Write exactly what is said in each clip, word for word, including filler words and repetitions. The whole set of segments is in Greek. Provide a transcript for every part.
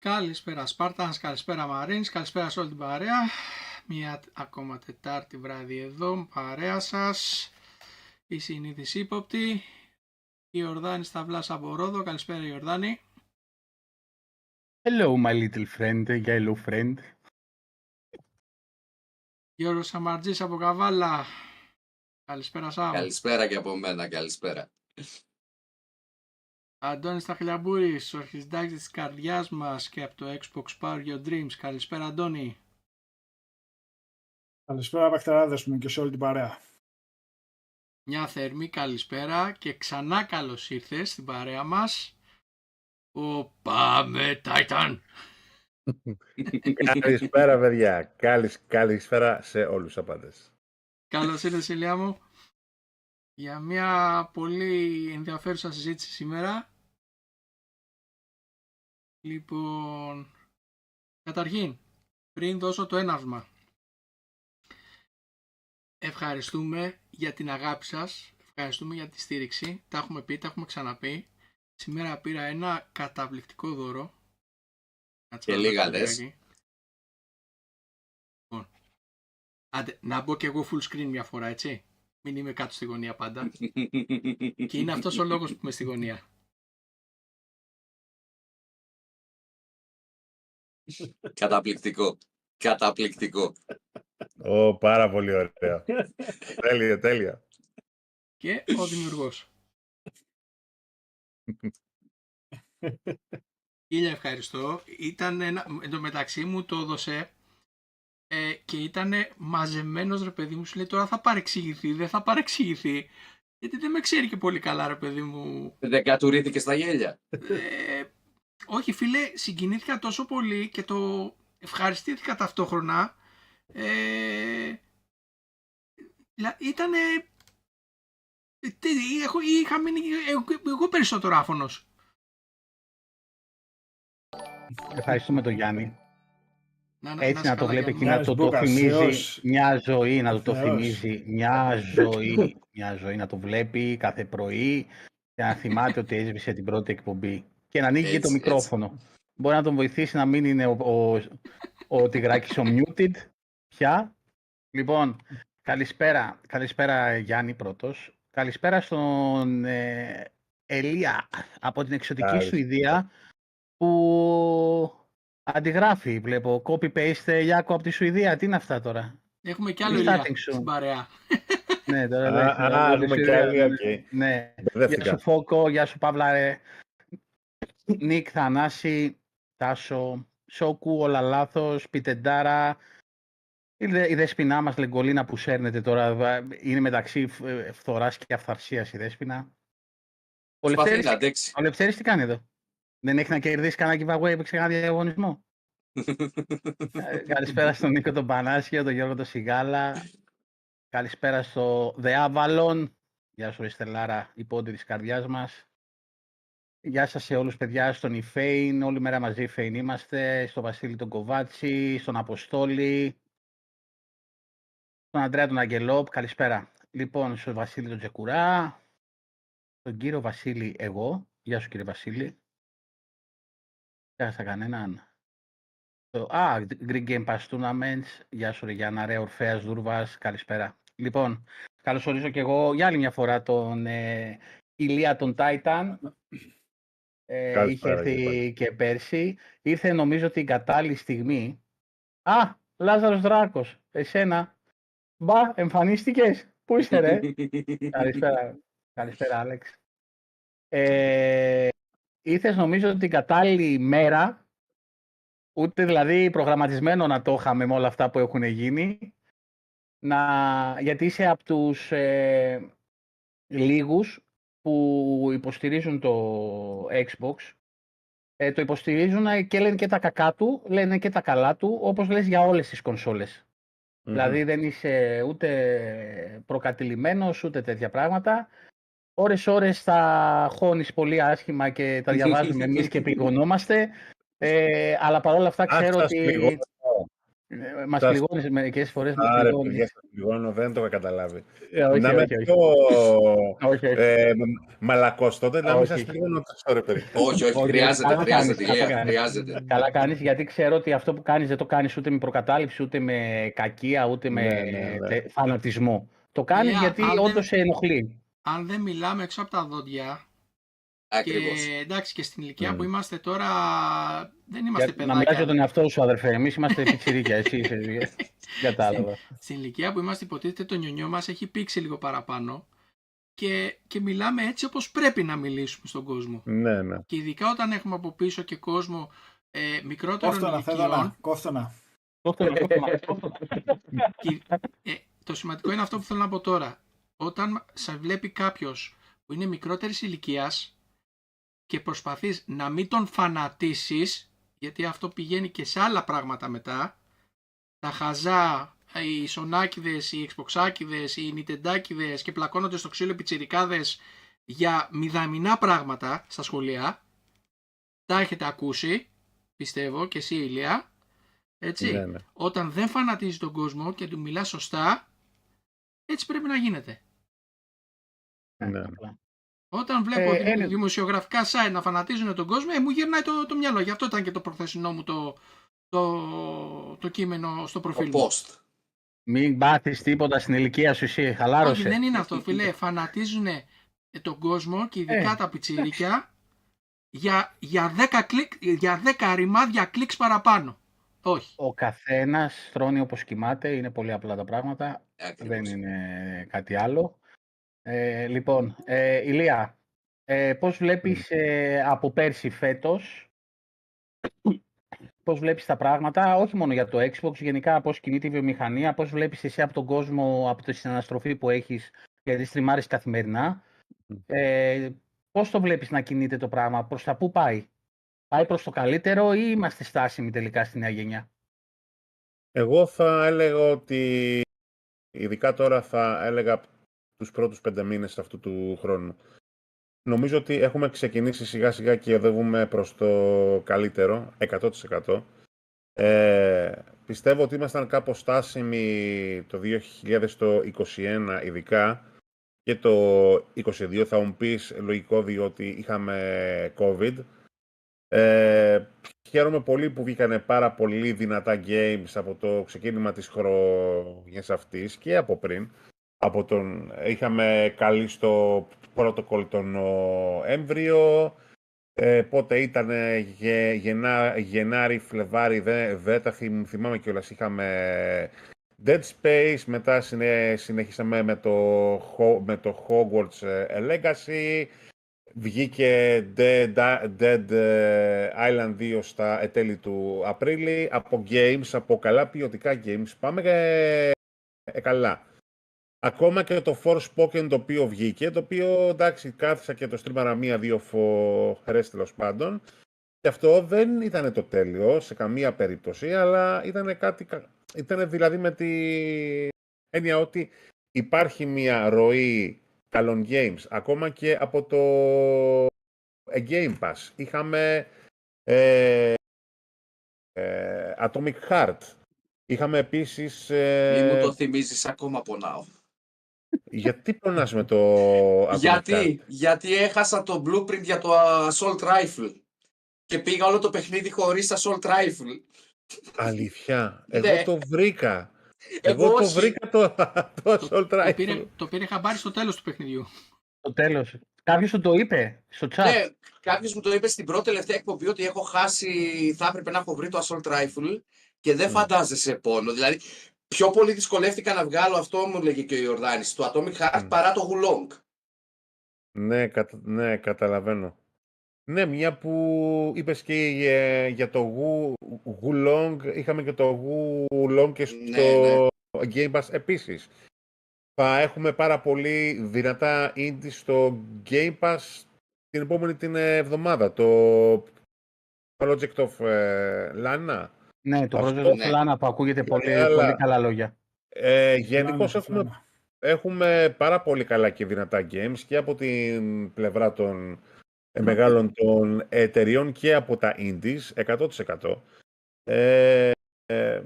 Καλησπέρα Σπάρτανς, καλησπέρα Μαρίνς, καλησπέρα σε όλη την παρέα. Μια ακόμα Τετάρτη βράδυ εδώ, παρέα σας. Η συνήθις ύποπτη. Ιορδάνης Σταυλάς από Ρόδο, καλησπέρα Ιορδάνη. Hello my little friend, hello friend. Γιώργος Σαμαρτζής από Καβάλα. Καλησπέρα Σαμ. Καλησπέρα και από μένα, καλησπέρα. Αντώνης Σταχλιαμπούρης, ο αρχιστάκτης της καρδιάς μας και από το Xbox Power Your Dreams. Καλησπέρα Αντώνη. Καλησπέρα Πακτεράδες μου και σε όλη την παρέα. Μια θερμή καλησπέρα και ξανά καλώς ήρθες στην παρέα μας. Ο Πάμε Titan. Καλησπέρα παιδιά. Καλησπέρα σε όλους τους απάντες. Καλώς ήρθες Ηλιά μου. Για μια πολύ ενδιαφέρουσα συζήτηση σήμερα. Λοιπόν, καταρχήν, πριν δώσω το έναυσμα, ευχαριστούμε για την αγάπη σας, ευχαριστούμε για τη στήριξη, τα έχουμε πει, τα έχουμε ξαναπεί. Σήμερα πήρα ένα καταπληκτικό δώρο. Και λίγα λες. Λοιπόν, άντε, να μπω και εγώ full screen μια φορά, έτσι. Μην είμαι κάτω στη γωνία πάντα. Και είναι αυτός ο λόγος που είμαι στη γωνία. Καταπληκτικό. Καταπληκτικό. Ω, oh, πάρα πολύ ωραία. Τέλεια, τέλεια. Και ο δημιουργός. Ήλια, ευχαριστώ. Ήταν ένα... Εν τω μεταξύ μου το έδωσε... Ε, και ήταν μαζεμένος ρε παιδί μου, σου λέει τώρα θα παρεξηγηθεί, δεν θα παρεξηγηθεί, γιατί δεν με ξέρει και πολύ καλά ρε παιδί μου. Δεν κατουρίθηκε στα γέλια. Ε, όχι φίλε, συγκινήθηκα τόσο πολύ και το ευχαριστήθηκα ταυτόχρονα. Ε, ήτανε, τι, έχω, είχα μείνει εγώ περισσότερο άφωνος. Ευχαριστούμε τον Γιάννη. Να, ναι, έτσι να, να το βλέπει και να το, το θυμίζει μια ζωή, να το, το θυμίζει μια ζωή, μια ζωή, να το βλέπει κάθε πρωί και να θυμάται ότι έσβησε την πρώτη εκπομπή και να ανοίγει έτσι, το μικρόφωνο. Έτσι. Μπορεί να τον βοηθήσει να μην είναι ο, ο, ο τυγράκης ο muted πια. Λοιπόν, καλησπέρα, καλησπέρα Γιάννη πρώτος, καλησπέρα στον ε, Ελία από την εξωτική Σουηδία που... Αντιγράφει, βλέπω. Copy-paste, Ιάκο, από τη Σουηδία. Τι είναι αυτά τώρα. Έχουμε κι άλλο Ηλία στην παρέα. Ναι, τώρα δεν έχουμε. Α, έχουμε κι άλλο, ναι. Γεια σου Φόκο, γεια σου Παύλα, ρε. Νίκ, Θανάση, Τάσο, Σόκου, όλα λάθος, Πιτεντάρα. Η δέσποινά μας, Λεγκολίνα, που σέρνεται τώρα. Είναι μεταξύ φθοράς και αυθαρσίας η δέσποινά. Ο Λευτέρης τι κάνει εδώ. Δεν έχει να κερδίσει κανένα giveaway, έπαιξε κανένα διαγωνισμό. Καλησπέρα στον Νίκο τον Πανάσιο, τον Γιώργο τον Σιγάλα. Καλησπέρα στο The Avalon. Γεια σου Εστελάρα, η πόντη της καρδιάς μας. Γεια σας σε όλους παιδιά, στον Ιφέιν, όλη μέρα μαζί Ιφέιν είμαστε. Στον Βασίλη τον Κοβάτσι, στον Αποστόλη. Στον Αντρέα τον Αγγελόπ, καλησπέρα. Λοιπόν, στον Βασίλη τον Τζεκουρά. Στον κύριο Βασίλη εγώ. Γεια σου κύριε Βασίλη. Κάτσα κανέναν. Α, Greek Game Pass Tournaments. Γεια σου ρε Γιάννα, ρε Ορφέας Δούρβας. Καλησπέρα. Λοιπόν, καλωσορίζω και εγώ για άλλη μια φορά τον ε, Ηλία τον Titan. Ε, είχε έρθει και πέρσι. Ήρθε νομίζω την κατάλληλη στιγμή. Α, Λάζαρος Δράκος. Εσένα. Μπα, εμφανίστηκες. Πού είσαι ρε. Καλησπέρα. Καλησπέρα Άλεξ. Ε... Ήρθες νομίζω την κατάλληλη μέρα, ούτε δηλαδή προγραμματισμένο να το είχαμε με όλα αυτά που έχουν γίνει, να... γιατί είσαι από τους ε, λίγους που υποστηρίζουν το Xbox, ε, το υποστηρίζουν και λένε και τα κακά του, λένε και τα καλά του, όπως λες για όλες τις κονσόλες. Mm. Δηλαδή δεν είσαι ούτε προκατηλημένος, ούτε τέτοια πράγματα. Ώρες-ώρες θα χώνεις πολύ άσχημα και τα διαβάζουμε εμείς και πληγωνόμαστε. Ε, αλλά παρόλα αυτά ξέρω ότι... Ε, μας πληγώνεις μερικές φορές. Άρα, παιδιά, σας πληγώνω, δεν το είχα καταλάβει. Ε, όχι, να είμαι πιο ε, μαλακός τότε, να μην σας πληγώνω τόσο, ρε. Όχι, όχι, χρειάζεται, χρειάζεται, χρειάζεται. Καλά κάνεις, γιατί ξέρω ότι αυτό που κάνεις δεν το κάνεις ούτε με προκατάληψη, ούτε με κακία, ούτε με φανατισμό. Το κάνεις γιατί όντως σε ενοχλεί. Αν δεν μιλάμε έξω από τα δόντια. Ακριβώς. Και, εντάξει, και στην ηλικία mm. που είμαστε τώρα, δεν είμαστε παιδάκια. Να μιλάς για τον εαυτό σου, αδερφέ. Εμείς είμαστε πιτσιρίκια, εσύ είσαι. Κατάλαβα. Στην, στην ηλικία που είμαστε, υποτίθεται το νιονιό μας έχει πήξει λίγο παραπάνω και, και μιλάμε έτσι όπως πρέπει να μιλήσουμε στον κόσμο. Ναι, ναι. Και ειδικά όταν έχουμε από πίσω και κόσμο ε, μικρότερων ηλικιών. Κόφτωνα, κόφτωνα. Το σημαντικό είναι αυτό που θέλω να πω τώρα. Όταν σε βλέπει κάποιος που είναι μικρότερης ηλικίας και προσπαθείς να μην τον φανατίσεις, γιατί αυτό πηγαίνει και σε άλλα πράγματα μετά, τα χαζά, οι σονάκιδες, οι εξποξάκιδες, οι νιτεντάκιδες και πλακώνονται στο ξύλο πιτσιρικάδες για μηδαμινά πράγματα στα σχολεία, τα έχετε ακούσει, πιστεύω, και εσύ, Ηλία, έτσι. Ναι, ναι. Όταν δεν φανατίζεις τον κόσμο και του μιλάς σωστά, έτσι πρέπει να γίνεται. Ναι. Όταν βλέπω ε, δημο, ε, δημοσιογραφικά site να φανατίζουν τον κόσμο, ε, μου γυρνάει το, το μυαλό. Γι' αυτό ήταν και το προχθεσινό μου το, το, το κείμενο στο προφίλ μου. Μην πάθεις τίποτα στην ηλικία σου, εσύ, χαλάρωσε. Όχι, δεν είναι αυτό, φίλε. Φανατίζουν τον κόσμο και ειδικά ε, τα πιτσιρίκια για, για, για δέκα ρημάδια κλικς παραπάνω. Όχι. Ο καθένας στρώνει όπως κοιμάται. Είναι πολύ απλά τα πράγματα. Ακριβώς. Δεν είναι κάτι άλλο. Ε, λοιπόν, ε, Ηλία, ε, πώς βλέπεις ε, από πέρσι φέτος, πώς βλέπεις τα πράγματα, όχι μόνο για το Xbox, γενικά πώς κινείται η βιομηχανία, πώς βλέπεις εσύ από τον κόσμο, από τη συναναστροφή που έχεις, γιατί στριμάρεις καθημερινά, ε, πώς το βλέπεις να κινείται το πράγμα, προς τα πού πάει, πάει προς το καλύτερο ή είμαστε στάσιμοι τελικά στη νέα γενιά? Εγώ θα έλεγα ότι, ειδικά τώρα θα έλεγα, τους πρώτους πέντε μήνες αυτού του χρόνου. Νομίζω ότι έχουμε ξεκινήσει σιγά σιγά και οδεύουμε προς το καλύτερο, εκατό τοις εκατό. Ε, πιστεύω ότι ήμασταν κάπως στάσιμοι το δύο χιλιάδες είκοσι ένα ειδικά και το είκοσι δύο θα μου πεις λογικό διότι είχαμε COVID. Ε, χαίρομαι πολύ που βγήκανε πάρα πολύ δυνατά games από το ξεκίνημα της χρονιάς αυτής και από πριν. Από τον... Είχαμε καλή στο πρωτοκόλλη τον Νοέμβριο, ε, πότε ήταν γε... γενά... Γενάρη, Φλεβάρη, Δέτα, δε, θυμάμαι κιόλας, είχαμε Dead Space, μετά συνε... συνεχίσαμε με το... με το Hogwarts Legacy, βγήκε Dead, Dead Island δύο στα τέλη του Απρίλη, από games, από καλά ποιοτικά games, πάμε ε... Ε, καλά. Ακόμα και το Forspoken το οποίο βγήκε, το οποίο εντάξει κάθισα και το στρίμαρα μία-δύο φορές τέλος πάντων. Και αυτό δεν ήταν το τέλειο σε καμία περίπτωση, αλλά ήταν κάτι, ήταν δηλαδή με την έννοια ότι υπάρχει μια ροή καλών games. Ακόμα και από το Game Pass είχαμε ε, ε, Atomic Heart. Είχαμε επίσης... Ε, Μην μου το θυμίζεις, ακόμα πονάω. Γιατί πονάς με το... Γιατί, γιατί έχασα το blueprint για το assault rifle και πήγα όλο το παιχνίδι χωρίς assault rifle. Αλήθεια, εγώ ναι. το βρήκα. Εγώ, εγώ το βρήκα το, το assault rifle. Το πήρε, το πήρε χαμπάρι στο τέλος του παιχνιδιού. Το τέλος. Κάποιος μου το είπε στο chat. Ναι, κάποιος μου το είπε στην πρώτη τελευταία εκπομπή ότι έχω χάσει, θα έπρεπε να έχω βρει το assault rifle και δεν mm. φαντάζεσαι πόνο. Δηλαδή, πιο πολύ δυσκολεύτηκα να βγάλω αυτό, μου λέγε και ο Ιορδάνης, το Atomic Heart mm. παρά το Wo Long. Ναι, κατα... ναι, καταλαβαίνω. Ναι, μια που είπες και για, για το Wo... Wo Long, είχαμε και το Wo Long και στο ναι, ναι. Game Pass επίσης. Θα έχουμε πάρα πολύ δυνατά indie στο Game Pass την επόμενη την εβδομάδα, το Project of Lana. Ναι, το project του Lana που ακούγεται πολύ, αλλά, πολύ καλά λόγια. Ε, γενικώς έχουμε, έχουμε πάρα πολύ καλά και δυνατά games και από την πλευρά των ε, μεγάλων των εταιριών και από τα indies, εκατό τοις εκατό. Ε, ε,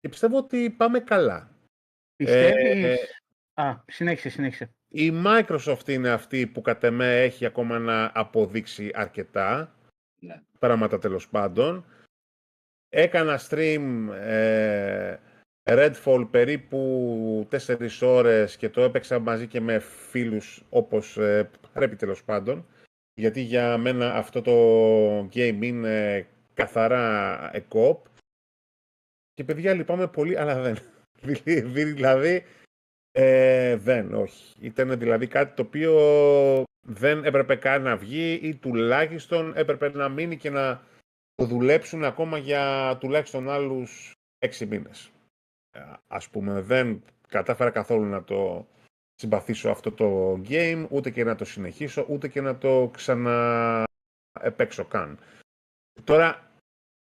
και πιστεύω ότι πάμε καλά. Πιστεύεις... Ε, Α, συνέχισε, συνέχισε. Η Microsoft είναι αυτή που κατ' εμέ έχει ακόμα να αποδείξει αρκετά, ναι, πράγματα τέλος πάντων. Έκανα stream ε, Redfall περίπου τέσσερις ώρες και το έπαιξα μαζί και με φίλους όπως ε, πρέπει τέλος πάντων. Γιατί για μένα αυτό το game είναι καθαρά co-op. Και παιδιά, λυπάμαι πολύ, αλλά δεν. Δηλαδή, ε, δεν, όχι. Ήταν δηλαδή κάτι το οποίο δεν έπρεπε καν να βγει ή τουλάχιστον έπρεπε να μείνει και να το δουλέψουν ακόμα για τουλάχιστον άλλους έξι μήνες. Ας πούμε, δεν κατάφερα καθόλου να το συμπαθήσω αυτό το game, ούτε και να το συνεχίσω, ούτε και να το ξαναεπαίξω καν. Τώρα,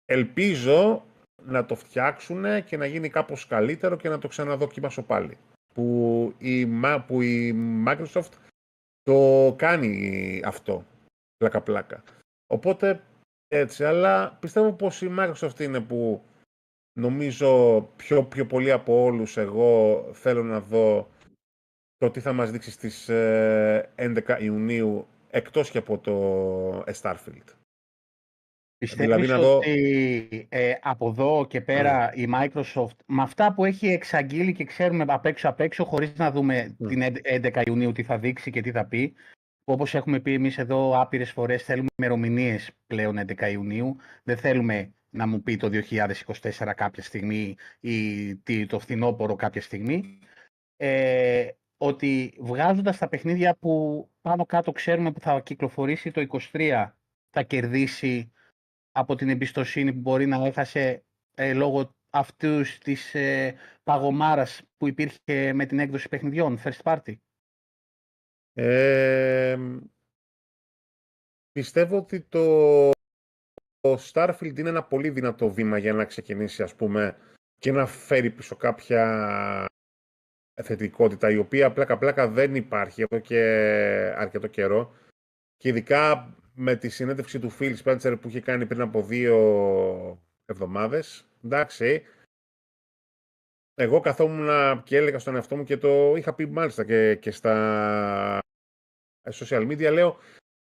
ελπίζω να το φτιάξουν και να γίνει κάπως καλύτερο και να το ξαναδοκιμάσω πάλι. Που η, που η Microsoft το κάνει αυτό, πλάκα-πλάκα. Οπότε, έτσι, αλλά πιστεύω πως η Microsoft είναι που νομίζω πιο, πιο πολύ από όλους εγώ θέλω να δω το τι θα μας δείξει στις έντεκα Ιουνίου, εκτός και από το Starfield. Πιστεύεις δηλαδή να δω... ότι ε, από εδώ και πέρα mm. η Microsoft, με αυτά που έχει εξαγγείλει και ξέρουμε απ' έξω απ' έξω, χωρίς να δούμε mm. την έντεκα Ιουνίου τι θα δείξει και τι θα πει, όπως έχουμε πει εμείς εδώ άπειρες φορές, θέλουμε ημερομηνίες πλέον έντεκα Ιουνίου, δεν θέλουμε να μου πει το δύο χιλιάδες είκοσι τέσσερα κάποια στιγμή ή το φθινόπωρο κάποια στιγμή, ε, ότι βγάζοντας τα παιχνίδια που πάνω κάτω ξέρουμε που θα κυκλοφορήσει το είκοσι τρία, θα κερδίσει από την εμπιστοσύνη που μπορεί να έχασε ε, λόγω αυτούς της ε, παγωμάρας που υπήρχε με την έκδοση παιχνιδιών, first party. Ε, πιστεύω ότι το, το Starfield είναι ένα πολύ δυνατό βήμα για να ξεκινήσει, ας πούμε, και να φέρει πίσω κάποια θετικότητα, η οποία πλάκα-πλάκα δεν υπάρχει εδώ και αρκετό καιρό. Και ειδικά με τη συνέντευξη του Phil Spencer που είχε κάνει πριν από δύο εβδομάδες. Εντάξει, εγώ καθόμουν και έλεγα στον εαυτό μου και το είχα πει μάλιστα και, και στα social media, λέω,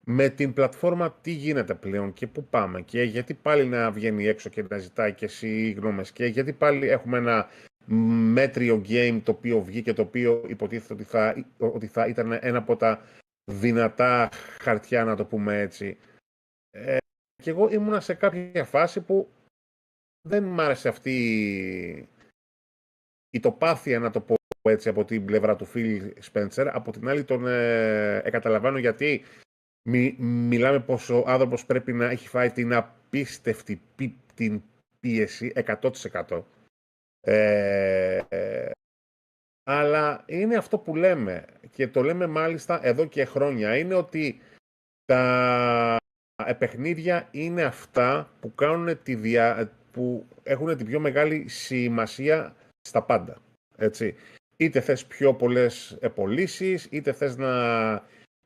με την πλατφόρμα τι γίνεται πλέον και πού πάμε και γιατί πάλι να βγαίνει έξω και να ζητάει και εσύ γνώμες και γιατί πάλι έχουμε ένα μέτριο game το οποίο βγήκε, το οποίο υποτίθεται ότι θα, ότι θα ήταν ένα από τα δυνατά χαρτιά, να το πούμε έτσι. Ε, και εγώ ήμουνα σε κάποια φάση που δεν μ' άρεσε αυτή η τοπάθεια, να το πω έτσι, από την πλευρά του Phil Spencer. Από την άλλη τον ε, εκαταλαμβάνω, γιατί μι, μιλάμε πως ο άνθρωπος πρέπει να έχει φάει την απίστευτη πι, την πίεση εκατό τοις εκατό. Ε, ε, αλλά είναι αυτό που λέμε και το λέμε μάλιστα εδώ και χρόνια, είναι ότι τα παιχνίδια είναι αυτά που, κάνουν τη δια, που έχουν την πιο μεγάλη σημασία στα πάντα, έτσι. Είτε θες πιο πολλές πωλήσεις, είτε θες να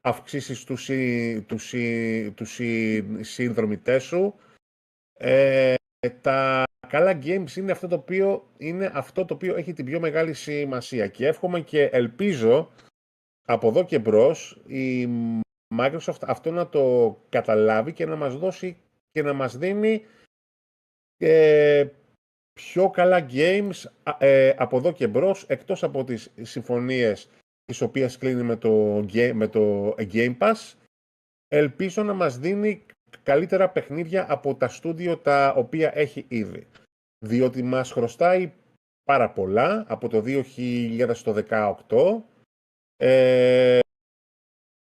αυξήσεις τους, συ, τους, συ, τους συ, συνδρομητές σου, ε, τα καλά games είναι αυτό, το οποίο, είναι αυτό το οποίο έχει την πιο μεγάλη σημασία. Και εύχομαι και ελπίζω από εδώ και μπρος η Microsoft αυτό να το καταλάβει και να μας δώσει και να μας δίνει ε, πιο καλά games ε, από εδώ και μπρος, εκτός από τις συμφωνίες τις οποίες κλείνει με το, με το Game Pass. Ελπίζω να μας δίνει καλύτερα παιχνίδια από τα στούντιο τα οποία έχει ήδη. Διότι μας χρωστάει πάρα πολλά από το δύο χιλιάδες δεκαοκτώ. Ε,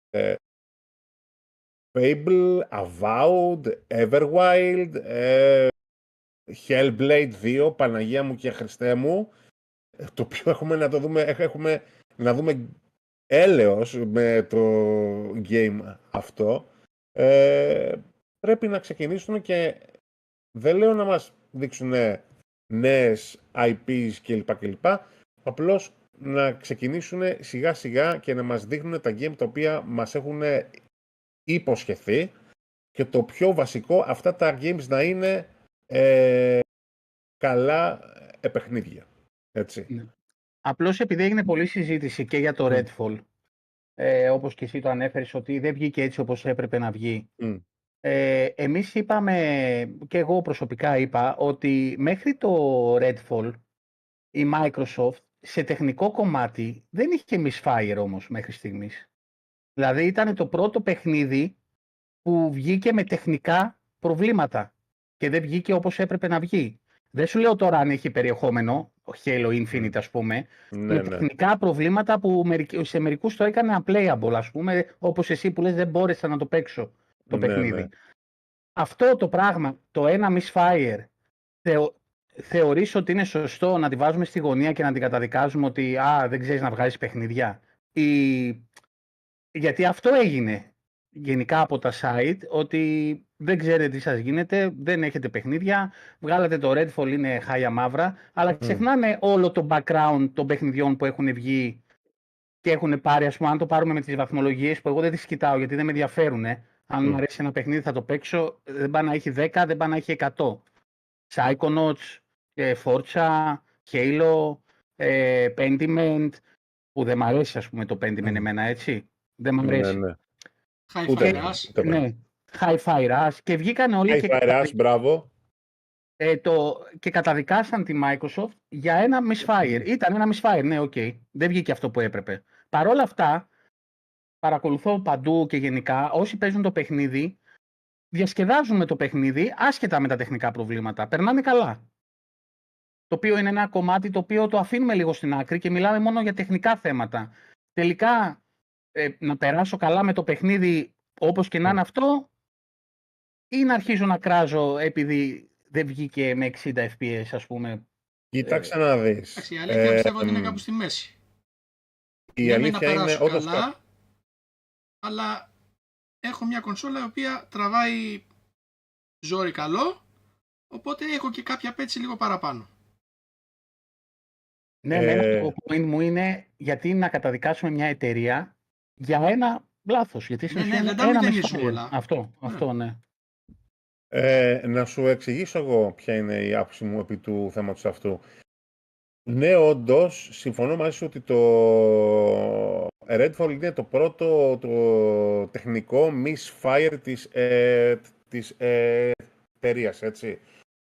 ε, Fable, Avowed, Everwild, ε, Hellblade δύο, Παναγία μου και Χριστέ μου, το οποίο έχουμε να το δούμε, έχουμε να δούμε έλεος με το game αυτό. Ε, πρέπει να ξεκινήσουν και δεν λέω να μας δείξουν νέες άι πις κλπ, κλπ, απλώς να ξεκινήσουν σιγά σιγά και να μας δείχνουν τα game τα οποία μας έχουν υποσχεθεί, και το πιο βασικό, αυτά τα games να είναι ε, καλά παιχνίδια. Έτσι. Ναι. Απλώς επειδή έγινε πολλή συζήτηση και για το mm. Redfall, ε, όπως και εσύ το ανέφερες, ότι δεν βγήκε έτσι όπως έπρεπε να βγει. Mm. Ε, εμείς είπαμε, και εγώ προσωπικά είπα, ότι μέχρι το Redfall η Microsoft σε τεχνικό κομμάτι δεν είχε misfire όμως μέχρι στιγμής. Δηλαδή ήταν το πρώτο παιχνίδι που βγήκε με τεχνικά προβλήματα και δεν βγήκε όπως έπρεπε να βγει. Δεν σου λέω τώρα αν έχει περιεχόμενο, Halo Infinite ας πούμε, ναι, με ναι. τεχνικά προβλήματα που σε μερικούς το έκανε unplayable ας πούμε, όπως εσύ που λες δεν μπόρεσα να το παίξω το ναι, παιχνίδι. Ναι. Αυτό το πράγμα, το ένα misfire, θεω, θεωρείς ότι είναι σωστό να τη βάζουμε στη γωνία και να την καταδικάζουμε ότι α, δεν ξέρεις να βγάζεις παιχνίδια. Η... Γιατί αυτό έγινε γενικά από τα site, ότι δεν ξέρετε τι σας γίνεται, δεν έχετε παιχνίδια, βγάλατε το Redfall, είναι χάλια μαύρα, αλλά ξεχνάνε mm. όλο το background των παιχνιδιών που έχουν βγει και έχουν πάρει, ας πούμε, αν το πάρουμε με τις βαθμολογίες που εγώ δεν τις κοιτάω γιατί δεν με ενδιαφέρουν, αν mm. μου αρέσει ένα παιχνίδι θα το παίξω, δεν πάει να έχει δέκα, δεν πάει να έχει εκατό. Psychonauts, Forza, Halo, Pentiment, που δεν μ' αρέσει ας πούμε το Pentiment εμένα, έτσι, δεν μ' αρέσει. Ναι, ναι. Hi-Fi Rush. Ναι, Hi-Fi Rush. Και βγήκαν όλοι Hi-Fi και, καταδικ... μπράβο. Ε, το... και καταδικάσαν τη Microsoft για ένα misfire. Ήταν ένα misfire, ναι, οκ. Okay. Δεν βγήκε αυτό που έπρεπε. Παρ' όλα αυτά, παρακολουθώ παντού και γενικά, όσοι παίζουν το παιχνίδι, διασκεδάζουν με το παιχνίδι, άσχετα με τα τεχνικά προβλήματα. Περνάνε καλά. Το οποίο είναι ένα κομμάτι το οποίο το αφήνουμε λίγο στην άκρη και μιλάμε μόνο για τεχνικά θέματα. Τελικά... να περάσω καλά με το παιχνίδι όπως και να είναι αυτό ή να αρχίζω να κράζω επειδή δεν βγήκε με εξήντα φρέιμς ας πούμε. Κοιτάξτε να δεις. Η αλήθεια ε, πιστεύω ότι είναι κάπου στη μέση. Η δεν αλήθεια είναι, να είναι καλά, καλά, αλλά έχω μια κονσόλα η οποία τραβάει ζόρι καλό, οπότε έχω και κάποια πέτσι λίγο παραπάνω. Ναι, ε... ναι, το point μου είναι γιατί να καταδικάσουμε μια εταιρεία για ένα λάθος, γιατί ναι, ναι, δεν ένα μισθό. Αυτό, αυτό, ναι. Ε, να σου εξηγήσω εγώ ποια είναι η άποψη μου επί του θέματος αυτού. Ναι, όντως, συμφωνώ μαζί σου ότι το Redfall είναι το πρώτο το τεχνικό misfire της, ε, της ε, εταιρείας, έτσι.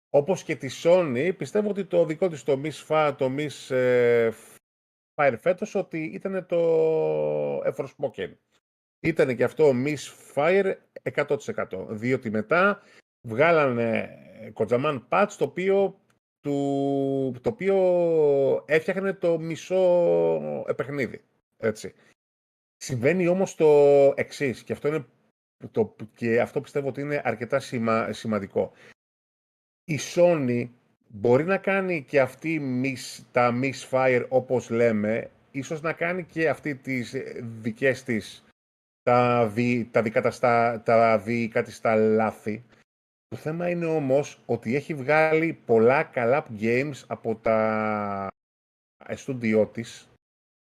Όπως και τη Sony, πιστεύω ότι το δικό της το misfire, το misfire, Fire φέτος ότι ήταν το Forspoken. Ήταν και αυτό misfire εκατό τοις εκατό. Διότι μετά βγάλανε Kotjaman patch το οποίο, του, το οποίο έφτιαχνε το μισό παιχνίδι. Έτσι. Συμβαίνει όμως το εξής και αυτό, είναι το, και αυτό πιστεύω ότι είναι αρκετά σημα, σημαντικό. Η Sony μπορεί να κάνει και αυτή miss, τα misfire όπως λέμε, ίσως να κάνει και αυτή τις δικές της τα, δι, τα, δικαταστά, τα δικατιστά λάθη. Το θέμα είναι όμως ότι έχει βγάλει πολλά καλά games από τα στούντιό της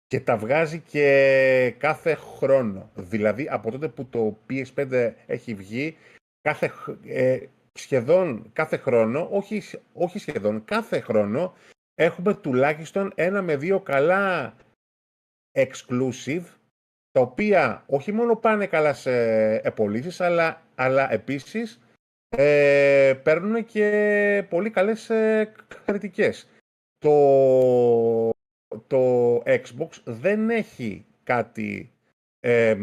και τα βγάζει και κάθε χρόνο. Δηλαδή από τότε που το πι ες φάιβ έχει βγει, κάθε ε, σχεδόν κάθε χρόνο, όχι, όχι σχεδόν, κάθε χρόνο έχουμε τουλάχιστον ένα με δύο καλά exclusive, τα οποία όχι μόνο πάνε καλά σε πωλήσεις, αλλά, αλλά επίσης ε, παίρνουν και πολύ καλές ε, κριτικές. Το, το Xbox δεν έχει κάτι ε,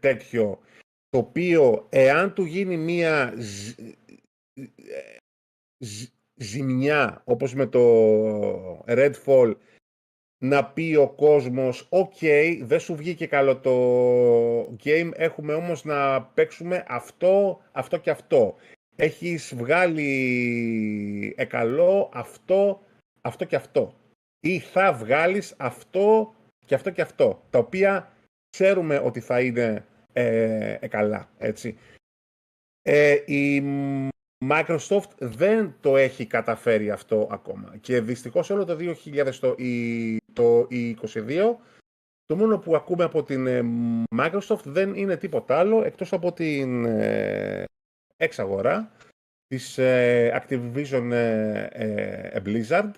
τέτοιο, το οποίο εάν του γίνει μία ζ... Ζ... ζημιά, όπως με το Redfall, να πει ο κόσμος «ΟΚ, okay, δεν σου βγήκε καλό το game, έχουμε όμως να παίξουμε αυτό, αυτό και αυτό. Έχεις βγάλει ε, καλό αυτό, αυτό και αυτό. Ή θα βγάλεις αυτό και αυτό και αυτό». Τα οποία ξέρουμε ότι θα είναι... Ε, ε, καλά, έτσι. Ε, η Microsoft δεν το έχει καταφέρει αυτό ακόμα. Και δυστυχώς όλο το δύο χιλιάδες είκοσι δύο το, το, το μόνο που ακούμε από την ε, Microsoft δεν είναι τίποτα άλλο εκτός από την ε, εξαγορά της ε, Activision ε, ε, Blizzard.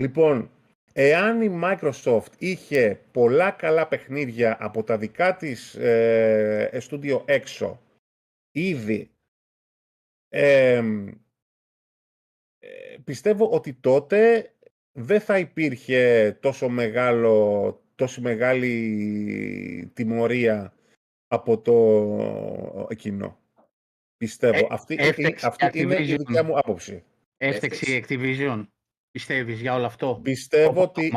Λοιπόν, εάν η Microsoft είχε πολλά καλά παιχνίδια από τα δικά της ε, studio έξω ήδη, ε, πιστεύω ότι τότε δεν θα υπήρχε τόσο μεγάλο, τόσο μεγάλη τιμωρία από το κοινό. Πιστεύω. Ε, αυτή έφτεξε, αυτή Activision. Είναι η δικιά μου άποψη. Έφταξε η Activision. Πιστεύεις για όλο αυτό? Πιστεύω ότι,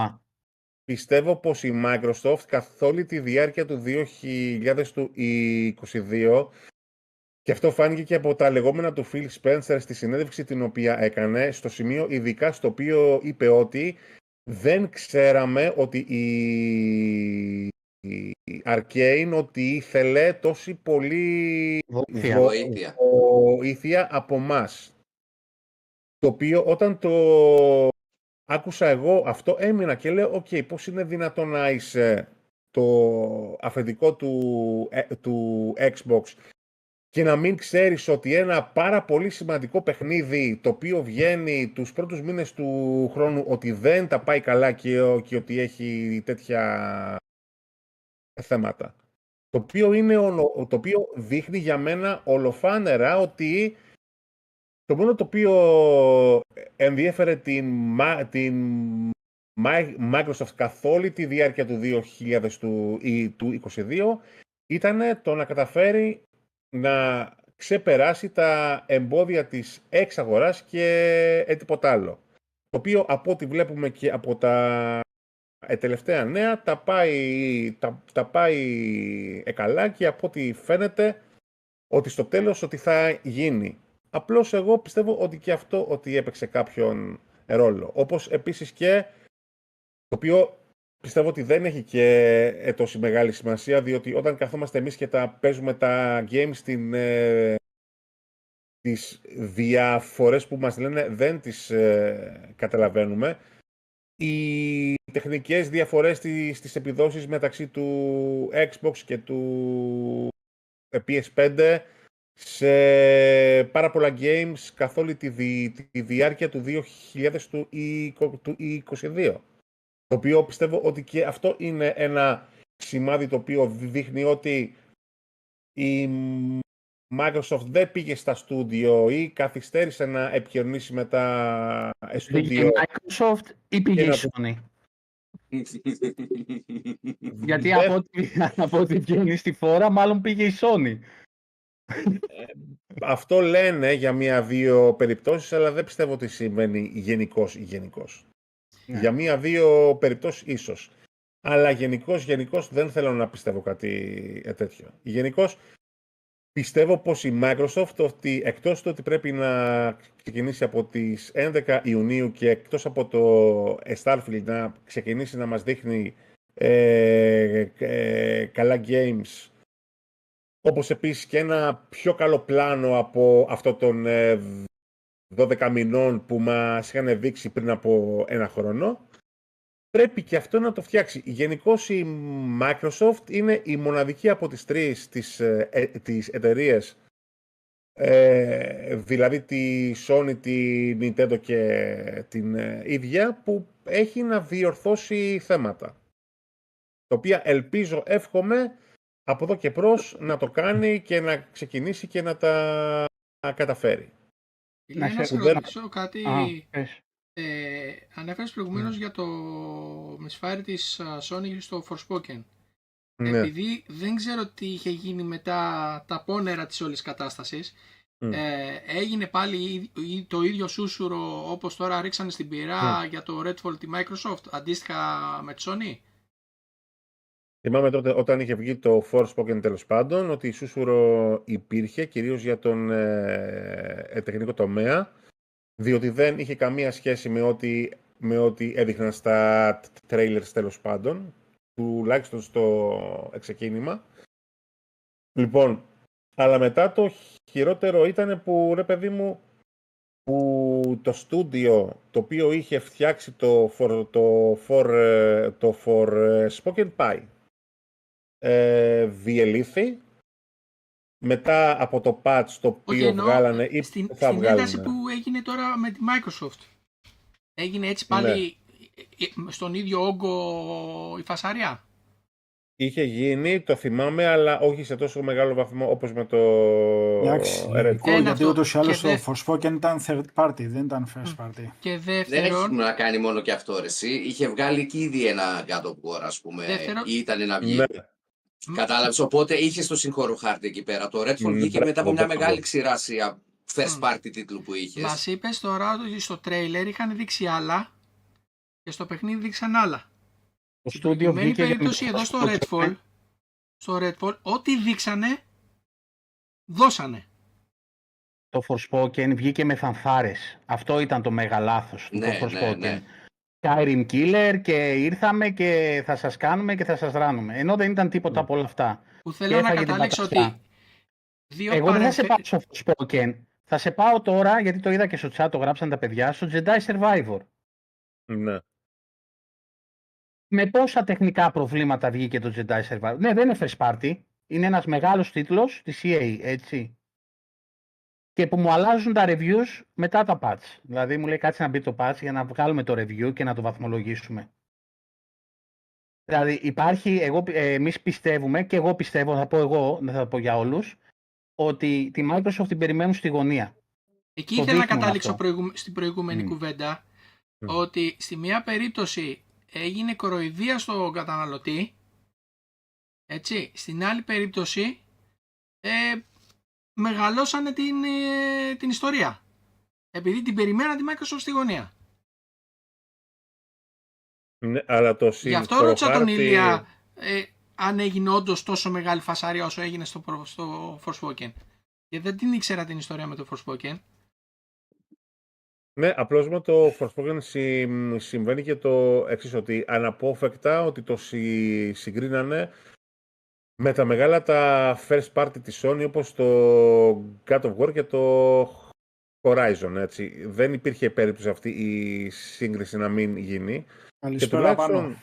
πιστεύω πως η Microsoft καθ' όλη τη διάρκεια του δύο χιλιάδες είκοσι δύο, και αυτό φάνηκε και από τα λεγόμενα του Phil Spencer στη συνέντευξη την οποία έκανε, στο σημείο ειδικά στο οποίο είπε ότι δεν ξέραμε ότι η... η Arcane ότι ήθελε τόση πολύ βοήθεια, βοήθεια. βοήθεια από μας. Το οποίο όταν το άκουσα εγώ αυτό έμεινα και λέω «ΟΚ, okay, πώς είναι δυνατόν να είσαι το αφεντικό του, του Xbox και να μην ξέρεις ότι ένα πάρα πολύ σημαντικό παιχνίδι το οποίο βγαίνει τους πρώτους μήνες του χρόνου ότι δεν τα πάει καλά και, και ότι έχει τέτοια θέματα». Το οποίο, είναι, το οποίο δείχνει για μένα ολοφάνερα ότι το μόνο το οποίο ενδιέφερε την, την Microsoft καθ' όλη τη διάρκεια του δύο χιλιάδες είκοσι δύο του, του ήταν το να καταφέρει να ξεπεράσει τα εμπόδια της εξαγοράς και τίποτα άλλο. Το οποίο από ό,τι βλέπουμε και από τα τελευταία νέα τα πάει, τα, τα πάει καλά και από ό,τι φαίνεται ότι στο τέλος ότι θα γίνει. Απλώς εγώ πιστεύω ότι και αυτό ότι έπαιξε κάποιον ρόλο. Όπως επίσης και το οποίο πιστεύω ότι δεν έχει και τόση μεγάλη σημασία, διότι όταν καθόμαστε εμείς και τα παίζουμε τα games στην, ε, τις διαφορές που μας λένε δεν τις ε, καταλαβαίνουμε. Οι τεχνικές διαφορές στις, στις επιδόσεις μεταξύ του Xbox και του πι ες φάιβ σε πάρα πολλά games καθ' όλη τη, δι, τη διάρκεια του δύο χιλιάδες είκοσι δύο. Το οποίο πιστεύω ότι και αυτό είναι ένα σημάδι το οποίο δείχνει ότι η Microsoft δεν πήγε στα στούντιο ή καθυστέρησε να επικοινωνήσει με τα στούντιο. Η Microsoft ή πήγε η Sony. Γιατί από ό,τι βγαίνει στη φορά μάλλον πήγε η Sony. Αυτό λένε για μία-δύο περιπτώσεις, αλλά δεν πιστεύω ότι σημαίνει γενικός ή γενικός. Yeah. Για μία-δύο περιπτώσεις ίσως. Αλλά γενικός, γενικός δεν θέλω να πιστεύω κάτι τέτοιο. Γενικός πιστεύω πως η Microsoft, ότι εκτός του ότι πρέπει να ξεκινήσει από τις έντεκα Ιουνίου και εκτός από το Starfield να ξεκινήσει να μας δείχνει ε, ε, καλά games, όπως επίσης και ένα πιο καλό πλάνο από αυτό των δώδεκα μηνών που μας είχαν δείξει πριν από ένα χρόνο, πρέπει και αυτό να το φτιάξει. Γενικώς η Microsoft είναι η μοναδική από τις τρεις τις, ε, τις εταιρείες, ε, δηλαδή τη Sony, τη Nintendo και την ε, ίδια, που έχει να διορθώσει θέματα, τα οποία ελπίζω, εύχομαι, από εδώ και προς να το κάνει και να ξεκινήσει και να τα καταφέρει. Ηλία, να σε ρωτήσω κάτι. Α, ε, ανέφερες προηγουμένως ναι. για το misfire της Sony στο Forspoken. Ναι. Επειδή δεν ξέρω τι είχε γίνει μετά τα πόνερα της όλης κατάστασης, mm. ε, έγινε πάλι το ίδιο σούσουρο όπως τώρα ρίξανε στην πυρά mm. για το Redfall τη Microsoft, αντίστοιχα με τη Sony. Θυμάμαι τότε όταν είχε βγει το Forspoken, τέλος πάντων, ότι η σούσουρο υπήρχε κυρίως για τον ε, τεχνικό τομέα, διότι δεν είχε καμία σχέση με ό,τι, με ό,τι έδειχναν στα trailers, τέλος πάντων, τουλάχιστον στο ξεκίνημα. Λοιπόν, αλλά μετά το χειρότερο ήταν που, ρε παιδί μου, που το στούντιο το οποίο είχε φτιάξει το, for, το, for, το Forspoken πάει. Ε, διελήθη μετά από το patch το οποίο okay, βγάλανε ή στην, θα στην βγάλανε. Στην ένταση που έγινε τώρα με τη Microsoft. Έγινε έτσι πάλι ναι. Στον ίδιο όγκο η φασαρία. Είχε γίνει, το θυμάμαι, αλλά όχι σε τόσο μεγάλο βαθμό όπως με το Redfall. Γιατί ούτως ή άλλως το Forspoken ήταν third party, δεν ήταν first party. Και δεύτερον... Δεν έχει να κάνει μόνο και αυτό, εσύ. Είχε βγάλει και ήδη ένα God of War, ας πούμε, δεύτερον... ή ήταν να βγει. Ναι. Κατάλαβες, οπότε είχε το συγχώρο χάρτη εκεί πέρα. Το Redfall βγήκε μετά από μια μεγάλη ξηράσια first party τίτλου που είχες. Μας είπες τώρα ότι στο τρέιλερ είχαν δείξει άλλα και στο παιχνίδι δείξαν άλλα. Στην προηγουμένη περίπτωση εδώ στο Redfall, στο Redfall, ό,τι δείξανε, δώσανε. Το Forspoken βγήκε με φανφάρες. Αυτό ήταν το μέγα λάθος. Ναι, το Forspoken. Ναι, ναι. Skyrim Killer και ήρθαμε και θα σας κάνουμε και θα σας ράνουμε. Ενώ δεν ήταν τίποτα ναι. από όλα αυτά. Που θέλω να καταλήξω ότι... Δύο Εγώ παρεμφε... δεν θα σε πάω στο Forspoken. Θα σε πάω τώρα, γιατί το είδα και στο chat, το γράψαν τα παιδιά, στο Jedi Survivor. Ναι. Με πόσα τεχνικά προβλήματα βγήκε το Jedi Survivor. Ναι, δεν είναι first party. Είναι ένας μεγάλος τίτλος της ι έι, έτσι. Και που μου αλλάζουν τα reviews μετά τα patch. Δηλαδή μου λέει κάτσε να μπει το patch για να βγάλουμε το review και να το βαθμολογήσουμε. Δηλαδή υπάρχει, εγώ, ε, εμείς πιστεύουμε, και εγώ πιστεύω, θα πω εγώ, δεν θα το πω για όλους, ότι τη Microsoft την περιμένουν στη γωνία. Εκεί το ήθελα να καταλήξω προηγου... στην προηγούμενη mm. κουβέντα, mm. ότι στη μία περίπτωση έγινε κοροϊδία στον καταναλωτή, έτσι, στην άλλη περίπτωση ε, μεγαλώσανε την, ε, την ιστορία, επειδή την περιμέναν τη Microsoft στη γωνία. Ναι, αλλά το γι' αυτό ρώτησα τον Ηλία ε, αν έγινε όντως τόσο μεγάλη φασαρία όσο έγινε στο, στο Forspoken, και δεν την ήξερα την ιστορία με το Forspoken. Ναι, απλώς με το Forspoken συμβαίνει και το εξής, ότι αναπόφευκτα ότι το συ, συγκρίνανε με τα μεγάλα τα first party της Sony, όπως το God of War και το Horizon, έτσι. Δεν υπήρχε περίπτωση αυτή η σύγκριση να μην γίνει. Και τουλάχιστον,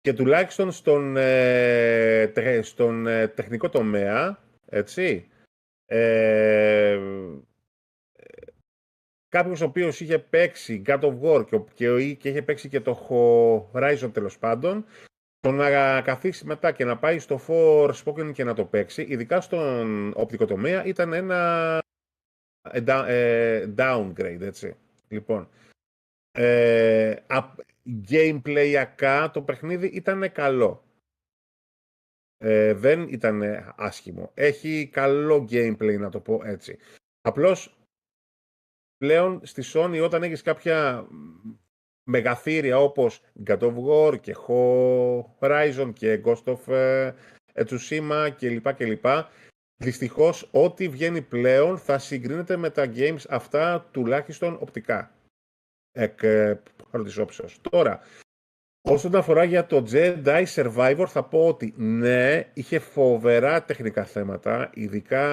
και τουλάχιστον στον, ε, τε, στον ε, τεχνικό τομέα, έτσι, ε, κάποιος ο οποίος είχε παίξει God of War και, και, και είχε παίξει και το Horizon, τέλος πάντων, το να καθίσει μετά και να πάει στο Forspoken και να το παίξει, ειδικά στον οπτικό τομέα, ήταν ένα downgrade, έτσι. Λοιπόν, ε, gameplay-ιακά το παιχνίδι ήταν καλό. Ε, δεν ήταν άσχημο. Έχει καλό gameplay, να το πω έτσι. Απλώς, πλέον στη Sony, όταν έχεις κάποια μεγαθύρια όπως God of War και Horizon και Ghost of Tsushima κλπ, δυστυχώς ό,τι βγαίνει πλέον θα συγκρίνεται με τα games αυτά, τουλάχιστον οπτικά, εκ πρώτης όψεως. Τώρα, όσον αφορά για το Jedi Survivor, θα πω ότι ναι, είχε φοβερά τεχνικά θέματα, ειδικά...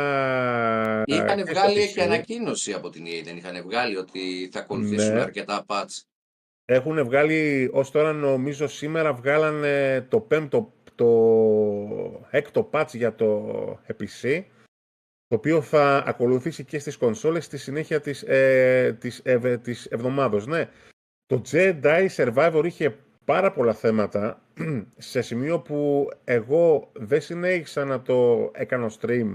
Είχαν βγάλει και ανακοίνωση από την ι έι, δεν είχαν βγάλει ότι θα ακολουθήσουν ναι. αρκετά patch. Έχουν βγάλει, ως τώρα νομίζω σήμερα βγάλανε το πέμπτο, το έκτο patch για το πι σι, το οποίο θα ακολουθήσει και στις κονσόλες στη συνέχεια της, ε, της, ε, της εβδομάδος. Ναι, το Jedi Survivor είχε πάρα πολλά θέματα, σε σημείο που εγώ δεν συνέχισα να το έκανα stream.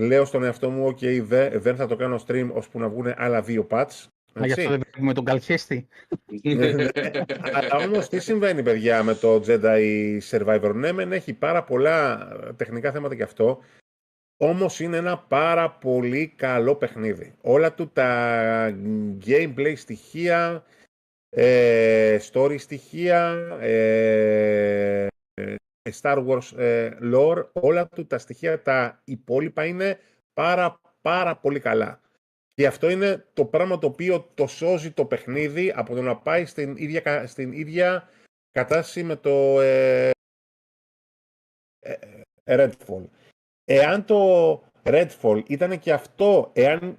Λέω στον εαυτό μου, ok, δε, δεν θα το κάνω stream ώσπου να βγουν άλλα δύο patch. Α, γι' αυτό δεν βλέπουμε τον καλχέστη. Αλλά όμως τι συμβαίνει, παιδιά, με το Jedi Survivor. Ναι, μεν έχει πάρα πολλά τεχνικά θέματα και αυτό, όμως είναι ένα πάρα πολύ καλό παιχνίδι. Όλα του τα gameplay στοιχεία, Ε, story στοιχεία, ε, Star Wars ε, lore, όλα του τα στοιχεία τα υπόλοιπα είναι πάρα πάρα πολύ καλά. Και αυτό είναι το πράγμα το οποίο το σώζει το παιχνίδι από το να πάει στην ίδια, στην ίδια κατάσταση με το ε, ε, Redfall. Εάν το Redfall ήταν και αυτό, εάν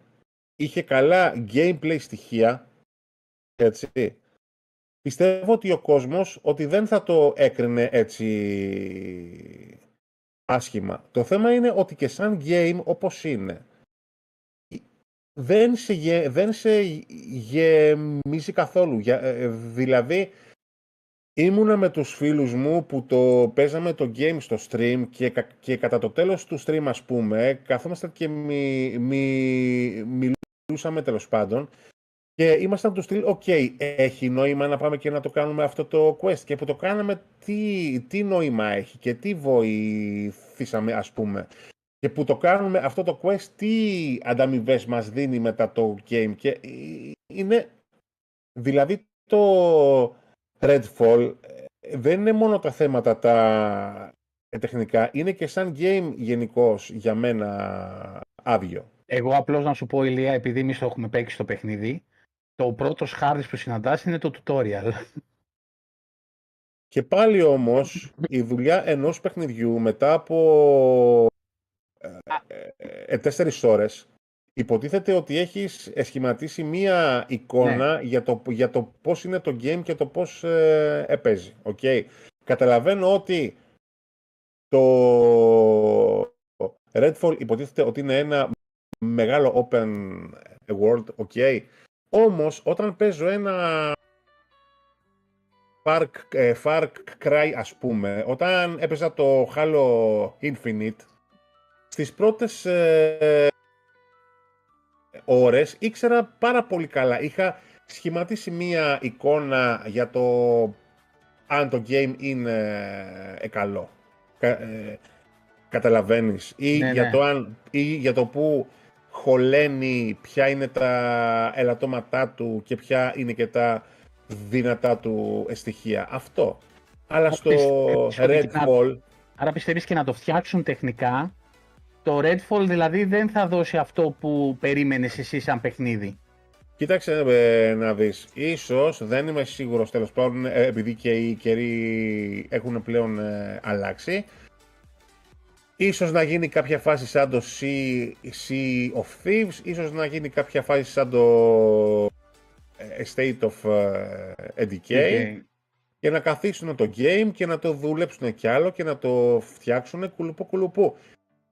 είχε καλά gameplay στοιχεία, έτσι, πιστεύω ότι ο κόσμος ότι δεν θα το έκρινε έτσι άσχημα. Το θέμα είναι ότι και σαν game όπως είναι, δεν σε, γε, δεν σε γεμίζει καθόλου. Δηλαδή, ήμουνα με τους φίλους μου που το παίζαμε το game στο stream και, και κατά το τέλος του stream, ας πούμε, καθόμασταν και μι, μι, μιλούσαμε τέλος πάντων και ήμασταν του στυλ, οκ, okay, έχει νόημα να πάμε και να το κάνουμε αυτό το quest, και που το κάναμε τι, τι νόημα έχει και τι βοηθήσαμε, ας πούμε. Και που το κάνουμε αυτό το quest, τι ανταμοιβές μας δίνει μετά το game. Και είναι, δηλαδή το Redfall δεν είναι μόνο τα θέματα τα τεχνικά, είναι και σαν game γενικώς για μένα άδειο. Εγώ απλώς να σου πω, Ηλία, επειδή εμείς το έχουμε παίξει στο παιχνίδι, το πρώτος χάρτης που συναντάς είναι το tutorial. Και πάλι όμως η δουλειά ενός παιχνιδιού μετά από Ε, τέσσερις ώρες υποτίθεται ότι έχεις σχηματίσει μία εικόνα, ναι, για, το, για το πώς είναι το game και το πώς ε, ε, παίζει. Okay. Καταλαβαίνω ότι το Redfall υποτίθεται ότι είναι ένα μεγάλο open world, okay. Όμως όταν παίζω ένα Far, Far Cry, ας πούμε, όταν έπαιζα το Halo Infinite, στις πρώτες ε, ώρες ήξερα πάρα πολύ καλά. Είχα σχηματίσει μία εικόνα για το αν το game είναι ε, καλό. Κα, ε, καταλαβαίνεις. Ή, ναι, για, ναι. Το αν, ή για το που χωλαίνει, ποια είναι τα ελαττώματά του και ποια είναι και τα δυνατά του στοιχεία. Αυτό. Αλλά στο Redfall... Άρα πιστεύεις και να το φτιάξουν τεχνικά, το Redfall δηλαδή δεν θα δώσει αυτό που περίμενες εσύ σαν παιχνίδι. Κοίταξε ε, να δεις. Ίσως, δεν είμαι σίγουρος τέλος πάντων, ε, επειδή και οι καιροί έχουν πλέον ε, αλλάξει. Ίσως να γίνει κάποια φάση σαν το Sea, Sea of Thieves, ίσως να γίνει κάποια φάση σαν το ε, State of ε, Decay. Okay. Και να καθίσουν το game και να το δουλέψουν κι άλλο και να το φτιάξουν κουλουπού κουλουπού.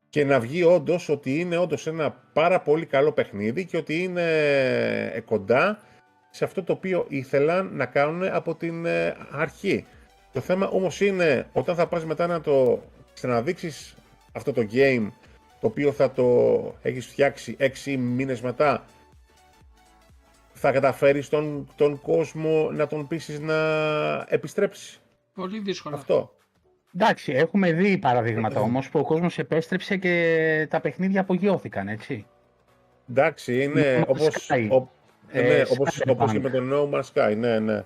Και να βγει όντως ότι είναι όντως ένα πάρα πολύ καλό παιχνίδι και ότι είναι κοντά σε αυτό το οποίο ήθελαν να κάνουν από την αρχή. Το θέμα όμως είναι όταν θα πας μετά να το ξαναδείξεις αυτό το game, το οποίο θα το έχεις φτιάξει έξι μήνες μετά, θα καταφέρεις τον, τον κόσμο να τον πείσεις να επιστρέψει. Πολύ δύσκολο. Αυτό. Εντάξει, έχουμε δει παραδείγματα όμως που ο κόσμος επέστρεψε και τα παιχνίδια απογειώθηκαν, έτσι. Εντάξει, είναι No όπως, ο, ε, ναι, όπως, όπως και με το No Man's Sky, ναι, ναι.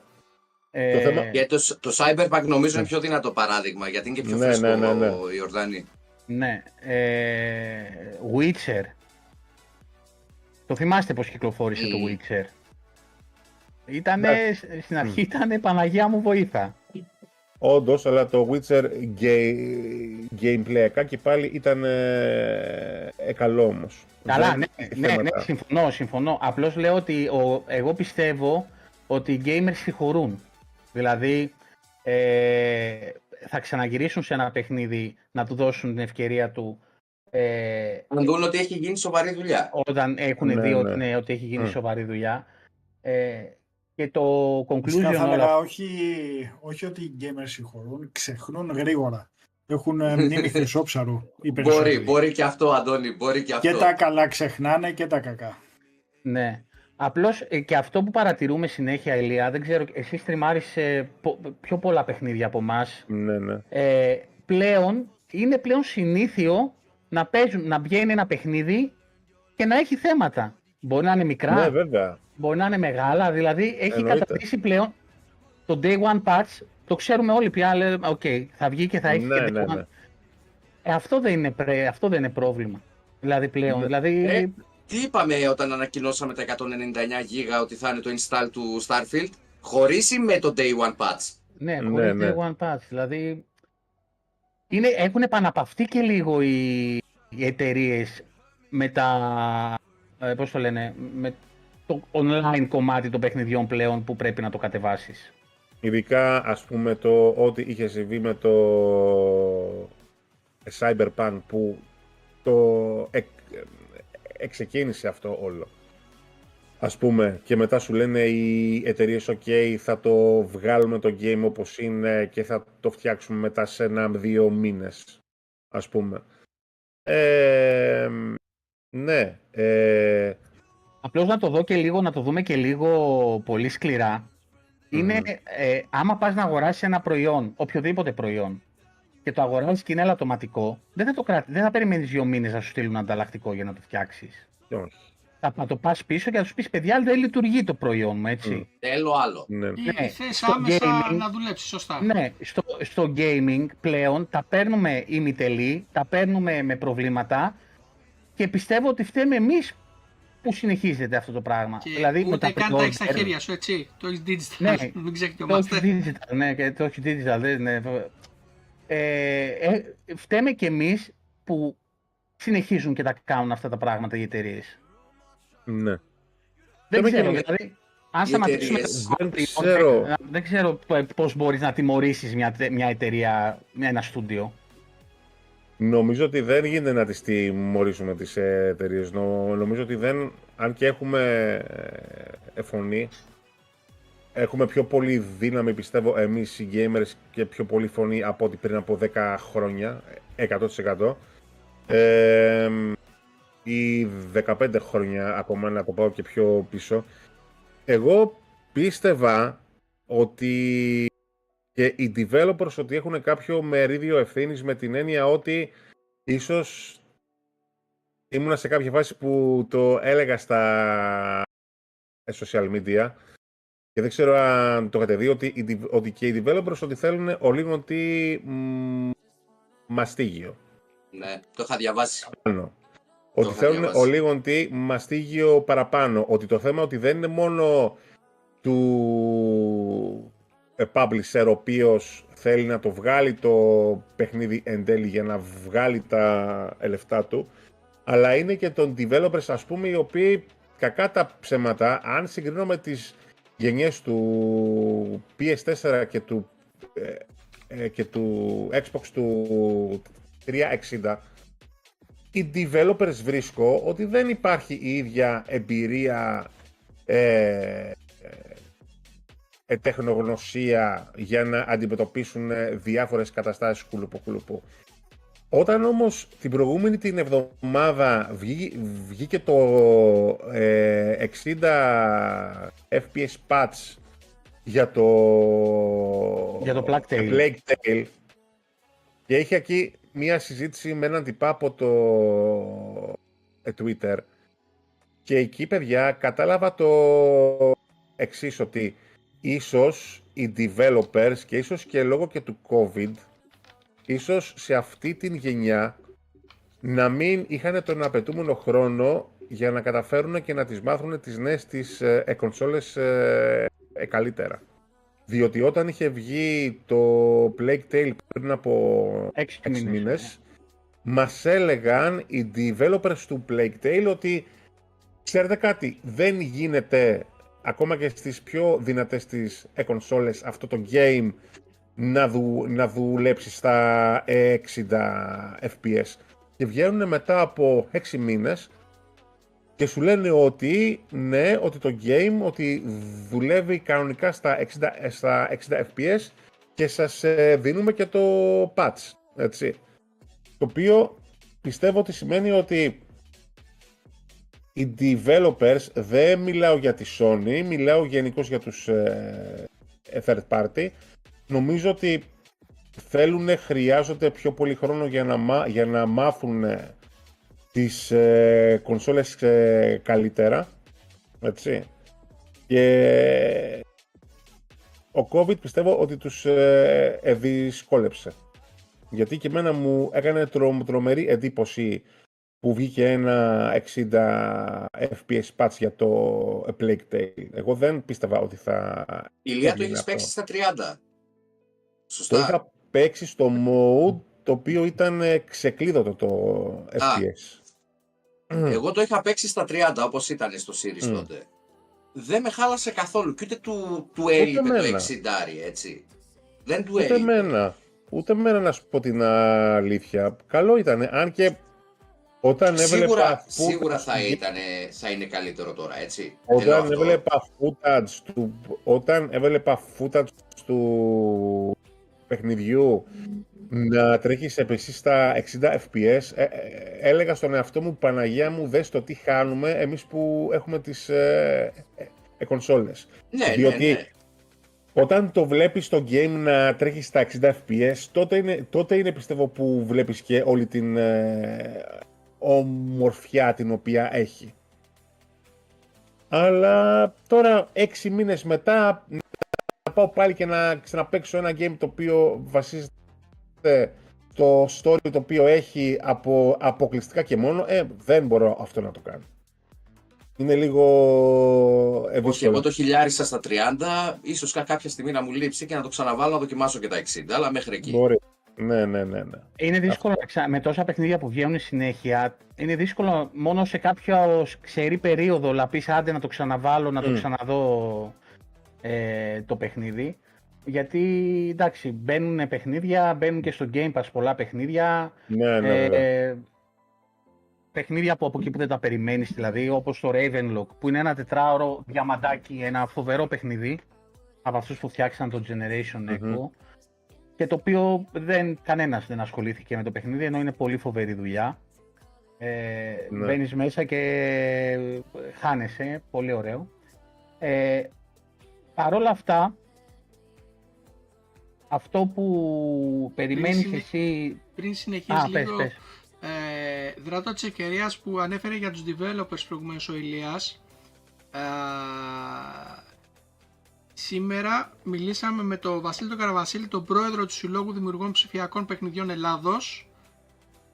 Ε, το θέμα... Και το, το Cyberpunk νομίζω είναι πιο δυνατό παράδειγμα, γιατί είναι και πιο ναι, φρέσκο ναι, ναι, ναι. ο Ιορδάνη. Ναι, ε, Witcher. Το θυμάστε πως κυκλοφόρησε mm. το Witcher. Ήτανε, mm. στην αρχή ήταν Παναγία μου βοήθα. Όντως, αλλά το Witcher gameplay και πάλι ήταν ε, ε, καλό όμως. Καλά, ναι, ναι, ναι, ναι, συμφωνώ, συμφωνώ. Απλώς λέω ότι ο, εγώ πιστεύω ότι οι gamers συγχωρούν. Δηλαδή, ε, θα ξαναγυρίσουν σε ένα παιχνίδι να του δώσουν την ευκαιρία του. Ε, να δουν ότι έχει γίνει σοβαρή δουλειά. Όταν έχουν ναι, δει ναι. Ναι, ότι έχει γίνει mm. σοβαρή δουλειά. Ε, Και το conclusion θα έλεγα, όλα... όχι, όχι ότι οι gamers συγχωρούν, ξεχνούν γρήγορα. Έχουν μνήμη χρυσόψαρο. Μπορεί, μπορεί και αυτό, Αντώνη, μπορεί και αυτό. Και τα καλά ξεχνάνε και τα κακά. Ναι. Απλώς και αυτό που παρατηρούμε συνέχεια, Ηλία, δεν ξέρω, εσύ στριμάρεις πιο πολλά παιχνίδια από εμάς. Ναι, ναι. Ε, πλέον, είναι πλέον συνήθιο να, παίζουν, να βγαίνει ένα παιχνίδι και να έχει θέματα. Μπορεί να είναι μικρά. Ναι, βέβαια. Μπορεί να είναι μεγάλα, δηλαδή έχει κατατήσει πλέον το day one patch, το ξέρουμε όλοι πια, λέμε, οκ, okay, θα βγει και θα έχει ναι, και ναι, ναι. Ε, αυτό, δεν είναι πρέ, αυτό δεν είναι πρόβλημα, δηλαδή πλέον, ναι. δηλαδή... Ε, τι είπαμε όταν ανακοινώσαμε τα εκατόν ενενήντα εννιά γίγα ότι θα είναι το install του Starfield, χωρίς ή με το day one patch. Ναι, χωρίς ναι, ναι. day one patch, δηλαδή... Είναι, έχουν επαναπαυτεί και λίγο οι, οι εταιρείες με τα... Ε, πώς το λένε... Με, το online κομμάτι των παιχνιδιών πλέον που πρέπει να το κατεβάσεις. Ειδικά, ας πούμε, το ό,τι είχε συμβεί με το Cyberpunk που το εκ, εξεκίνησε αυτό όλο. Ας πούμε, και μετά σου λένε οι εταιρείες OK, θα το βγάλουμε το game όπως είναι και θα το φτιάξουμε μετά σε ένα-δύο μήνες, ας πούμε. Ε, ναι. Ε... Απλώς να το δω και λίγο, να το δούμε και λίγο πολύ σκληρά. Είναι, mm. ε, άμα πας να αγοράσεις ένα προϊόν, οποιοδήποτε προϊόν, και το αγοράζεις και είναι ελαττωματικό, δεν θα το κράτη, δεν θα περιμένεις δύο μήνες να σου στείλουν ανταλλακτικό για να το φτιάξεις. Όχι. Θα το πας πίσω και θα σου πεις, παιδιά, δεν λειτουργεί το προϊόν μου, έτσι. Mm. Θέλω άλλο. Ναι. Ναι. Θες άμεσα gaming, να δουλέψεις, σωστά. Ναι, στο, στο gaming πλέον τα παίρνουμε ημιτελή, τα παίρνουμε με προβλήματα και πιστεύω ότι φταίμε εμείς που συνεχίζεται αυτό το πράγμα. Και δηλαδή, ούτε με τα καν τα έχεις στα χέρια σου, έτσι. Το έχεις digital, ναι, μην ξεχνιόμαστε. Το έχεις digital, ναι, το έχεις digital, ναι. Ε, ε, φταίμε κι εμείς που συνεχίζουν και τα κάνουν αυτά τα πράγματα οι εταιρείες. Ναι. Δεν ξέρω, δηλαδή, αν σταματήσουμε... Δεν ξέρω, δεν ξέρω πώς μπορείς να τιμωρήσεις μια, μια εταιρεία, ένα στούντιο. Νομίζω ότι δεν γίνεται να τις τιμωρήσουμε τις εταιρείες. Νομίζω ότι δεν, αν και έχουμε φωνή, έχουμε πιο πολύ δύναμη, πιστεύω, εμείς οι gamers και πιο πολύ φωνή από ό,τι πριν από δέκα χρόνια, εκατό τοις εκατό. Ε, ή δεκαπέντε χρόνια από μένα, από πάω και πιο πίσω, εγώ πίστευα ότι και οι developers ότι έχουν κάποιο μερίδιο ευθύνης, με την έννοια ότι ίσως ήμουνα σε κάποια φάση που το έλεγα στα social media και δεν ξέρω αν το είχατε δει, ότι, ότι και οι developers ότι θέλουν ολίγνωτη μαστίγιο. Ναι, το είχα διαβάσει. Πάνω. Ότι θέλουν ο λίγοντι μαστίγιο παραπάνω. Ότι το θέμα ότι δεν είναι μόνο του publisher ο οποίος θέλει να το βγάλει το παιχνίδι εν τέλει για να βγάλει τα λεφτά του, αλλά είναι και των developers, ας πούμε, οι οποίοι κακά τα ψέματα, αν συγκρίνω με τις γενιές του πι ες φορ και του, ε, και του Xbox του τριακόσια εξήντα, οι developers βρίσκω ότι δεν υπάρχει η ίδια εμπειρία, ε, ε, ε, τεχνογνωσία για να αντιμετωπίσουν διάφορες καταστάσεις κουλουπού κουλουπού. Όταν όμως την προηγούμενη την εβδομάδα βγή, βγήκε το ε, εξήντα F P S patch για το, για το Plague Tale. Plague Tale και είχε εκεί μία συζήτηση με έναν τυπά από το Twitter και εκεί, παιδιά, κατάλαβα το εξής, ότι ίσως οι developers και ίσως και λόγω και του COVID, ίσως σε αυτή την γενιά να μην είχαν τον απαιτούμενο χρόνο για να καταφέρουν και να τις μάθουν τις νέες τις ε, κονσόλες ε, ε, καλύτερα. Διότι όταν είχε βγει το Plague Tale πριν από έξι μήνες, ναι, μας έλεγαν οι developers του Plague Tale ότι ξέρετε κάτι, δεν γίνεται ακόμα και στις πιο δυνατές τις κονσόλες αυτό το game να, δου, να δουλέψει στα εξήντα F P S. Και βγαίνουν μετά από έξι μήνες και σου λένε ότι ναι, ότι το game ότι δουλεύει κανονικά στα εξήντα F P S και σας ε, δίνουμε και το patch, έτσι. Το οποίο πιστεύω ότι σημαίνει ότι οι developers, δεν μιλάω για τη Sony, μιλάω γενικώς για τους ε, third party, νομίζω ότι θέλουν, χρειάζονται πιο πολύ χρόνο για να, για να μάθουν τις ε, κονσόλες ε, καλύτερα, έτσι, και ο COVID πιστεύω ότι τους ε, ε, δυσκόλεψε, γιατί και εμένα μου έκανε τρο, τρομερή εντύπωση που βγήκε ένα εξήντα F P S patch για το Plague Tale. Εγώ δεν πίστευα ότι θα... Ηλία, το έχεις παίξει στα τριάντα. Σωστά. Το είχα παίξει στο mode το οποίο ήταν ξεκλείδωτο το F P S. Α, εγώ το είχα παίξει στα τριάντα όπως ήταν στο series mm. τότε. Δεν με χάλασε καθόλου και ούτε του, του έλειπε το εξήντα, έτσι. Δεν του έλειπε. ούτε μένα να σου πω την αλήθεια. Καλό ήταν, αν και όταν σίγουρα, έβλεπα σίγουρα footage, θα, ήτανε, θα είναι καλύτερο τώρα, έτσι. Όταν έβλεπα footage του, όταν έβλεπα footage του παιχνιδιού να τρέχεις επίσης στα εξήντα φρέιμς περ σέκοντ, ε, ε, έλεγα στον εαυτό μου, Παναγία μου, δες το τι χάνουμε εμείς που έχουμε τις ε, ε, ε, κονσόλες. Ναι, διότι ναι, ναι. Όταν το βλέπεις το game να τρέχει στα εξήντα φρέιμς περ σέκοντ, τότε είναι, τότε είναι πιστεύω που βλέπεις και όλη την ε, ομορφιά την οποία έχει. Αλλά τώρα έξι μήνες μετά να πάω πάλι και να ξαναπαίξω ένα game το οποίο βασίζεται το story το οποίο έχει από, αποκλειστικά και μόνο, ε, δεν μπορώ αυτό να το κάνω. Είναι λίγο ευαίσθητο. Όχι, εγώ το χιλιάρισα στα τριάντα, ίσως κάποια στιγμή να μου λείψει και να το ξαναβάλω να δοκιμάσω και τα εξήντα, αλλά μέχρι εκεί. Μπορεί. Ναι, ναι, ναι, ναι. Είναι δύσκολο αυτό. Με τόσα παιχνίδια που βγαίνουν συνέχεια, είναι δύσκολο μόνο σε κάποια ξερή περίοδο να πεις άντε να το ξαναβάλω, να mm. το ξαναδώ ε, το παιχνίδι. Γιατί εντάξει, μπαίνουν παιχνίδια, μπαίνουν και στο Game Pass πολλά παιχνίδια. Ναι, ναι, ναι. Ε, παιχνίδια που από εκεί που δεν τα περιμένεις, δηλαδή, όπως το Ravenlock, που είναι ένα τετράωρο διαμαντάκι, ένα φοβερό παιχνίδι από αυτούς που φτιάξαν το Generation Echo, mm-hmm. και το οποίο δεν, κανένας δεν ασχολήθηκε με το παιχνίδι, ενώ είναι πολύ φοβερή δουλειά. Ε, ναι. Μπαίνεις μέσα και χάνεσαι, πολύ ωραίο. Ε, παρόλα αυτά, αυτό που περιμένεις πριν, εσύ... Πριν συνεχίσεις λίγο, πες, πες. Ε, δράτω της ευκαιρίας που ανέφερε για τους developers προηγουμένως ο Ηλίας, ε, σήμερα μιλήσαμε με τον Βασίλη τον Καραβασίλη, τον πρόεδρο του Συλλόγου Δημιουργών Ψηφιακών Παιχνιδιών Ελλάδος,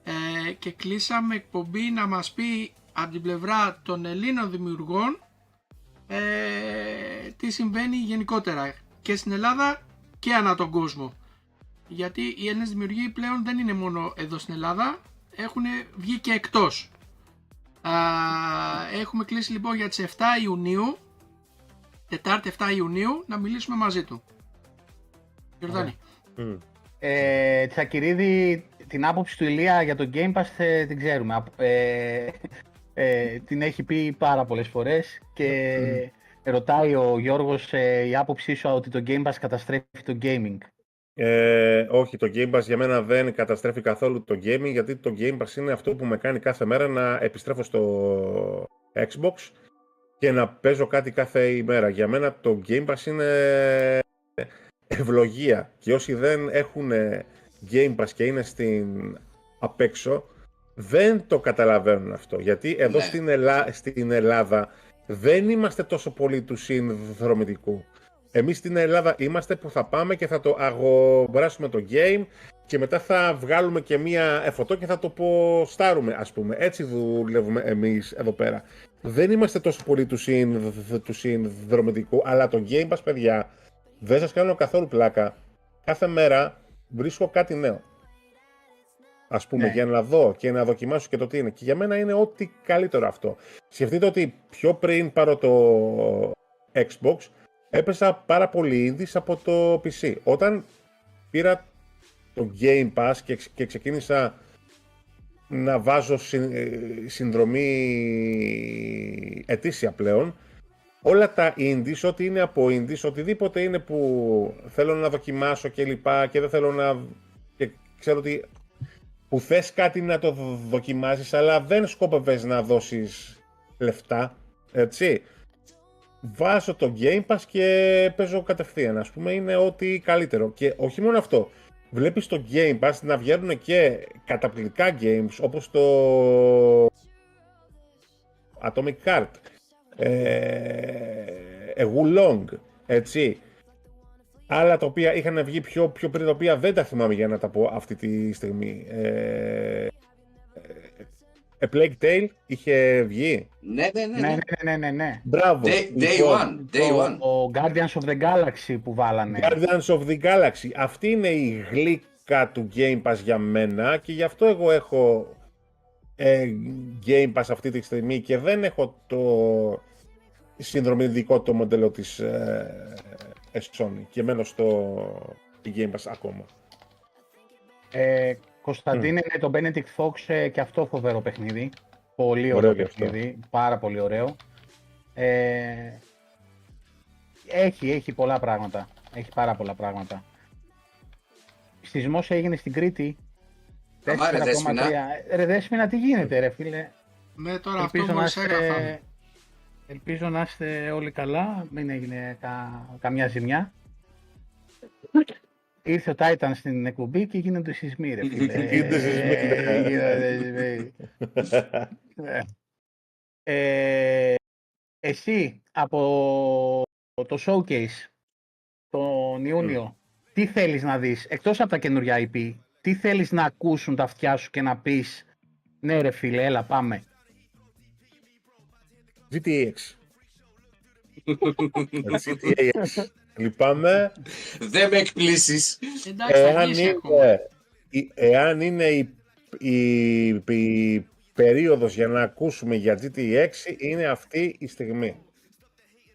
ε, και κλείσαμε εκπομπή να μας πει από την πλευρά των Ελλήνων δημιουργών ε, τι συμβαίνει γενικότερα και στην Ελλάδα και ανά τον κόσμο. Γιατί οι Έλληνες δημιουργοί πλέον δεν είναι μόνο εδώ στην Ελλάδα, έχουν βγει και εκτός. Α, έχουμε κλείσει λοιπόν για τις εφτά Ιουνίου, Τετάρτη εφτά Ιουνίου, να μιλήσουμε μαζί του. Ιορδάνη. Ε, Τσακυρίδη, την άποψη του Ηλία για το Game Pass ε, την ξέρουμε. Ε, ε, την έχει πει πάρα πολλές φορές και... Mm. Ρωτάει ο Γιώργος ε, η άποψή σου ότι το Game Pass καταστρέφει το gaming. Ε, όχι, το Game Pass για μένα δεν καταστρέφει καθόλου το gaming, γιατί το Game Pass είναι αυτό που με κάνει κάθε μέρα να επιστρέφω στο Xbox και να παίζω κάτι κάθε ημέρα. Για μένα το Game Pass είναι ευλογία και όσοι δεν έχουν Game Pass και είναι στην απ' έξω, δεν το καταλαβαίνουν αυτό. Γιατί εδώ ναι. στην, Ελλά... στην Ελλάδα δεν είμαστε τόσο πολύ του συνδρομητικού. Εμείς στην Ελλάδα είμαστε που θα πάμε και θα το αγοράσουμε το game και μετά θα βγάλουμε και μία εφωτό και θα το ποστάρουμε, ας πούμε. Έτσι δουλεύουμε εμείς εδώ πέρα. Δεν είμαστε τόσο πολύ του, συνδ, του συνδρομητικού, αλλά το Game Pass, παιδιά, δεν σας κάνω καθόλου πλάκα. Κάθε μέρα βρίσκω κάτι νέο. Ας πούμε, ναι. για να δω και να δοκιμάσω και το τι είναι. Και για μένα είναι ό,τι καλύτερο αυτό. Σκεφτείτε ότι πιο πριν πάρω το Xbox, έπαιζα πάρα πολύ indies από το πι σι. Όταν πήρα το Game Pass και ξεκίνησα να βάζω συνδρομή ετήσια πλέον, όλα τα indies, ό,τι είναι από indies, οτιδήποτε είναι που θέλω να δοκιμάσω και λοιπά και δεν θέλω να... Και ξέρω ότι... που θες κάτι να το δοκιμάσεις, αλλά δεν σκόπευες να δώσεις λεφτά, έτσι. Βάζω το Game Pass και παίζω κατευθείαν, ας πούμε, είναι ό,τι καλύτερο. Και όχι μόνο αυτό, βλέπεις το Game Pass να βγαίνουν και καταπληκτικά games, όπως το Atomic Heart, ε... Wo Long, έτσι. Άλλα τα οποία είχαν βγει πιο, πιο πριν, τα οποία δεν τα θυμάμαι για να τα πω αυτή τη στιγμή. Ε, A Plague Tale είχε βγει. Ναι, ναι, ναι. ναι. ναι, ναι, ναι. Μπράβο. Day, day one. Day one. Ο, ο Guardians of the Galaxy που βάλανε. Guardians of the Galaxy. Αυτή είναι η γλύκα του Game Pass για μένα και γι' αυτό εγώ έχω ε, Game Pass αυτή τη στιγμή και δεν έχω το συνδρομητικό το μοντέλο της... Ε, Sony και μένω στο Game Pass ακόμα. Ε, Κωνσταντίνε, mm. το Benedict Fox ε, και αυτό φοβερό παιχνίδι. Πολύ ωραίο, ωραίο παιχνίδι, πάρα πολύ ωραίο. Ε, έχει, έχει πολλά πράγματα. Έχει πάρα πολλά πράγματα. Σεισμός έγινε στην Κρήτη. Αμάρε Δέσποινα. Ρε Δέσποινα, τι γίνεται ρε φίλε. Ναι, τώρα ελπίζω αυτό μας έγραφαν. Ελπίζω να είστε όλοι καλά, μην έγινε κα, καμιά ζημιά. Ήρθε ο Titan στην εκπομπή και γίνονται σεισμοί ρε φίλε. Γίνονται σεισμοί. Εσύ από το showcase τον Ιούνιο, mm. τι θέλεις να δεις, εκτός από τα καινούργια άι πι, τι θέλεις να ακούσουν τα αυτιά σου και να πεις ναι ρε φίλε, έλα πάμε. τζι τι έι έξι. τζι τι έι έξι. Λυπάμαι. Δεν με εκπλήσεις. Εάν είναι, εάν είναι η, η, η περίοδος για να ακούσουμε για τζι τι έι έξι, είναι αυτή η στιγμή.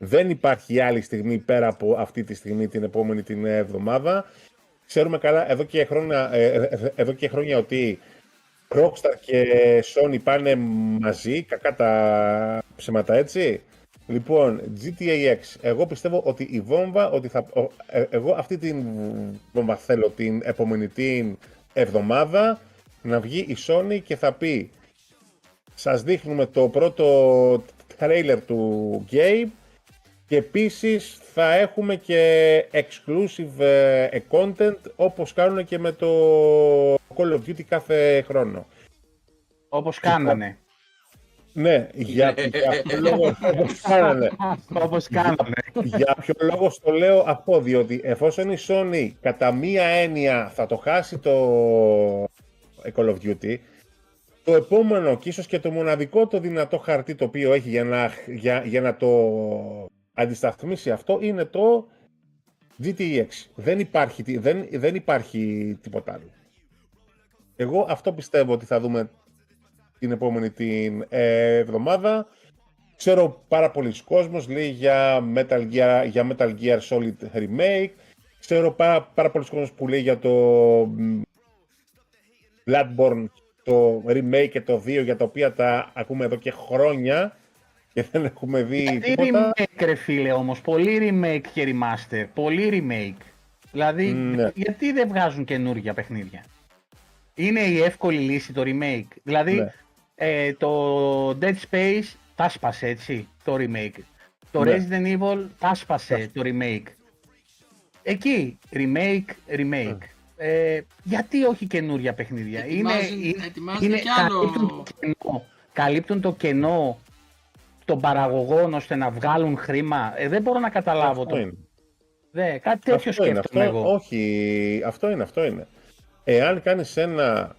Δεν υπάρχει άλλη στιγμή πέρα από αυτή τη στιγμή, την επόμενη την εβδομάδα. Ξέρουμε καλά εδώ και χρόνια, εδώ και χρόνια ότι Rockstar και Sony πάνε μαζί, κακά τα ψέματα έτσι. Λοιπόν, τζι τι έι έξι, εγώ πιστεύω ότι η βόμβα, ότι θα, εγώ αυτή την βόμβα θέλω την επόμενη την εβδομάδα να βγει η Sony και θα πει σας δείχνουμε το πρώτο trailer του game και επίσης θα έχουμε και exclusive content όπως κάνουν και με το Call of Duty κάθε χρόνο. Όπως κάνανε. Ναι, για ποιο λόγο όπως το λέω αυτό, διότι εφόσον η Sony κατά μία έννοια θα το χάσει το Call of Duty, το επόμενο και ίσως και το μοναδικό το δυνατό χαρτί το οποίο έχει για να, για, για να το αντισταθμίσει αυτό είναι το τζι τι έι έξι. Δεν υπάρχει, δεν, δεν υπάρχει τίποτα άλλο. Εγώ αυτό πιστεύω ότι θα δούμε την επόμενη την ε, εβδομάδα. Ξέρω πάρα πολλοί κόσμος λέει για Metal Gear, για Metal Gear Solid Remake. Ξέρω πάρα, πάρα πολλοί κόσμος που λέει για το Bloodborne, το remake και το δύο, για τα οποία τα ακούμε εδώ και χρόνια και δεν έχουμε δει γιατί τίποτα. Remake ρε φίλε όμως, πολύ remake και remaster, πολύ remake. Δηλαδή ναι. Γιατί δεν βγάζουν καινούργια παιχνίδια. Είναι η εύκολη λύση το remake. Δηλαδή ναι. ε, το Dead Space τα σπάσε έτσι το remake. Το ναι. Resident Evil τα σπάσε το remake. Εκεί remake, remake. Mm. Ε, γιατί όχι καινούρια παιχνίδια. Ετοιμάζει, είναι, ετοιμάζει είναι, και άλλο. Καλύπτουν το κενό, καλύπτουν το κενό των παραγωγών ώστε να βγάλουν χρήμα. Ε, δεν μπορώ να καταλάβω αυτό το. Είναι. Δε, κάτι τέτοιο σκέφτομαι αυτό, εγώ. Όχι, αυτό είναι, αυτό είναι. Εάν κάνεις ένα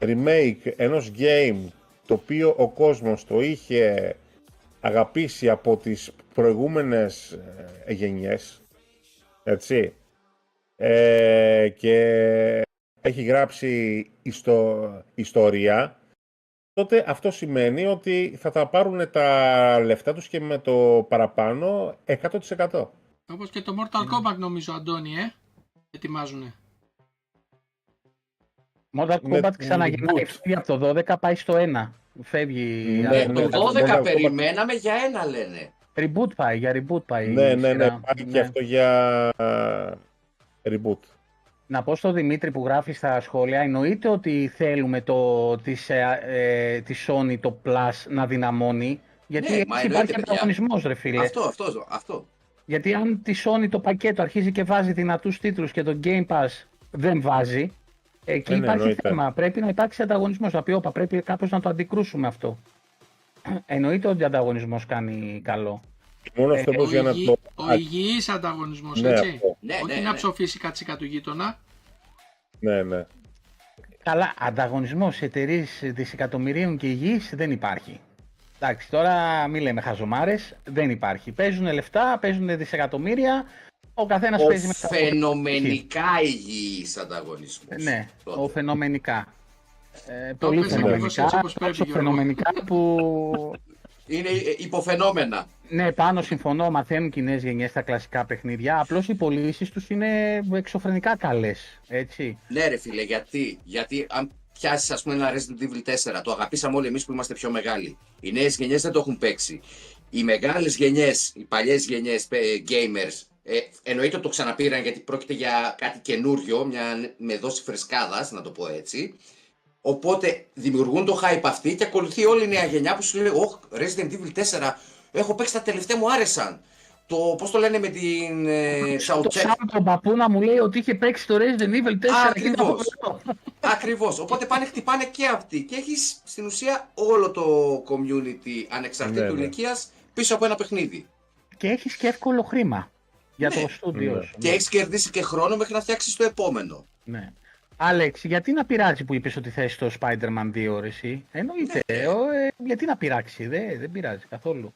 remake ενός game το οποίο ο κόσμος το είχε αγαπήσει από τις προηγούμενες γενιές, έτσι, ε, και έχει γράψει ιστο, ιστορία, τότε αυτό σημαίνει ότι θα τα πάρουν τα λεφτά τους και με το παραπάνω εκατό τοις εκατό. Όπως και το Mortal Kombat νομίζω, Αντώνη, ε, ετοιμάζουνε. Mortal Kombat ξαναγυρνάει από το δώδεκα, πάει στο ένα. Φεύγει. Ναι, α, ναι, το δώδεκα περιμέναμε Kombat. Για ένα λένε. Reboot πάει, για reboot πάει. Ναι, ναι, ναι, πάει ναι. Και αυτό για reboot. Να πω στον Δημήτρη που γράφει στα σχόλια, εννοείται ότι θέλουμε το, της, ε, ε, της Sony το Plus να δυναμώνει, γιατί ναι, έτσι υπάρχει ανταγωνισμός ρε φίλε. Αυτό, αυτό, αυτό. Γιατί αν τη Sony το πακέτο αρχίζει και βάζει δυνατούς τίτλους και το Game Pass δεν βάζει, εκεί δεν υπάρχει εννοείται. Θέμα. Πρέπει να υπάρξει ανταγωνισμός. Θα πει, όπα, πρέπει κάπως να το αντικρούσουμε αυτό. Εννοείται ότι ο ανταγωνισμός κάνει καλό. Μόνο αυτό ε, ο, για να υγι... το... ο υγιής ανταγωνισμός, ναι, έτσι. Ναι, όχι ναι, να ναι. ψοφήσει κατσίκα του γείτονα. Ναι, ναι. Καλά, ανταγωνισμός εταιρείες δισεκατομμυρίων και υγιής δεν υπάρχει. Εντάξει, τώρα μην λέμε χαζομάρες, δεν υπάρχει. Παίζουν λεφτά, παίζουν δισεκατομμύρια. Ο καθένας ο παίζει μετά. Φαινομενικά υγιής ανταγωνισμός. Ναι, τότε. Ο φαινομενικά. Ε, πολύ φαινομενικά, τόσο φαινομενικά που... Είναι υποφαινόμενα. Ναι, πάνω συμφωνώ, μαθαίνουν οι νέες γενιές τα κλασικά παιχνίδια, απλώς οι πωλήσεις τους είναι εξωφρενικά καλές, έτσι. Ναι ρε φίλε, γιατί, γιατί αν πιάσεις ας πούμε ένα Resident Evil τέσσερα, το αγαπήσαμε όλοι εμείς που είμαστε πιο μεγάλοι. Οι νέες γενιές δεν το έχουν παίξει. Οι μεγάλες γενιές, οι παλιές γενιές gamers, ε, εννοείται το ξαναπήραν γιατί πρόκειται για κάτι καινούριο, μια με δόση φρεσκάδας, να το πω έτσι. Οπότε δημιουργούν το hype αυτή και ακολουθεί όλη η νέα γενιά που σου λέει «Ωχ, Resident Evil τέσσερα, έχω παίξει τα τελευταία μου, άρεσαν». Το πώς το λένε με την ε, Σαουτσέ. Το παππούνα μου λέει ότι είχε παίξει το Resident Evil τέσσερα. Ακριβώς. Ακριβώς. Οπότε πάνε χτυπάνε και αυτοί. Και έχεις στην ουσία όλο το community ανεξαρτήτου ηλικίας πίσω από ένα παιχνίδι. Και έχεις και εύκολο χρήμα για ναι. το studio. Ναι. Και έχεις κερδίσει και χρόνο μέχρι να φτιάξεις το επόμενο. Ναι. Άλεξ, γιατί να πειράζει που είπες ότι θες το Spider-Man δύο, ρε εσύ? Εννοείται. Ναι. Ο, ε, γιατί να πειράξει, δε, δεν πειράζει καθόλου.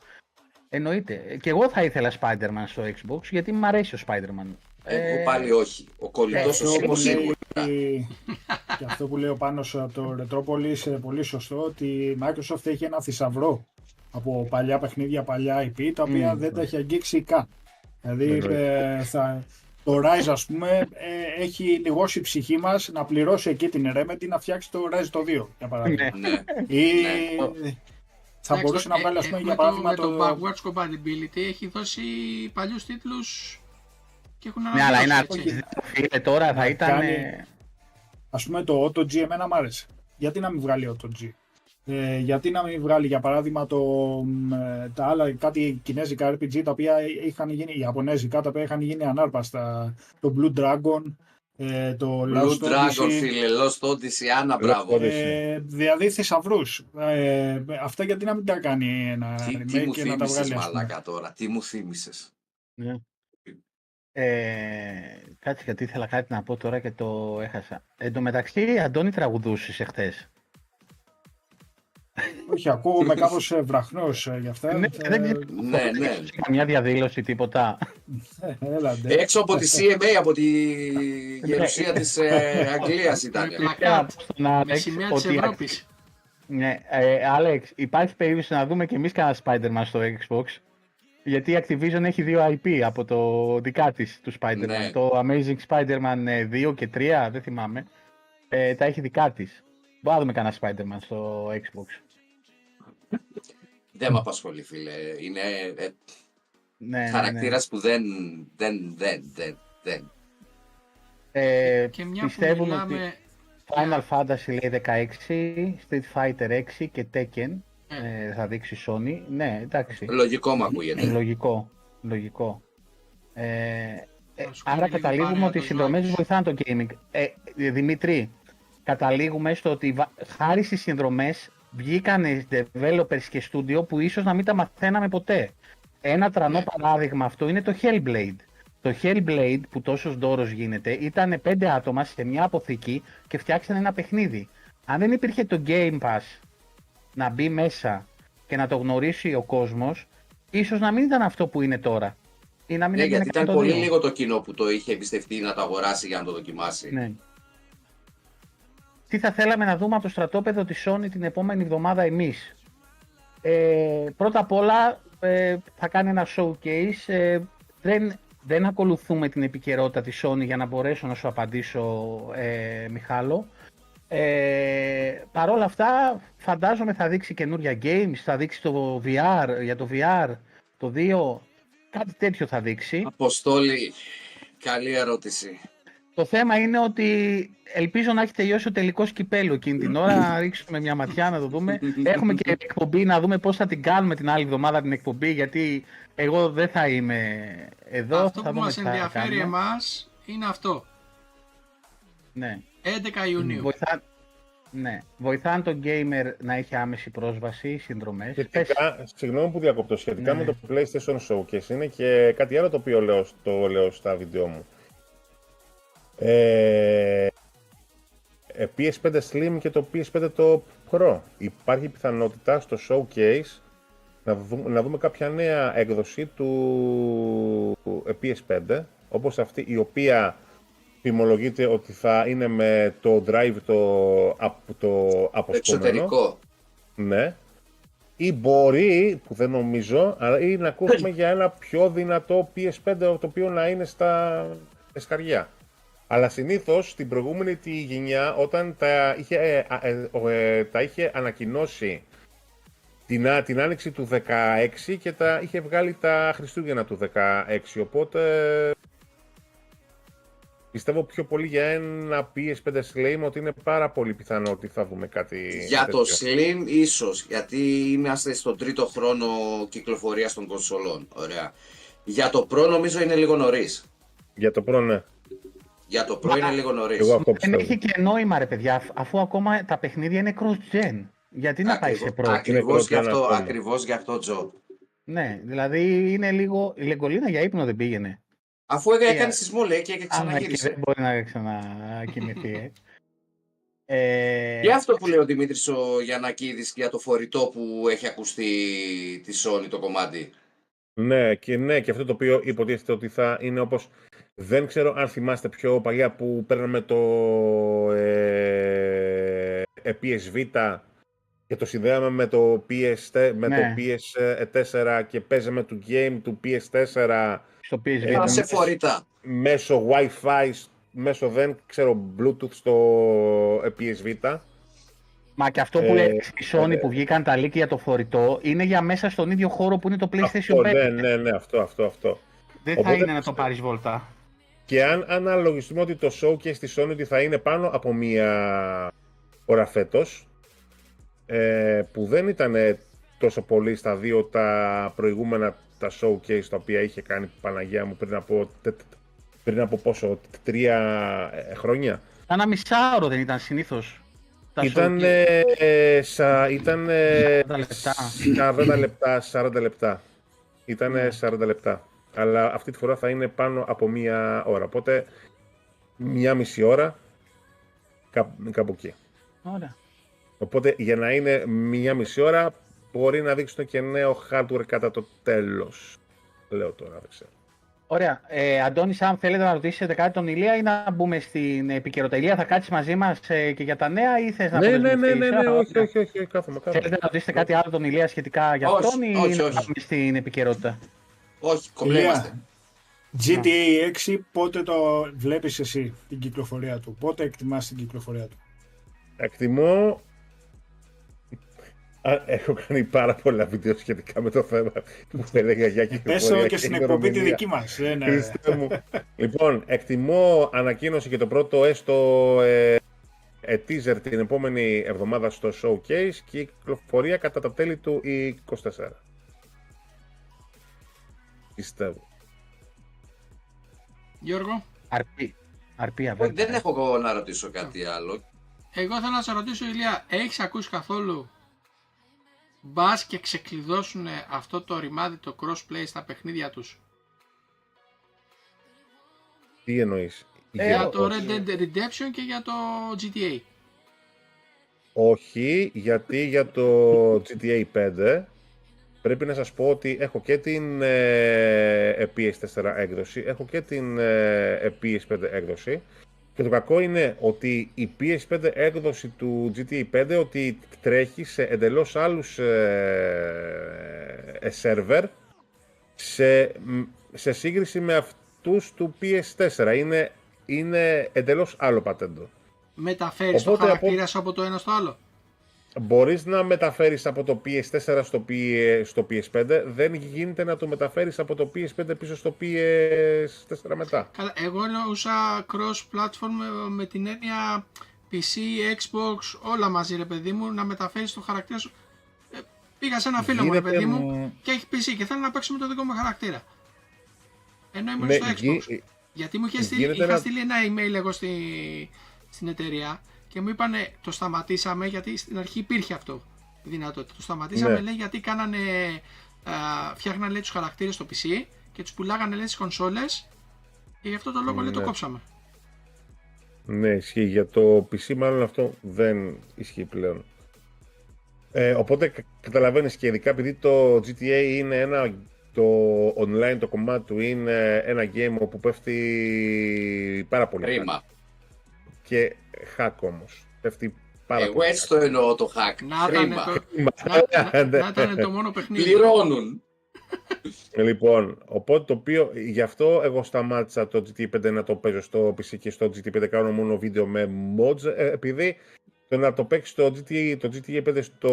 Εννοείται. Και εγώ θα ήθελα Spider-Man στο Xbox, γιατί μου αρέσει ο Spider-Man. Εγώ πάλι όχι. Ο κολλητός ο Σίμος σίγουρα. Και αυτό που λέει ο Πάνος από το Ρετρόπολης είναι πολύ σωστό, ότι η Microsoft έχει ένα θησαυρό από παλιά παιχνίδια, παλιά άι πι, τα οποία mm, δεν τα έχει αγγίξει καν. Δηλαδή ε, θα, το Rise, ας πούμε, ε, έχει λιγώσει η ψυχή μας να πληρώσει εκεί την Remedy να φτιάξει το Rise το δύο, για παράδειγμα. Ή... Θα Άξτε, μπορούσε ε, να βάλει, ας πούμε, για παράδειγμα το... το backwards compatibility έχει δώσει παλιούς τίτλους και έχουν αναλύσει. Ναι, αλλά είναι αρκετή φίλε, τώρα θα ήταν... Κάνει... Ας πούμε το Auto G εμένα μ' άρεσε. Γιατί να μην βγάλει Auto G? Ε, γιατί να μην βγάλει, για παράδειγμα, το, τα άλλα κάτι κινέζικα αρ πι τζι, τα οποία είχαν γίνει, οι ιαπωνέζικα, τα οποία είχαν γίνει ανάρπαστα. Το Blue Dragon... Ε, το Blue Dragon, φίλε, Lost Odyssey, Άννα, μπράβο. Ε, δηλαδή θησαυρούς. Ε, αυτά γιατί να μην τα κάνει ένα remake και θύμισες, να τα βγάλει. Μαλάκα τώρα, τι μου θύμισες. Ναι. Ε, κάτσε γιατί ήθελα κάτι να πω τώρα και το έχασα. Εν τω μεταξύ, Αντώνη, τραγουδούσες εχθές? Όχι, ακούγομαι κάπως βραχνός γι' αυτά. Ναι, δεν ξέρω. Καμιά διαδήλωση, τίποτα. Έξω από τη σι εμ έι, από τη γερουσία της Αγγλίας ήταν. Με σημεία της Ευρώπης. Ναι, Άλεξ, υπάρχει περίπτωση να δούμε και εμείς κανένα Spider-Man στο Xbox? Γιατί η Activision έχει δύο άι πι από το δικά της του Spider-Man. Το Amazing Spider-Man δύο και τρία, δεν θυμάμαι, τα έχει δικά της. Μπορούμε να δούμε κανένα Spider-Man στο Xbox. Δεν με απασχολεί, φίλε. Είναι ε, ναι, χαρακτήρας ναι. που δεν, δεν, δεν, δεν, δεν. Ε, και μια πιστεύουμε που μιλάμε... ότι Final Fantasy λέει δεκαέξι, Street Fighter έξι και Tekken ε, θα δείξει Sony. Ναι, εντάξει. Λογικό μου ακούγεται. Λογικό, λογικό. Ε, άρα καταλήγουμε ότι οι συνδρομές βοηθάνε το gaming. Ε, Δημήτρη, καταλήγουμε στο ότι χάρη στις συνδρομές βγήκαν οι developers και studio που ίσως να μην τα μαθαίναμε ποτέ. Ένα τρανό παράδειγμα αυτό είναι το Hellblade. Το Hellblade που τόσος ντόρος γίνεται ήταν πέντε άτομα σε μια αποθήκη και φτιάξαν ένα παιχνίδι. Αν δεν υπήρχε το Game Pass να μπει μέσα και να το γνωρίσει ο κόσμος, ίσως να μην ήταν αυτό που είναι τώρα. Ή να μην ναι, γιατί ήταν πολύ δύο. Λίγο το κοινό που το είχε εμπιστευτεί να το αγοράσει για να το δοκιμάσει. Ναι. Τι θα θέλαμε να δούμε από το στρατόπεδο της Sony την επόμενη εβδομάδα εμείς? Ε, πρώτα απ' όλα ε, θα κάνει ένα showcase. Ε, δεν, δεν ακολουθούμε την επικαιρότητα της Sony για να μπορέσω να σου απαντήσω, ε, Μιχάλο. Ε, Παρ' όλα αυτά φαντάζομαι θα δείξει καινούρια games, θα δείξει το βι αρ, για το βι αρ, το δύο, κάτι τέτοιο θα δείξει. Αποστόλη, καλή ερώτηση. Το θέμα είναι ότι ελπίζω να έχει τελειώσει ο τελικός κυπέλλου εκείνη την ώρα, να ρίξουμε μια ματιά να το δούμε. Έχουμε και εκπομπή να δούμε πώς θα την κάνουμε την άλλη εβδομάδα την εκπομπή, γιατί εγώ δεν θα είμαι εδώ. Αυτό θα που μας ενδιαφέρει εμάς είναι αυτό. Ναι. έντεκα Ιουνίου. Βοηθά... Ναι. Βοηθάνε τον gamer να έχει άμεση πρόσβαση, συνδρομές. Σχετικά, συγγνώμη που διακόπτω, σχετικά ναι. με το PlayStation Showcase είναι και κάτι άλλο το οποίο λέω, το λέω στα βίντεο μου. Ε, πι ες φάιβ Slim και το πι ες φάιβ το Pro. Υπάρχει πιθανότητα στο showcase να δούμε, να δούμε κάποια νέα έκδοση του πι ες φάιβ, όπως αυτή η οποία φημολογείται ότι θα είναι με το drive το, το αποστούμενο. Εξωτερικό. Ναι. ή μπορεί, που δεν νομίζω, ή να ακούσουμε για ένα πιο δυνατό πι ες φάιβ, το οποίο να είναι στα εσκαριά. Αλλά συνήθως στην προηγούμενη τη γενιά, όταν τα είχε, ε, ε, ε, τα είχε ανακοινώσει την, την άνοιξη του δεκαέξι και τα είχε βγάλει τα Χριστούγεννα του δεκαέξι, οπότε πιστεύω πιο πολύ για ένα πι ες φάιβ Slim ότι είναι πάρα πολύ πιθανό ότι θα δούμε κάτι. Για τέτοιο. Το Slim ίσως, γιατί είμαστε στον τρίτο χρόνο κυκλοφορίας των κονσολών. Ωραία. Για το Pro νομίζω είναι λίγο νωρίς. Για το Pro, ναι. Για το Pro Μα... είναι λίγο νωρίς. Δεν έχει και νόημα, ρε παιδιά, αφού ακόμα τα παιχνίδια είναι cross-gen. Γιατί να ακριβώς, πάει σε Pro. Ακριβώς, ακριβώς γι' αυτό, Τζο. Ναι, δηλαδή είναι λίγο. Η Λεγκολίνα για ύπνο δεν πήγαινε. Αφού έκανε σεισμό, λέει, και ξαναγύρισε. Δεν μπορεί να ξανακοιμηθεί. ε... Και αυτό που λέει ο Δημήτρης ο Γιαννακίδης για το φορητό που έχει ακουστεί τη Sony το κομμάτι. Ναι και, ναι, και αυτό το οποίο υποτίθεται ότι θα είναι όπως. Δεν ξέρω αν θυμάστε πιο παλιά που παίρναμε το ε, ε, πι ες Vita και το συνδέαμε με το πι ες, με ναι. το πι ες φορ και παίζαμε το game του πι ες φορ. Στο πι ες Vita. Ε, μέσω, μέσω Wi-Fi, μέσω δεν ξέρω Bluetooth στο πι ες Vita. Μα και αυτό που ε, λέει στη Sony ε, που βγήκαν τα leak για το φορητό είναι για μέσα στον ίδιο χώρο που είναι το PlayStation αυτό, πέντε. Ναι, ναι, ναι, αυτό, αυτό, αυτό. Δεν θα οπότε, είναι να το πάρεις βόλτα. Και αν αναλογιστούμε ότι το showcase στη Sony ότι θα είναι πάνω από μία ώρα φέτος, ε, που δεν ήταν τόσο πολύ στα δύο τα προηγούμενα τα showcase τα οποία είχε κάνει Παναγία μου πριν από, πριν από πόσο, τρία ε, χρόνια. Ένα μισάωρο δεν ήταν συνήθως. Ήταν, ε, ε, σα, ήταν ε, σαράντα λεπτά, σαράντα λεπτά. Ήταν σαράντα λεπτά. Αλλά αυτή τη φορά θα είναι πάνω από μία ώρα, οπότε μία μισή ώρα κάπου, κάπου εκεί. Ωραία. Οπότε για να είναι μία μισή ώρα μπορεί να δείξουν και νέο hardware κατά το τέλος. Λέω τώρα, δεν ξέρω. Ωραία. Ε, Αντώνης, αν θέλετε να ρωτήσετε κάτι τον Ηλία ή να μπούμε στην επικαιρότητα. Ηλία, θα κάτσεις μαζί μας ε, και για τα νέα ή θες να ναι, ναι, ναι, ναι, ναι, ναι, όχι, όχι, όχι, κάθομαι, κάθομαι. Θέλετε να ρωτήσετε κάτι άλλο τον Ηλία σχετικά για αυτόν ή όχι, να πάμε στην επικαιρότητα. Όχι, κομπλήμαστε. Yeah. τζι τι έι έξι, πότε το βλέπεις εσύ την κυκλοφορία του, πότε εκτιμάς την κυκλοφορία του? Εκτιμώ... Έχω κάνει πάρα πολλά βίντεο σχετικά με το θέμα που έλεγα για κυκλοφορία. Πες και, και στην εκπομπή τη δική μας. Ναι, ναι. Λοιπόν, εκτιμώ ανακοίνωση και το πρώτο έστω ε, ε, teaser την επόμενη εβδομάδα στο showcase και η κυκλοφορία κατά τα τέλη του είκοσι τέσσερα. Πιστεύω. Γιώργο. Αρπή. Αρπή αβέρτα. Δεν έχω να ρωτήσω κάτι yeah. άλλο. Εγώ θέλω να σε ρωτήσω, Ηλία, έχεις ακούσει καθόλου μπας και ξεκλειδώσουν αυτό το ρημάδι, το crossplay στα παιχνίδια τους? Τι εννοείς? Ε, για όχι. το Red Dead Redemption και για το τζι τι έι. Όχι, γιατί για το τζι τι έι πέντε πρέπει να σας πω ότι έχω και την ε, πι ες φορ έκδοση, έχω και την ε, πι ες φάιβ έκδοση και το κακό είναι ότι η πι ες φάιβ έκδοση του τζι τι έι πέντε ότι τρέχει σε εντελώς άλλους ε, ε, σερβερ σε, σε σύγκριση με αυτούς του πι ες φορ, είναι, είναι εντελώς άλλο πατέντο. Μεταφέρεις το χαρακτήρα από... από το ένα στο άλλο. Μπορείς να μεταφέρεις από το πι ες φορ στο, πι... στο πι ες φάιβ, δεν γίνεται να το μεταφέρεις από το πι ες φάιβ πίσω στο πι ες φορ μετά. Καλά, εγώ εννοούσα cross-platform με την έννοια πι σι, Xbox, όλα μαζί ρε παιδί μου, να μεταφέρεις το χαρακτήρα σου. Ε, πήγα σε ένα φίλο μου ρε παιδί μου, μου και έχει πι σι και θέλω να παίξω με το δικό μου χαρακτήρα. Ενώ ήμουν ναι, στο Xbox. Γι... Γιατί μου είχε στείλει, είχα να... στείλει ένα email εγώ στη... στην εταιρεία. Και μου είπανε το σταματήσαμε γιατί στην αρχή υπήρχε αυτό η δυνατότητα. Το σταματήσαμε ναι. λέει γιατί κάνανε, α, φτιάχνανε λέει, τους χαρακτήρες στο πι σι και τους πουλάγανε λέει στις κονσόλες και γι' αυτό το λόγο ναι. λέει το κόψαμε. Ναι, ισχύει. Για το πι σι μάλλον αυτό δεν ισχύει πλέον. Ε, οπότε καταλαβαίνεις και ειδικά επειδή το τζι τι έι είναι ένα, το online το κομμάτι του είναι ένα game όπου πέφτει πάρα πολύ. Ρήμα. Και hack όμως, πέφτει Πάρα Εγώ πολύ. Έτσι το εννοώ το hack. Να ήταν το, το μόνο παιχνίδι. Πληρώνουν. Λοιπόν, οπότε το οποίο, γι' αυτό εγώ σταμάτησα το τζι τι φάιβ να το παίζω στο πι σι και στο τζι τι φάιβ κάνω μόνο βίντεο με mods, επειδή το να το παίξει το τζι τι έι, το τζι τι έι φάιβ στο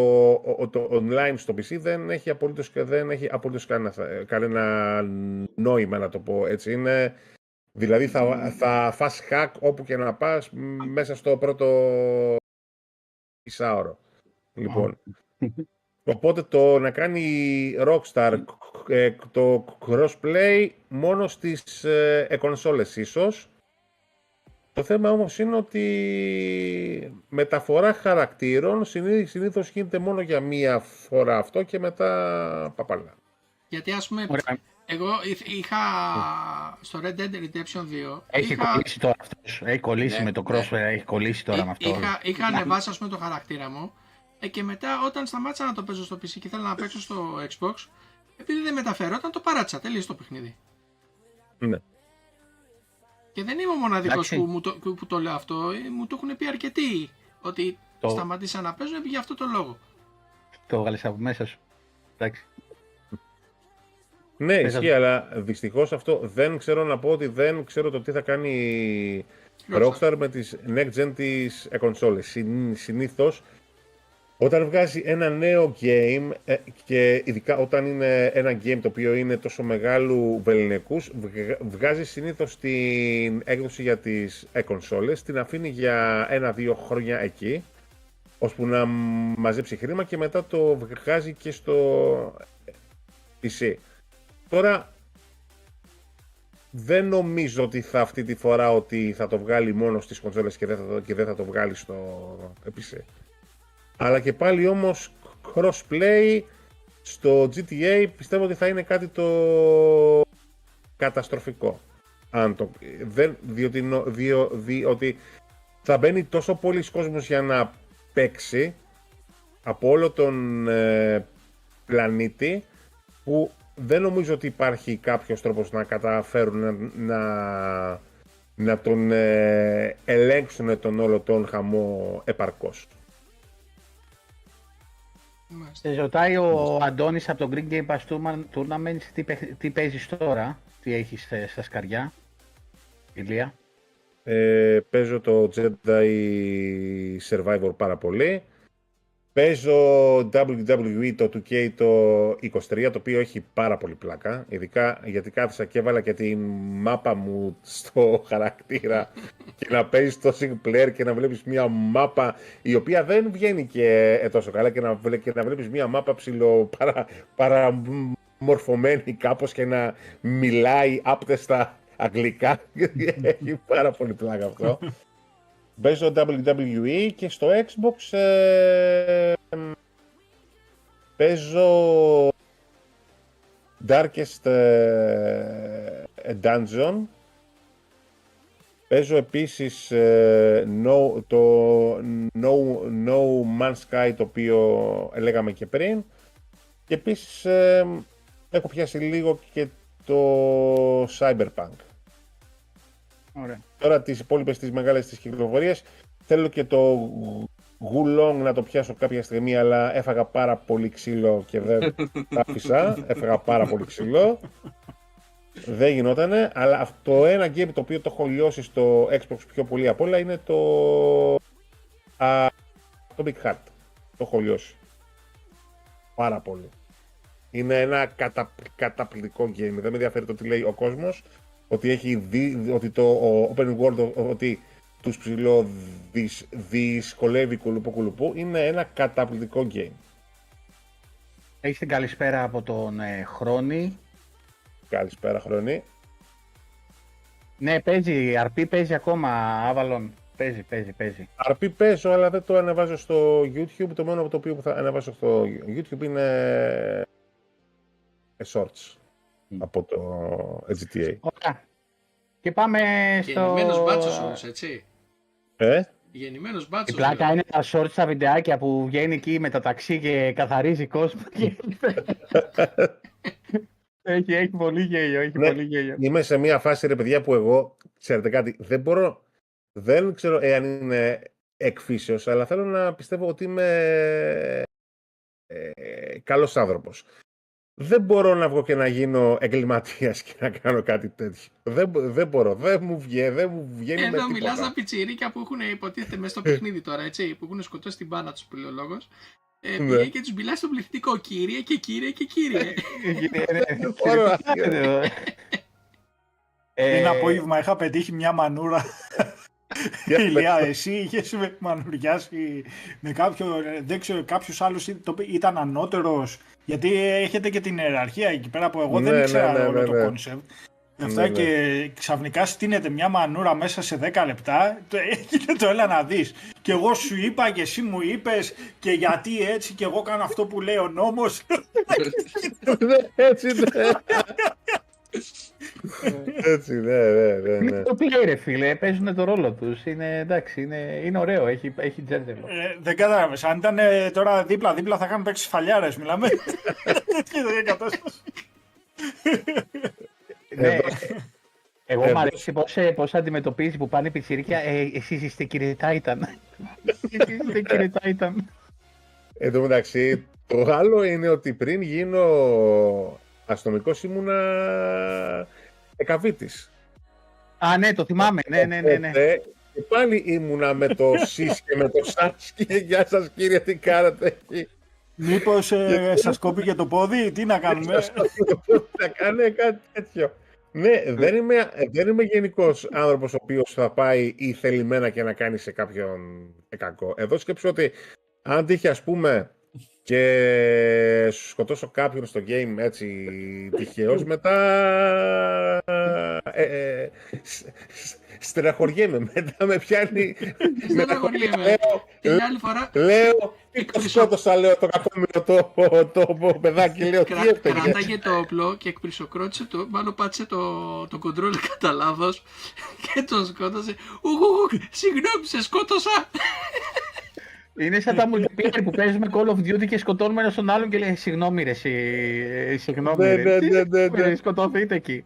το online στο πι σι δεν έχει απολύτως, δεν έχει απολύτως κανένα, κανένα νόημα να το πω έτσι. Είναι, δηλαδή θα, θα φας hack όπου και να πας μέσα στο πρώτο εισάωρο. Λοιπόν. Οπότε το να κάνει Rockstar το crossplay μόνο στις ε, κονσόλες ίσως. Το θέμα όμως είναι ότι μεταφορά χαρακτήρων συνήθως γίνεται μόνο για μία φορά αυτό και μετά παπαλά. Γιατί ας πούμε, ωραία. Εγώ είχα στο Red Dead Redemption δύο... Έχει είχα... κολλήσει τώρα αυτός, έχει κολλήσει ναι, με το crossplay, ναι. Έχει κολλήσει τώρα με αυτό. Είχα, είχα ανεβάσει ας πούμε το χαρακτήρα μου. Και μετά όταν σταμάτησα να το παίζω στο πι σι και ήθελα να παίξω στο Xbox, επειδή δεν μεταφερόταν το παράτησα, τελείωσε το παιχνίδι. Ναι. Και δεν είμαι ο μοναδικός που, μου το, που το λέω αυτό, μου το έχουν πει αρκετοί ότι το... σταματήσα να παίζω για αυτό το λόγο. Το βγάλες από μέσα σου. Εντάξει. Ναι, ισχύει, αλλά δυστυχώς αυτό δεν ξέρω να πω ότι δεν ξέρω το τι θα κάνει Rockstar με τις next gen της κονσόλες. Συνήθως όταν βγάζει ένα νέο game και ειδικά όταν είναι ένα game το οποίο είναι τόσο μεγάλου βεληνικούς, βγάζει συνήθως την έκδοση για τις κονσόλες, την αφήνει για ένα-δύο χρόνια εκεί, ώσπου να μαζέψει χρήμα και μετά το βγάζει και στο πι σι. Τώρα δεν νομίζω ότι θα αυτή τη φορά ότι θα το βγάλει μόνο στις κονσόλες και δεν θα το, και δεν θα το βγάλει στο πι σι. Αλλά και πάλι όμως crossplay στο τζι τι έι πιστεύω ότι θα είναι κάτι το καταστροφικό. Αν το... Δεν... Διότι... Νο... Διο... διότι θα μπαίνει τόσο πολλοί κόσμος για να παίξει από όλο τον ε, πλανήτη που δεν νομίζω ότι υπάρχει κάποιος τρόπος να καταφέρουν να, να... να τον ε, ελέγξουν τον όλο τον χαμό επαρκώς. Σε ρωτάει ο Αντώνης από το Greek Game Pass Tournament τι, τι παίζεις τώρα, τι έχεις στα σκαριά, Ηλία. Ε, παίζω το Jedi Survivor πάρα πολύ. Παίζω ντάμπλιου ντάμπλιου ι το δύο κέι το είκοσι τρία, το οποίο έχει πάρα πολύ πλάκα. Ειδικά γιατί κάθισα και έβαλα και τη μάπα μου στο χαρακτήρα και να παίζεις το single player και να βλέπεις μια μάπα η οποία δεν βγαίνει και τόσο καλά και να, και να βλέπεις μια μάπα ψηλο παρα, παραμορφωμένη κάπως και να μιλάει άπτεστα αγγλικά. Έχει πάρα πολύ πλάκα αυτό. Παίζω ντάμπλιου ντάμπλιου ι και στο Xbox ε, παίζω Darkest ε, Dungeon. Παίζω επίσης ε, no, το no, no Man's Sky, το οποίο λέγαμε και πριν. Και επίσης ε, έχω πιάσει λίγο και το Cyberpunk. Ωραία. Τώρα τις υπόλοιπες τις μεγάλες τις κυκλοφορίες. Θέλω και το Wo Long να το πιάσω κάποια στιγμή, αλλά έφαγα πάρα πολύ ξύλο και δεν τα άφησα. Έφαγα πάρα πολύ ξύλο. Δεν γινότανε, αλλά αυτό ένα game το οποίο το έχω λιώσει στο Xbox πιο πολύ απ' όλα είναι το Atomic Heart. Το έχω λιώσει πάρα πολύ. Είναι ένα κατα... καταπληκτικό game. Δεν με ενδιαφέρει το τι λέει ο κόσμος. Ότι, έχει δι, ότι το open world, ότι τους ψηλό δυσ, δυσκολεύει κουλουπού κουλουπού, είναι ένα καταπληκτικό game. Έχεις την καλησπέρα από τον ε, Χρόνη. Καλησπέρα Χρόνη. Ναι, παίζει, αρ πι παίζει ακόμα, Avalon, παίζει, παίζει, παίζει. αρ πι παίζω, αλλά δεν το ανεβάζω στο YouTube, το μόνο από το οποίο που θα ανεβάσω στο YouTube είναι shorts. Από το τζι τι έι. Ωραία. Και πάμε στο... Γεννημένος μπάτσος όμως, έτσι. Ε? Γεννημένος μπάτσος. Η πλάκα είναι τα shorts, τα βιντεάκια που βγαίνει εκεί με τα ταξί και καθαρίζει κόσμο. έχει, έχει πολύ γέλιο, έχει ναι, πολύ γέλιο. Είμαι σε μια φάση, ρε παιδιά, που εγώ, ξέρετε κάτι, δεν μπορώ, δεν ξέρω εάν είναι εκφύσεως, αλλά θέλω να πιστεύω ότι είμαι ε, καλός άνθρωπος. Δεν μπορώ να βγω και να γίνω εγκληματίας και να κάνω κάτι τέτοιο. Δεν, δεν μπορώ, δεν μου βγαίνει, δεν μου βγαίνει με τίποτα. Εδώ μιλάς τα πιτσιρίκια που έχουν υποτίθεται μέσα στο παιχνίδι τώρα, έτσι, που έχουν σκοτώσει την μπάνα τους, που λέει ο λόγος. Ε, ναι. Και τους μιλάς στο πληθυντικό, κύριε και κύριε και κύριε. Ένα απόγευμα είχα πετύχει μια μανούρα. Ηλιά, εσύ είχες με μανουριάσει με κάποιον, δεν ξέρω, κάποιος άλλος ήταν ανώτερος, γιατί έχετε και την ιεραρχία εκεί πέρα που εγώ ναι, δεν ήξερα ναι, ναι, όλο ναι, ναι. το κόνσεπτ. Αυτά ναι, ναι. Και ξαφνικά στείνεται μια μανούρα μέσα σε δέκα λεπτά, έγινε το έλα να δεις. Και εγώ σου είπα και εσύ μου είπες και γιατί έτσι και εγώ κάνω αυτό που λέει ο νόμος. Έτσι ναι. Έτσι, ναι, ναι, ναι. Το πλέι ρε φίλε, παίζουν το ρόλο τους, είναι εντάξει, είναι, είναι ωραίο, έχει, έχει τζέντελο. Ε, δεν κατάλαβες, αν ήταν τώρα δίπλα-δίπλα θα είχαμε παίξει φαλιάρες, μιλάμε. Τέτοια κατάσταση. Ναι, εγώ μ' αρέσει πώς αντιμετωπίζει που πάνε πιτσιρίκια, ε, εσείς είστε κύριε Titan. Εσείς είστε κύριε Titan. Εν τω μεταξύ, το άλλο είναι ότι πριν γίνω αστυνομικός ήμουνα εκαβίτης. Α, ναι, το θυμάμαι. Ναι, ναι, ναι, ναι. Και πάλι ήμουνα με το ΣΥΣ και με το ΣΑΣ και γεια σας κύριε, τι κάνατε εκεί. Μήπως ε, σας κόπηκε το πόδι, τι να κάνουμε. Να κάνει κάτι τέτοιο. Ναι, δεν είμαι, δεν είμαι γενικός άνθρωπος ο οποίος θα πάει ή θελημένα και να κάνει σε κάποιον κακό. Εδώ σκέψω ότι αν τύχει ας πούμε και σου σκοτώσω κάποιον στο game έτσι τυχαίως, μετά ε, ε, στεναχωριέμαι, μετά με πιάνει, στεναχωριέμαι, την άλλη φορά λέω, τι σκότωσα λέω το κακόμυρο το παιδάκι, λέω τι έφταιγε. Κράταγε το όπλο και εκπλησοκρότησε το, μάλλον πάτησε το κοντρόλ κατά λάθος και τον σκότωσε, ουγουγου, συγγνώμη σε σκότωσα. Είναι σαν τα multiplayer που παίζουμε Call of Duty και σκοτώνουμε ένα στον άλλον και λέει συγγνώμη ρε, συγγνώμη ρε, σκοτωθείτε εκεί.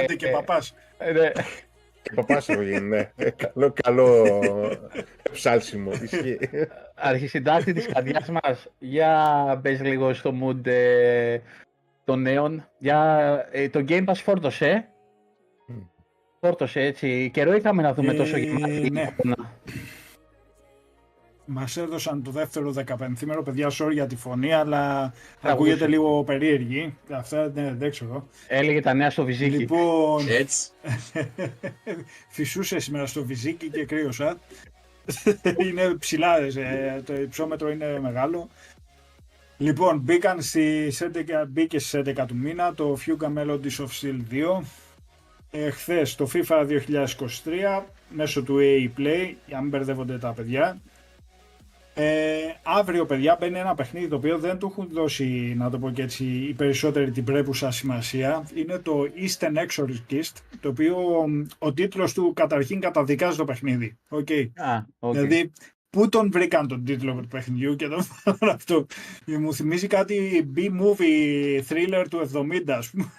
Άντε και παπάς. Και παπάς εγώ γίνει, καλό καλό ψάλσιμο. Αρχισυντάκτη της καρδιάς μας, για μπες λίγο στο mood των νέων, το Game Pass φόρτωσε. Φόρτωσε έτσι, καιρό είχαμε να δούμε τόσο γεμάτη. Μας έδωσαν το δεύτερο δεκαπενθήμερο, παιδιά, sorry για τη φωνή, αλλά ακούγεται λίγο περίεργη. Αυτά ναι, δεν ξέρω. Έλεγε τα νέα στο Βυζίκι. Λοιπόν, έτσι. Φυσούσε σήμερα στο Βυζίκι και κρύωσα. Είναι ψηλά, το υψόμετρο είναι μεγάλο. Λοιπόν, μπήκαν στις έντεκα, μπήκε στις έντεκα του μήνα το Fuga Melodies of Steel δύο. Ε, χθες το FIFA δύο χιλιάδες είκοσι τρία, μέσω του ι έι Play, για να μην μπερδεύονται τα παιδιά. Ε, αύριο, παιδιά, μπαίνει ένα παιχνίδι το οποίο δεν του έχουν δώσει, να το πω και έτσι, οι περισσότεροι την πρέπουσα σημασία. Είναι το Eastern Exorcist, το οποίο ο τίτλος του καταρχήν καταδικάζει το παιχνίδι. Okay. Ah, okay. Δηλαδή, πού τον βρήκαν τον τίτλο του παιχνιδιού και τον φάγαν αυτό. Μου θυμίζει κάτι B-movie thriller του εβδομήντα, ας πούμε.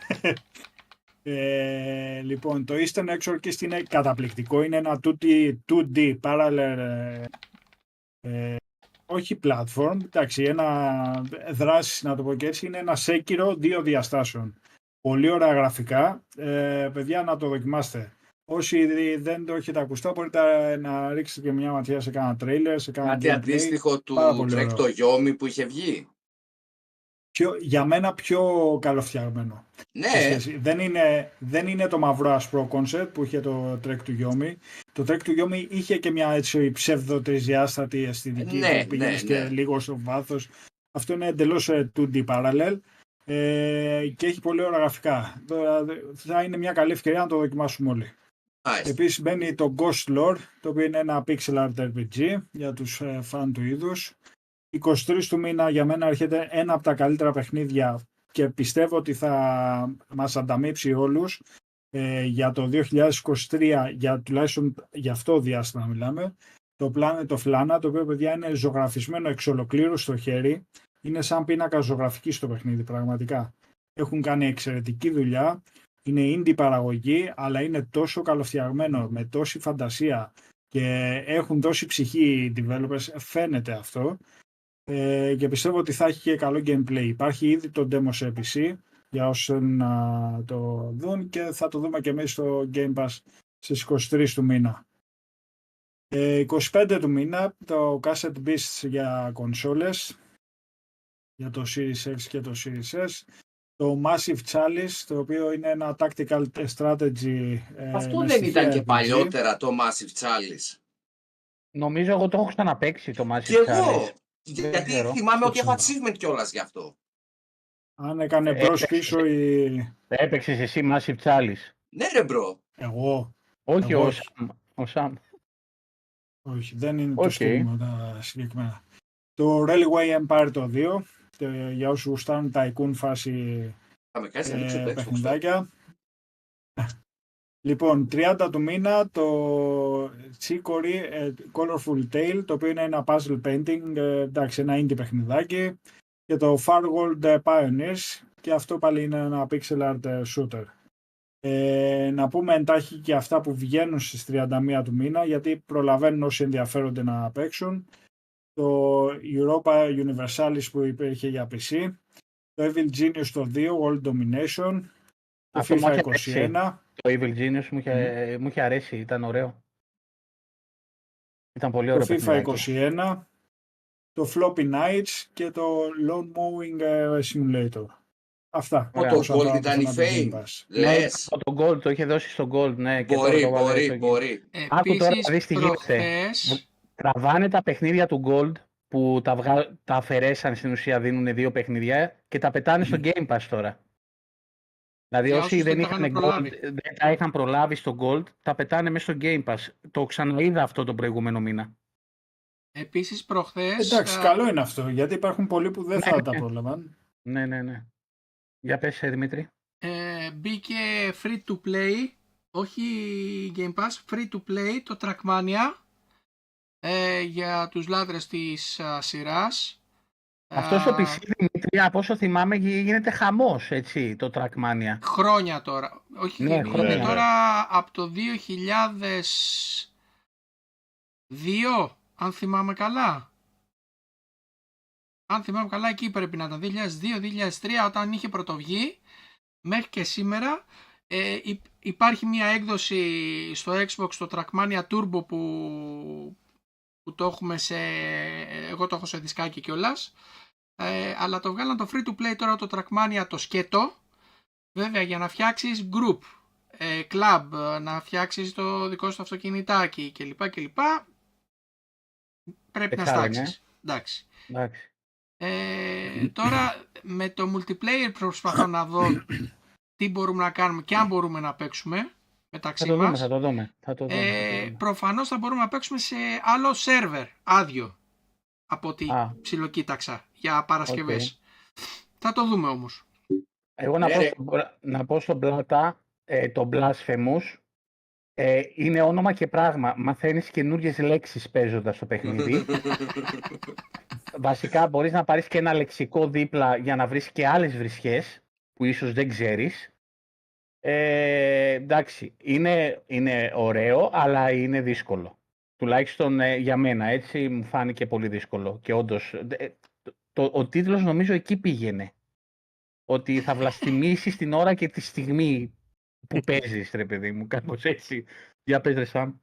Ε, λοιπόν, το Eastern Exorcist είναι καταπληκτικό. Είναι ένα two D parallel. Ε, όχι platform, εντάξει, ένα δράση να το πω και έτσι, είναι ένα σέκυρο δύο διαστάσεων. Πολύ ωραία γραφικά, ε, παιδιά να το δοκιμάστε. Όσοι δεν το έχετε ακουστά μπορείτε να ρίξετε και μια ματιά σε κάνα τρέιλερ, σε κάνα κάτι αντίστοιχο του Trek to Yomi που είχε βγει. Πιο, για μένα πιο καλοφτιαγμένο. Ναι. Δεν είναι, δεν είναι το μαύρο ασπρό κόνσεπτ που είχε το Trek to Yomi. Το Trek to Yomi είχε και μια έτσι ψεύδο τρισδιάστατη αισθητική, ναι, που πήγαινε ναι, και ναι. λίγο στο βάθος. Αυτό είναι εντελώς two D parallel ε, και έχει πολύ ωραία γραφικά. Θα είναι μια καλή ευκαιρία να το δοκιμάσουμε όλοι. Nice. Επίσης μπαίνει το Ghost Lore, το οποίο είναι ένα pixel art αρ πι τζι για τους φαν του είδους. εικοστή τρίτη του μήνα για μένα έρχεται ένα από τα καλύτερα παιχνίδια και πιστεύω ότι θα μας ανταμείψει όλους ε, για το δύο χιλιάδες είκοσι τρία, για, τουλάχιστον γι' αυτό διάστημα μιλάμε, το Planet of Lana, το οποίο παιδιά είναι ζωγραφισμένο εξ ολοκλήρου στο χέρι, είναι σαν πίνακα ζωγραφική στο παιχνίδι πραγματικά. Έχουν κάνει εξαιρετική δουλειά, είναι indie παραγωγή, αλλά είναι τόσο καλοφτιαγμένο, με τόση φαντασία, και έχουν δώσει ψυχή οι developers, φαίνεται αυτό, ε, και πιστεύω ότι θα έχει και καλό gameplay. Υπάρχει ήδη το demo σε πι σι για όσοι να το δουν και θα το δούμε και εμείς στο Game Pass στις είκοσι τρεις του μήνα. Ε, είκοσι πέντε του μήνα το Cassette Beasts για κονσόλες, για το Series X και το Series S. Το Massive Chalice, το οποίο είναι ένα tactical strategy. Αυτό ε, δεν ήταν και παλιότερα το Massive Chalice? Νομίζω εγώ το έχω ξαναπαίξει το Massive και Chalice. Και εγώ, δεν γιατί ξέρω. Θυμάμαι ότι έχω achievement κιόλας γι' αυτό. Αν έκανε μπρος πίσω ή... Έπαιξες εσύ Massive Chalice? Ναι ρε μπρο. Εγώ. Όχι εγώ... ο Σαμ. Όχι, δεν είναι okay. Το στήμα τα συγκεκριμένα. Το Railway Empire το δύο. Για όσους γουστάνουν Tycoon φάση ε, παιχνιδάκια. Λοιπόν, τριάντα του μήνα το Chicory Colorful Tale, το οποίο είναι ένα puzzle painting, εντάξει, ένα indie παιχνιδάκι. Και το Fargold Pioneers, και αυτό πάλι είναι ένα pixel art shooter. Ε, να πούμε εντάχει και αυτά που βγαίνουν στις τριάντα μία του μήνα, γιατί προλαβαίνουν όσοι ενδιαφέρονται να παίξουν. Το Europa Universalis που υπήρχε για πι σι, το Evil Genius το δύο, World Domination, το αυτό FIFA είκοσι ένα. Αρέσει. Το Evil Genius μου είχε, mm. μου είχε αρέσει, ήταν ωραίο. Ήταν πολύ ωραίο. Το FIFA είκοσι ένα, το Floppy Nights και το Lawn Mowing Simulator. Αυτά. Ο το Gold ήταν η Fame, λες. Το Gold, το είχε δώσει στο Gold, ναι. Μπορεί, και μπορεί, το... μπορεί. Άκου τώρα να δεις τι γίνεται. Τραβάνε τα παιχνίδια του Gold που τα, βγα... τα αφαιρέσαν, στην ουσία δίνουν δύο παιχνίδια και τα πετάνε στο Game Pass τώρα. Δηλαδή όσοι δεν είχαν Gold, δεν τα είχαν προλάβει στο Gold, τα πετάνε μέσα στο Game Pass. Το ξαναείδα αυτό τον προηγούμενο μήνα. Επίσης προχθές... Εντάξει, α... καλό είναι αυτό, γιατί υπάρχουν πολλοί που δεν ναι, θα ναι. τα προλαμβάνουν. Ναι, ναι, ναι. Για πες, Δημήτρη. Ε, μπήκε free to play, όχι Game Pass, free to play το Trackmania. Ε, για τους λάτρες της α, σειράς. Αυτός α, ο πι σι, Δημήτρη, από όσο θυμάμαι γίνεται χαμός, έτσι, το Trackmania. Χρόνια τώρα. Όχι, ναι, χρόνια, χρόνια τώρα από το δύο χιλιάδες δύο, αν θυμάμαι καλά. Αν θυμάμαι καλά, εκεί πρέπει να ήταν δύο χιλιάδες δύο δύο χιλιάδες τρία, όταν είχε πρωτοβγεί, μέχρι και σήμερα. Ε, υπάρχει μια έκδοση στο Xbox, το Trackmania Turbo που... που το έχουμε σε... εγώ το έχω σε δισκάκι κιόλας, ε, αλλά το βγάλαν το free to play τώρα το Trackmania το σκέτο, βέβαια για να φτιάξεις group, ε, club, να φτιάξεις το δικό σου αυτοκινητάκι κλπ κλπ, πρέπει Εξάρι, να στάξεις. Ναι. Εντάξει. Εντάξει. Ε, τώρα με το multiplayer προσπαθώ να δω τι μπορούμε να κάνουμε και αν μπορούμε να παίξουμε. Θα το δούμε, μας. θα το δούμε. Θα το δούμε, ε, θα το δούμε. Προφανώς θα μπορούμε να παίξουμε σε άλλο σερβερ, άδειο, από ό,τι ψιλοκοίταξα για Παρασκευές. Okay. Θα το δούμε όμως. Εγώ να, ε, πω, στο, να πω στον πλάτα, ε, το Blasphemous, ε, είναι όνομα και πράγμα. Μαθαίνεις καινούργιες λέξεις παίζοντας το παιχνίδι. Βασικά μπορείς να πάρεις και ένα λεξικό δίπλα για να βρεις και άλλες βρισχές που ίσως δεν ξέρεις. Ε, εντάξει, είναι, είναι ωραίο, αλλά είναι δύσκολο. Τουλάχιστον ε, για μένα, έτσι, μου φάνηκε πολύ δύσκολο. Και όντως, ε, το, ο τίτλος νομίζω εκεί πήγαινε. Ότι θα βλαστιμήσεις την ώρα και τη στιγμή που παίζεις, ρε παιδί μου, κάπως έτσι. Για πες, ρε Σαμ.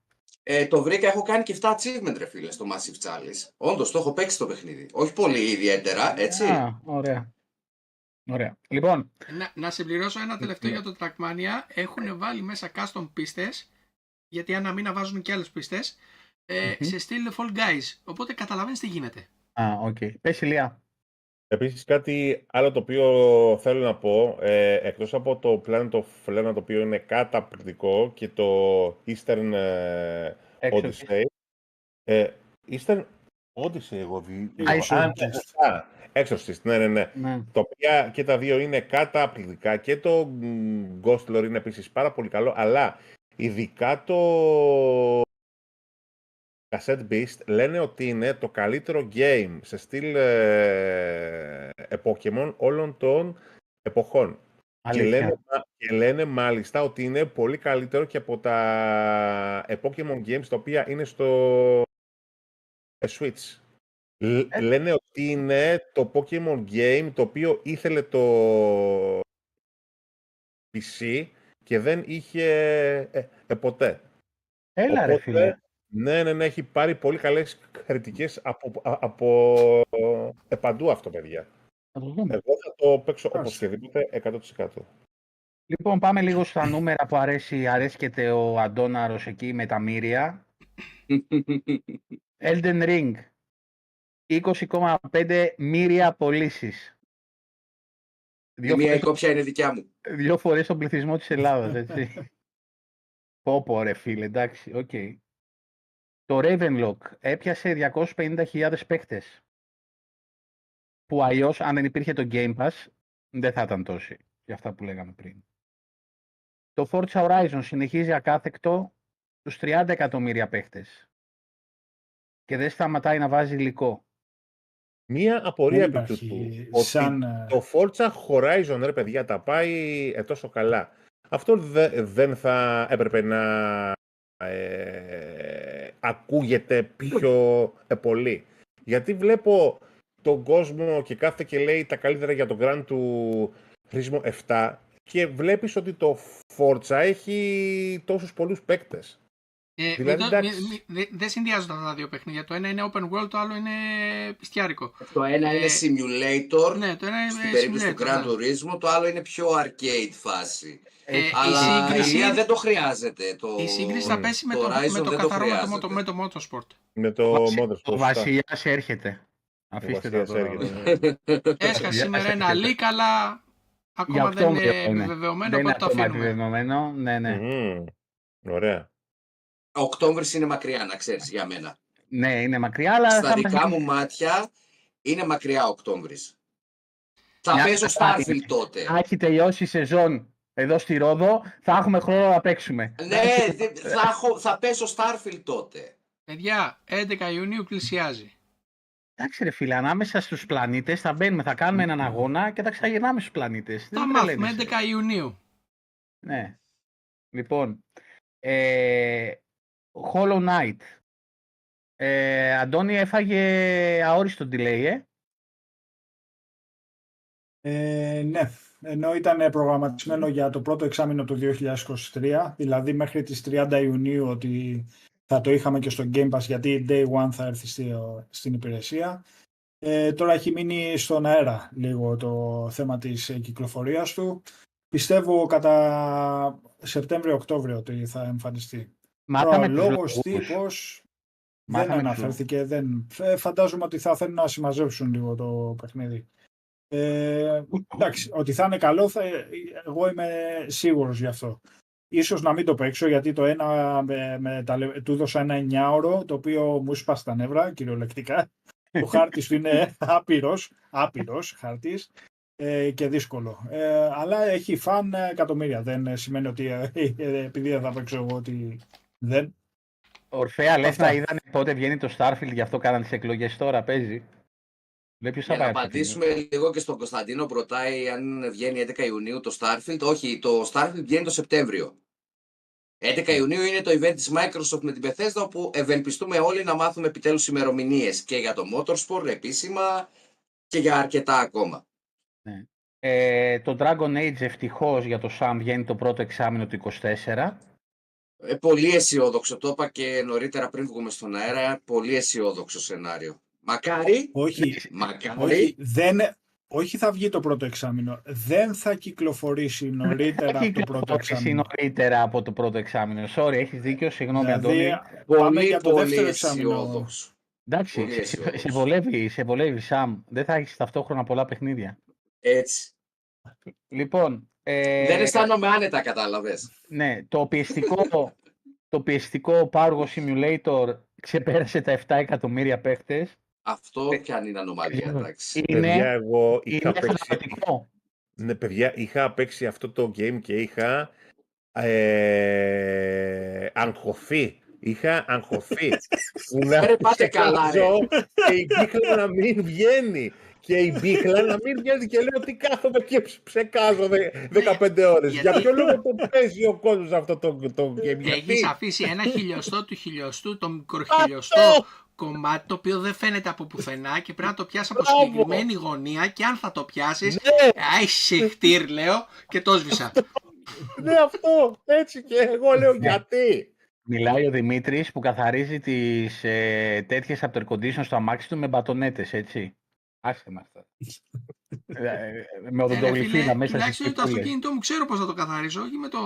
Ε, το βρήκα, έχω κάνει και εφτά achievement, ρε φίλε, στο Massive Chalice. Όντως, το έχω παίξει το παιχνίδι. Όχι πολύ ιδιαίτερα, έτσι. Α, ωραία. Ωραία. Λοιπόν. Να, να συμπληρώσω ένα τελευταίο για το Trackmania. Έχουν βάλει μέσα custom πίστες, γιατί ανά μήνα βάζουν και άλλες πίστες, ε, mm-hmm. σε Still Fall Guys. Οπότε καταλαβαίνεις τι γίνεται. Α, οκ. Okay. Πες, Ηλία. Επίσης κάτι άλλο το οποίο θέλω να πω, ε, εκτός από το Planet of Lana, το οποίο είναι καταπληκτικό, και το Eastern ε, Odyssey. Ε, Eastern Odyssey, εγώ δει. Exorcist, ναι, ναι, ναι, ναι. Τα οποία και τα δύο είναι καταπληκτικά και το Ghost Lore είναι επίσης πάρα πολύ καλό, αλλά ειδικά το Cassette Beast λένε ότι είναι το καλύτερο game σε στυλ ε, Pokemon όλων των εποχών. Και λένε, και λένε μάλιστα ότι είναι πολύ καλύτερο και από τα Pokemon Games τα οποία είναι στο Switch. Ε. Λένε ότι είναι το Pokemon Game το οποίο ήθελε το πι σι και δεν είχε ε, ε, ποτέ. Έλα. Οπότε, ρε φίλε. Ναι, ναι, ναι, έχει πάρει πολύ καλές κριτικές από, από ε, παντού αυτό, παιδιά. Εγώ θα το παίξω οπωσδήποτε εκατό τοις εκατό. Λοιπόν, πάμε λίγο στα νούμερα που αρέσει, αρέσκεται ο Αντώναρος εκεί με τα μύρια. Elden Ring. είκοσι κόμμα πέντε μύρια πωλήσεις. Δύο μία κόψια είναι δικιά μου. Δύο φορές τον πληθυσμό της Ελλάδας, έτσι. Πόπο ρε φίλε, εντάξει, οκ. Okay. Το Ravenlock έπιασε διακόσιες πενήντα χιλιάδες παίκτες. Που αλλιώς, αν δεν υπήρχε το Game Pass, δεν θα ήταν τόσοι, για αυτά που λέγαμε πριν. Το Forza Horizon συνεχίζει ακάθεκτο στους τριάντα εκατομμύρια παίχτες. Και δεν σταματάει να βάζει υλικό. Μία απορία επί του του. Σαν... Το Forza Horizon, ρε παιδιά, τα πάει ε, τόσο καλά. Αυτό δε, δεν θα έπρεπε να ε, ακούγεται πιο ε, πολύ. Γιατί βλέπω... τον κόσμο και κάθεται και λέει τα καλύτερα για τον Grand του Turismo επτά και βλέπεις ότι το Forza έχει τόσους πολλούς παίκτες. Ε, δηλαδή, δεν δε, δε συνδυάζονται αυτά τα δύο παιχνίδια. Το ένα είναι open world, το άλλο είναι πιστιάρικο. Το ένα ε, είναι simulator, ναι, το ένα είναι στην περίπτωση simulator, του Grand Turismo, το άλλο είναι πιο arcade φάση. Ε, Αλλά η σύγκριση δεν το χρειάζεται. Το, η σύγκριση θα πέσει το με το, με το καθαρό με το, με το Motorsport. Με το Motorsport. Ο Βασιλιάς έρχεται. Αφήστε το τώρα. Έσχα σήμερα ένα λίκ, αλλά ακόμα δεν είναι επιβεβαιωμένο, οπότε το αφήνουμε. Ναι, ναι. Mm, ωραία. Οκτώβρης είναι μακριά, να ξέρεις, για μένα. Ναι, είναι μακριά, αλλά... Στα δικά μου μάτια είναι μακριά Οκτώβρης. Θα παίζω Starfield τότε. Θα έχει τελειώσει η σεζόν εδώ στη Ρόδο, θα έχουμε χρόνο να παίξουμε. Ναι, θα παίζω Starfield τότε. Παιδιά, έντεκα Ιουνίου πλησιάζει. Εντάξει ρε φίλε, ανάμεσα στους πλανήτες θα μπαίνουμε, θα κάνουμε έναν αγώνα και θα ξαγυρνάμε στους πλανήτες. Θα μάθουμε έντεκα Ιουνίου. Ναι. Λοιπόν, ε, Hollow Knight. Ε, Αντώνη, έφαγε αόριστο delay, ε. ε. Ναι, ενώ ήταν προγραμματισμένο για το πρώτο εξάμηνο του δύο χιλιάδες είκοσι τρία, δηλαδή μέχρι τις τριάντα Ιουνίου ότι... θα το είχαμε και στο Game Pass, γιατί Day One θα έρθει στην υπηρεσία. Ε, τώρα έχει μείνει στον αέρα λίγο το θέμα της κυκλοφορίας του. Πιστεύω κατά Σεπτέμβριο-Οκτώβριο ότι θα εμφανιστεί. Μάθαμε τους λόγους. Τύπος δεν αναφέρθηκε. Δεν... Φαντάζομαι ότι θα θέλουν να συμμαζέψουν λίγο το παιχνίδι. Ε, εντάξει, ότι θα είναι καλό, θα... εγώ είμαι σίγουρος γι' αυτό. Ίσως να μην το παίξω, γιατί το ένα με, με, τα, του έδωσα ένα εννιάωρο, το οποίο μου σπάσει τα νεύρα, κυριολεκτικά. Ο χάρτης του είναι άπειρος, άπειρος χάρτης ε, και δύσκολο. Ε, αλλά έχει φαν εκατομμύρια, δεν σημαίνει ότι ε, ε, επειδή δεν θα παίξω εγώ ότι δεν. Ορφέα, λες να είδανε πότε βγαίνει το Starfield, γι' αυτό κάναν τις εκλογές τώρα, παίζει. Για να απαντήσουμε λίγο και στον Κωνσταντίνο, προτάει αν βγαίνει έντεκα Ιουνίου το Starfield. Όχι, το Starfield βγαίνει το Σεπτέμβριο. έντεκα Ιουνίου είναι το event της Microsoft με την Bethesda, όπου ευελπιστούμε όλοι να μάθουμε επιτέλους ημερομηνίες και για το Motorsport επίσημα και για αρκετά ακόμα. Ναι. Ε, το Dragon Age ευτυχώς για το Sam βγαίνει το πρώτο εξάμηνο του είκοσι τέσσερα. Ε, πολύ αισιόδοξο, το είπα και νωρίτερα πριν βγούμε στον αέρα, πολύ αισιόδοξο σενάριο. Μακάρι, όχι, μακάρι. Όχι, δεν, όχι θα βγει το πρώτο εξάμηνο. Δεν θα κυκλοφορήσει νωρίτερα από το πρώτο εξάμηνο. νωρίτερα από το πρώτο εξάμηνο. Sorry, έχεις δίκιο, συγγνώμη δηλαδή, Αντώνη. Πολύ, για το πολύ δεύτερο εξάμηνο. Εντάξει, σε, σε βολεύει, σε βολεύει, Σαμ. Δεν θα έχεις ταυτόχρονα πολλά παιχνίδια. Έτσι. Λοιπόν, ε, δεν αισθάνομαι άνετα, κατάλαβες. Ναι, το πιεστικό, το πιεστικό Power Simulator ξεπέρασε τα επτά εκατομμύρια παίχτες. Αυτό κι αν είναι ανομαλία, εντάξει. Είναι, παιδιά, εγώ είχα είναι παίξει... Ναι, παιδιά, είχα παίξει αυτό το game και είχα ε, αγχωθεί. Είχα αγχωθεί. Ρε, πάτε καλά, ρε. Και η κύκλωνα να μην βγαίνει. και η μπίχλα να μην βγαίνει και λέει ότι κάθομαι και ψεκάζω δεκαπέντε ώρες. Για ποιο λόγο το παίζει ο κόσμος αυτό το game? Έχεις αφήσει ένα χιλιοστό του χιλιοστού, το μικροχιλιοστό κομμάτι, το οποίο δεν φαίνεται από πουθενά και πρέπει να το πιάσει από συγκεκριμένη γωνία, και αν θα το πιάσεις, άι χτύρ λέω, και το σβήσα. Ναι, αυτό, έτσι, και εγώ λέω γιατί. Μιλάει ο Δημήτρης που καθαρίζει τις ε, τέτοιες από το air condition στο αμάξι του με μπατονέτες, έτσι. Άσε με αυτά. Με οδοντογλυφίνα μέσα στις κουκούλες. Το αυτοκίνητό μου ξέρω πώς θα το καθαρίσω, όχι με το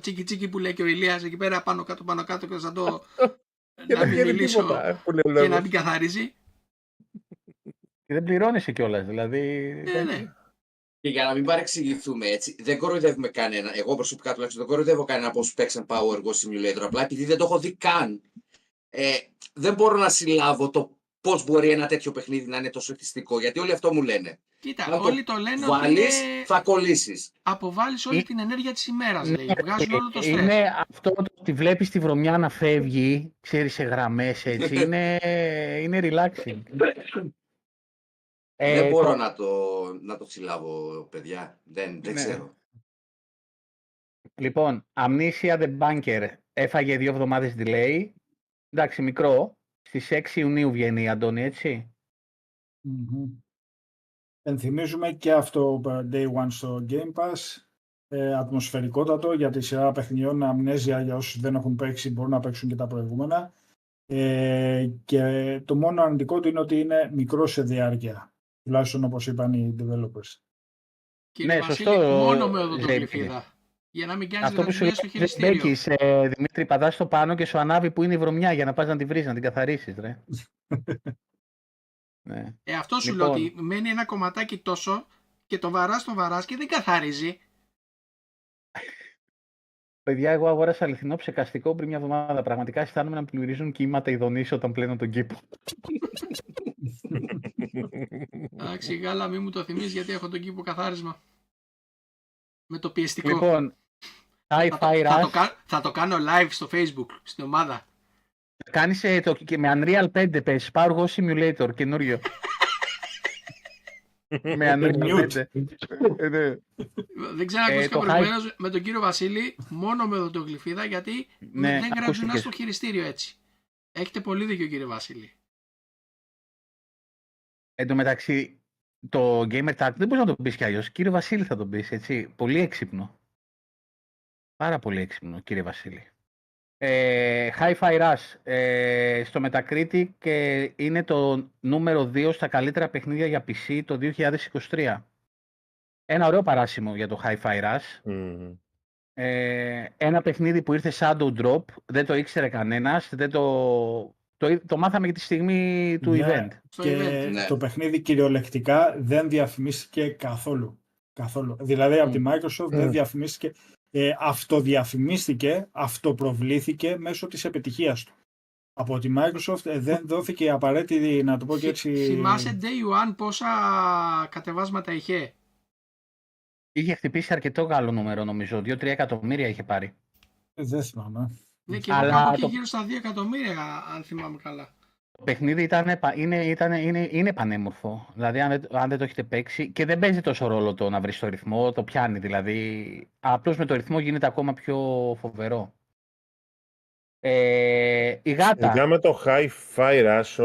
τσίκι τσίκι που λέει και ο Ηλίας εκεί πέρα πάνω κάτω πάνω κάτω και θα το να μην μιλήσω και να μην καθαρίζει. Και δεν πληρώνεσαι κιόλας, δηλαδή. Ναι, ναι. Και για να μην παρεξηγηθούμε έτσι, δεν κοροϊδεύουμε κανένα. Εγώ προσωπικά τουλάχιστον δεν κοροϊδεύω κανένα από όσους παίξαν Power Go Simulator. Απλά επειδή δεν το έχω δει καν, ε, δεν μπορώ να συλλάβω το πώς μπορεί ένα τέτοιο παιχνίδι να είναι τόσο εθιστικό. Γιατί όλοι αυτό μου λένε. Κοίτα, να όλοι το, το λένε ότι. Βάλεις, είναι... θα κολλήσεις. Αποβάλεις όλη την ενέργεια της ημέρας, λέει. Βγάζουν όλο το στρες. Είναι αυτό το ότι βλέπεις τη βρωμιά να φεύγει, ξέρεις, σε γραμμές έτσι. είναι, είναι relaxing. Ε, δεν μπορώ το... να, το, να το συλλάβω, παιδιά. Δεν, δεν ναι. ξέρω. Λοιπόν, Amnesia The Bunker έφαγε δύο εβδομάδες delay. Εντάξει, μικρό. Στις έξι Ιουνίου βγαίνει, Αντώνη, έτσι. Mm-hmm. Ενθυμίζουμε και αυτό Day One στο Game Pass. Ε, ατμοσφαιρικότατο για τη σειρά παιχνιών Amnesia, για όσους δεν έχουν παίξει μπορούν να παίξουν και τα προηγούμενα. Ε, και το μόνο αρνητικό του είναι ότι είναι μικρό σε διάρκεια. Τουλάχιστον όπως είπαν οι developers. Κύριε ναι, Βασίλη, σωστό, μόνο με οδοντογλυφίδα. Για να μην κάνεις γραμμίες στο χειριστήριο. Αυτό που σου λέει, Δημήτρη, πατάς στο πάνω και σου ανάβει που είναι η βρωμιά για να πας να την βρεις, να την καθαρίσεις. Ρε. ναι. ε, αυτό σου λοιπόν... λέει ότι μένει ένα κομματάκι τόσο και το βαράς, το βαράς και δεν καθαρίζει. Παιδιά, εγώ αγόρασα αληθινό ψεκαστικό πριν μια εβδομάδα. Πραγματικά αισθάνομαι να πλημμυρίζουν κύματα ειδονής όταν πλένω τον κήπο. Εντάξει, Γάλα, μη μου το θυμίζεις γιατί έχω τον κήπο καθάρισμα. Με το πιεστικό. Λοιπόν, θα, θα, θα, θα, το, θα το κάνω live στο Facebook, στην ομάδα. Κάνεις ε, το, και με Unreal πέντε πες, Power Go Simulator, καινούριο. με Unreal πέντε. Δεν ξέρω να ακούσεις προηγουμένως με τον κύριο Βασίλη, μόνο με οδοντογλυφίδα, γιατί ναι, δεν γράμψουν στο χειριστήριο έτσι. Έχετε πολύ δίκιο, κύριε Βασίλη. Εν τω μεταξύ, το Gamer Tag δεν μπορεί να το πεις κι αλλιώς. Κύριε Βασίλη θα το πεις, έτσι. Πολύ έξυπνο. Πάρα πολύ έξυπνο, κύριε Βασίλη. Ε, Hi-Fi Rush. Ε, στο Metacritic ε, είναι το νούμερο δύο στα καλύτερα παιχνίδια για πι σι το δύο χιλιάδες είκοσι τρία. Ένα ωραίο παράσημο για το Hi-Fi Rush. Mm-hmm. Ε, ένα παιχνίδι που ήρθε Shadow Drop. Δεν το ήξερε κανένας. Δεν το... Το, το μάθαμε και τη στιγμή του ναι, event. Και event, ναι. Το παιχνίδι κυριολεκτικά δεν διαφημίστηκε καθόλου. καθόλου. Δηλαδή από mm. τη Microsoft mm. δεν διαφημίστηκε. Ε, αυτοδιαφημίστηκε, αυτοπροβλήθηκε μέσω της επιτυχίας του. Από τη Microsoft ε, δεν δόθηκε απαραίτητη, να το πω και έτσι... Θυμάσαι Day One πόσα κατεβάσματα είχε. Είχε χτυπήσει αρκετό καλό νούμερο, νομίζω. δύο με τρία εκατομμύρια είχε πάρει. Ε, δεν θυμάμαι. Ναι, και αλλά το... γύρω στα δύο εκατομμύρια, αν θυμάμαι καλά. Το παιχνίδι ήταν, είναι, ήταν, είναι, είναι πανέμορφο. Δηλαδή, αν δεν, αν δεν το έχετε παίξει, και δεν παίζει τόσο ρόλο το να βρεις το ρυθμό, το πιάνει δηλαδή. Απλώς με το ρυθμό γίνεται ακόμα πιο φοβερό. Ε, η γάτα. Για με το Hi-Fi Rush,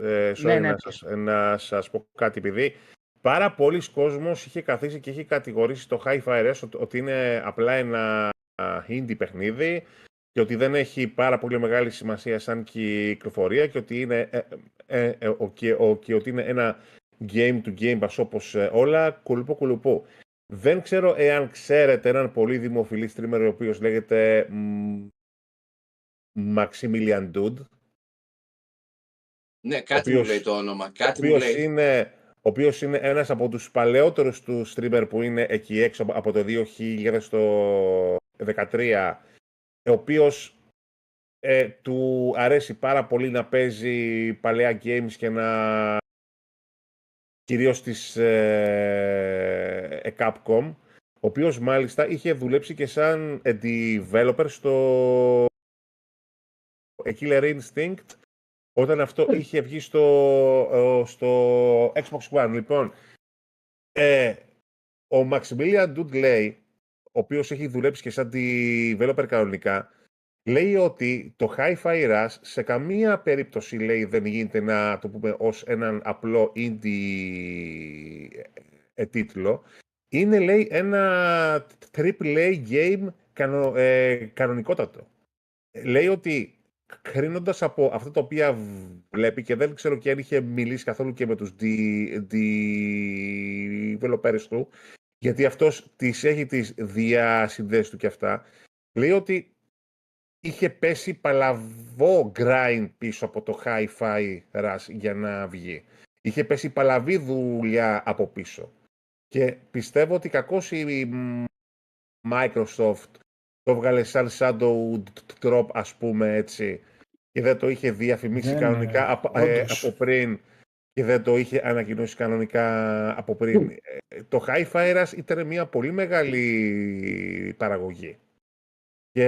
ε, ναι, ναι. να, να σας πω κάτι, επειδή πάρα πολλοί κόσμος είχε καθίσει και είχε κατηγορήσει το Hi-Fi Rush ότι είναι απλά ένα indie παιχνίδι. Και ότι δεν έχει πάρα πολύ μεγάλη σημασία σαν κυκλοφορία και ότι είναι, ε, ε, ε, ο, και, ο, και ότι είναι ένα game to game pass όπως ε, όλα, κουλουπού κουλουπού. Δεν ξέρω εάν ξέρετε έναν πολύ δημοφιλή streamer ο οποίος λέγεται μ, Maximilian Dude. Ναι, κάτι οποίος, μου λέει το όνομα. Κάτι ο οποίος μου λέει. Είναι, ο οποίος είναι ένας από τους παλαιότερους του streamer που είναι εκεί έξω από το δύο χιλιάδες δεκατρία. Ο οποίος ε, του αρέσει πάρα πολύ να παίζει παλαιά games και να κυρίως της ε, Capcom, ο οποίος μάλιστα είχε δουλέψει και σαν developer στο Killer Instinct Όταν αυτό είχε βγει στο, στο Xbox One. Λοιπόν, ε, ο Maximilian Dude λέει, ο οποίος έχει δουλέψει και σαν developer κανονικά, λέει ότι το Hi-Fi Rush σε καμία περίπτωση, λέει, δεν γίνεται να το πούμε ως έναν απλό indie ε, τίτλο. Είναι, λέει, ένα triple A game κανο, ε, κανονικότατο. Λέει ότι κρίνοντας από αυτά τα οποία βλέπει, και δεν ξέρω και αν είχε μιλήσει καθόλου και με τους developers του, γιατί αυτός τις έχει τις διασυνδέσεις του και αυτά, λέει ότι είχε πέσει παλαβό grind πίσω από το Hi-Fi Rush για να βγει. Είχε πέσει παλαβή δουλειά από πίσω. Και πιστεύω ότι κακώς η Microsoft το βγάλε σαν shadow drop, ας πούμε, έτσι, και δεν το είχε διαφημίσει ναι, κανονικά ναι, από, ε, από πριν, και δεν το είχε ανακοινώσει κανονικά από πριν. Mm. Το Hi-Fi Rush ήταν μια πολύ μεγάλη παραγωγή. Και...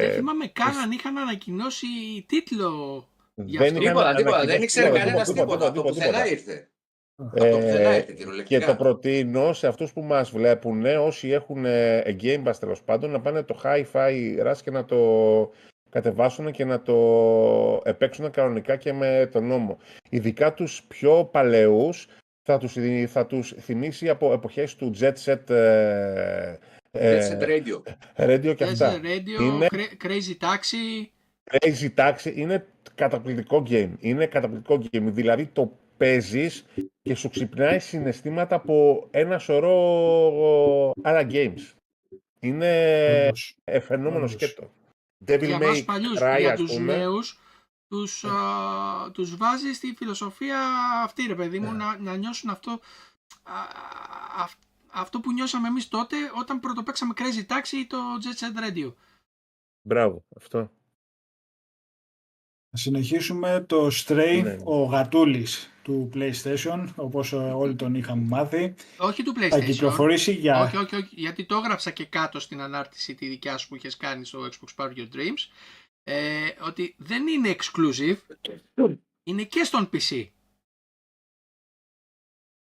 δεν θυμάμαι καν αν είχαν ανακοινώσει τίτλο για αυτό. Τίποτα, τίποτα. Δεν ήξερε κανένας τίποτα. Από το πουθενά ήρθε. Ε, και το προτείνω σε αυτούς που μας βλέπουν, όσοι έχουν Game Pass τέλος πάντων, να πάνε το Hi-Fi Rush και να το κατεβάσουν και να το επέξουν κανονικά και με τον νόμο. Ειδικά τους πιο παλαιούς θα τους, θα τους θυμίσει από εποχές του Jet Set, ε, Jet Set Radio, radio και Jet αυτά. Radio, είναι... Crazy Taxi. Crazy Taxi είναι καταπληκτικό game. Είναι καταπληκτικό game. Δηλαδή το παίζεις και σου ξυπνάει συναισθήματα από ένα σωρό άλλα games. Είναι φαινόμενο σκέτο. Για μας παλιούς, Cry, για τους πούμε. Νέους, τους, yeah. α, τους βάζει στη φιλοσοφία αυτή, ρε παιδί μου, yeah. να, να νιώσουν αυτό, α, α, αυτό που νιώσαμε εμείς τότε όταν πρωτοπαίξαμε Crazy Taxi ή το Jet Set Radio. Μπράβο, αυτό. Να συνεχίσουμε το Stray, ναι. Ο γατούλης του PlayStation, όπως όλοι τον είχαμε μάθει. Όχι του PlayStation. Θα κυκλοφορήσει για... Όχι, όχι, όχι, γιατί το έγραψα και κάτω στην ανάρτηση τη δικιά σου που είχες κάνει στο Xbox Power Your Dreams, ε, ότι δεν είναι exclusive, είναι και στον πι σι.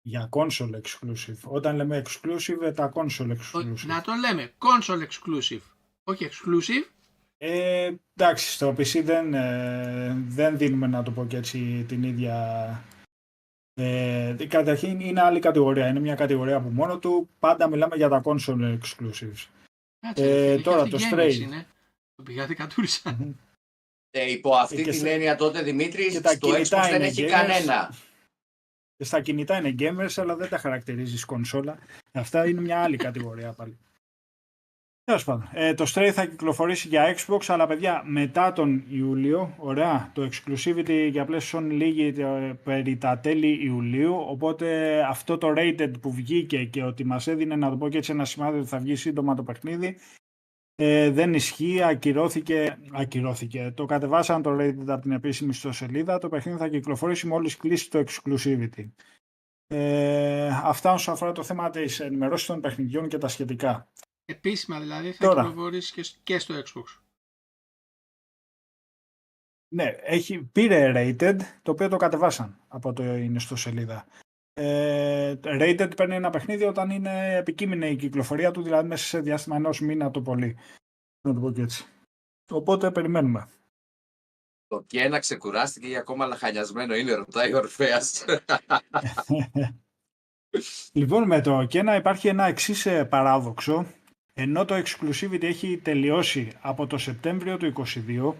Για console exclusive. Όταν λέμε exclusive, τα console exclusive. Να το λέμε, console exclusive, όχι exclusive. Ε, εντάξει, στο πι σι δεν, ε, δεν δίνουμε, να το πω και έτσι, την ίδια... Ε, καταρχήν είναι άλλη κατηγορία, είναι μια κατηγορία από μόνο του, πάντα μιλάμε για τα console exclusives. Άτσι, ε, τώρα το Stray. Είναι. Το πηγάδι κατούρισαν. Ε, υπό αυτή και την σε... έννοια τότε, Δημήτρη, στο Xbox δεν έχει gamers, κανένα. Και στα κινητά είναι gamers, αλλά δεν τα χαρακτηρίζεις κονσόλα. Αυτά είναι μια άλλη κατηγορία πάλι. Ε, το Stray θα κυκλοφορήσει για Xbox, αλλά παιδιά, μετά τον Ιούλιο, ωραία, το exclusivity για PlayStation λήγει περί τα τέλη Ιουλίου, οπότε αυτό το rated που βγήκε και ότι μας έδινε, να το πω και έτσι, ένα σημάδι ότι θα βγει σύντομα το παιχνίδι, ε, δεν ισχύει, ακυρώθηκε, ακυρώθηκε. Το κατεβάσαν το rated από την επίσημη ιστοσελίδα, το παιχνίδι θα κυκλοφορήσει μόλις κλείσει το exclusivity. Ε, αυτά όσον αφορά το θέμα της ενημερώσης των παιχνιδιών και τα σχετικά. Επίσημα δηλαδή θα κυκλοφορήσει και στο Xbox. Ναι, έχει, πήρε rated, το οποίο το κατεβάσαν από το ιστοσελίδα. Ε, rated παίρνει ένα παιχνίδι όταν είναι επικείμενη η κυκλοφορία του, δηλαδή μέσα σε διάστημα ενός μήνα το πολύ. Να το πω και έτσι. Οπότε περιμένουμε. Το Κένα ξεκουράστηκε για ακόμα λαχανιασμένο είναι, ρωτάει ο Ορφέας. Λοιπόν, με το Κένα υπάρχει ένα εξής παράδοξο. Ενώ το exclusivity έχει τελειώσει από το Σεπτέμβριο του είκοσι δύο,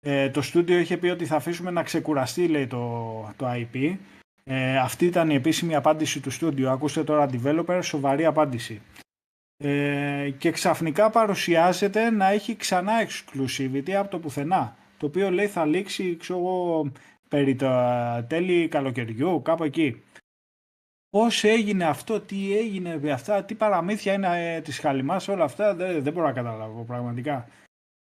ε, το στούντιο είχε πει ότι θα αφήσουμε να ξεκουραστεί, λέει, το, το άι πι. Ε, αυτή ήταν η επίσημη απάντηση του στούντιο. Ακούστε τώρα, developer, σοβαρή απάντηση. Ε, και ξαφνικά παρουσιάζεται να έχει ξανά exclusivity από το πουθενά, το οποίο, λέει, θα λήξει, ξέρω εγώ, περί τα τέλη καλοκαιριού, κάπου εκεί. Πώς έγινε αυτό, τι έγινε αυτά, τι παραμύθια είναι ε, της χαλιμάς, όλα αυτά δεν, δεν μπορώ να καταλάβω πραγματικά.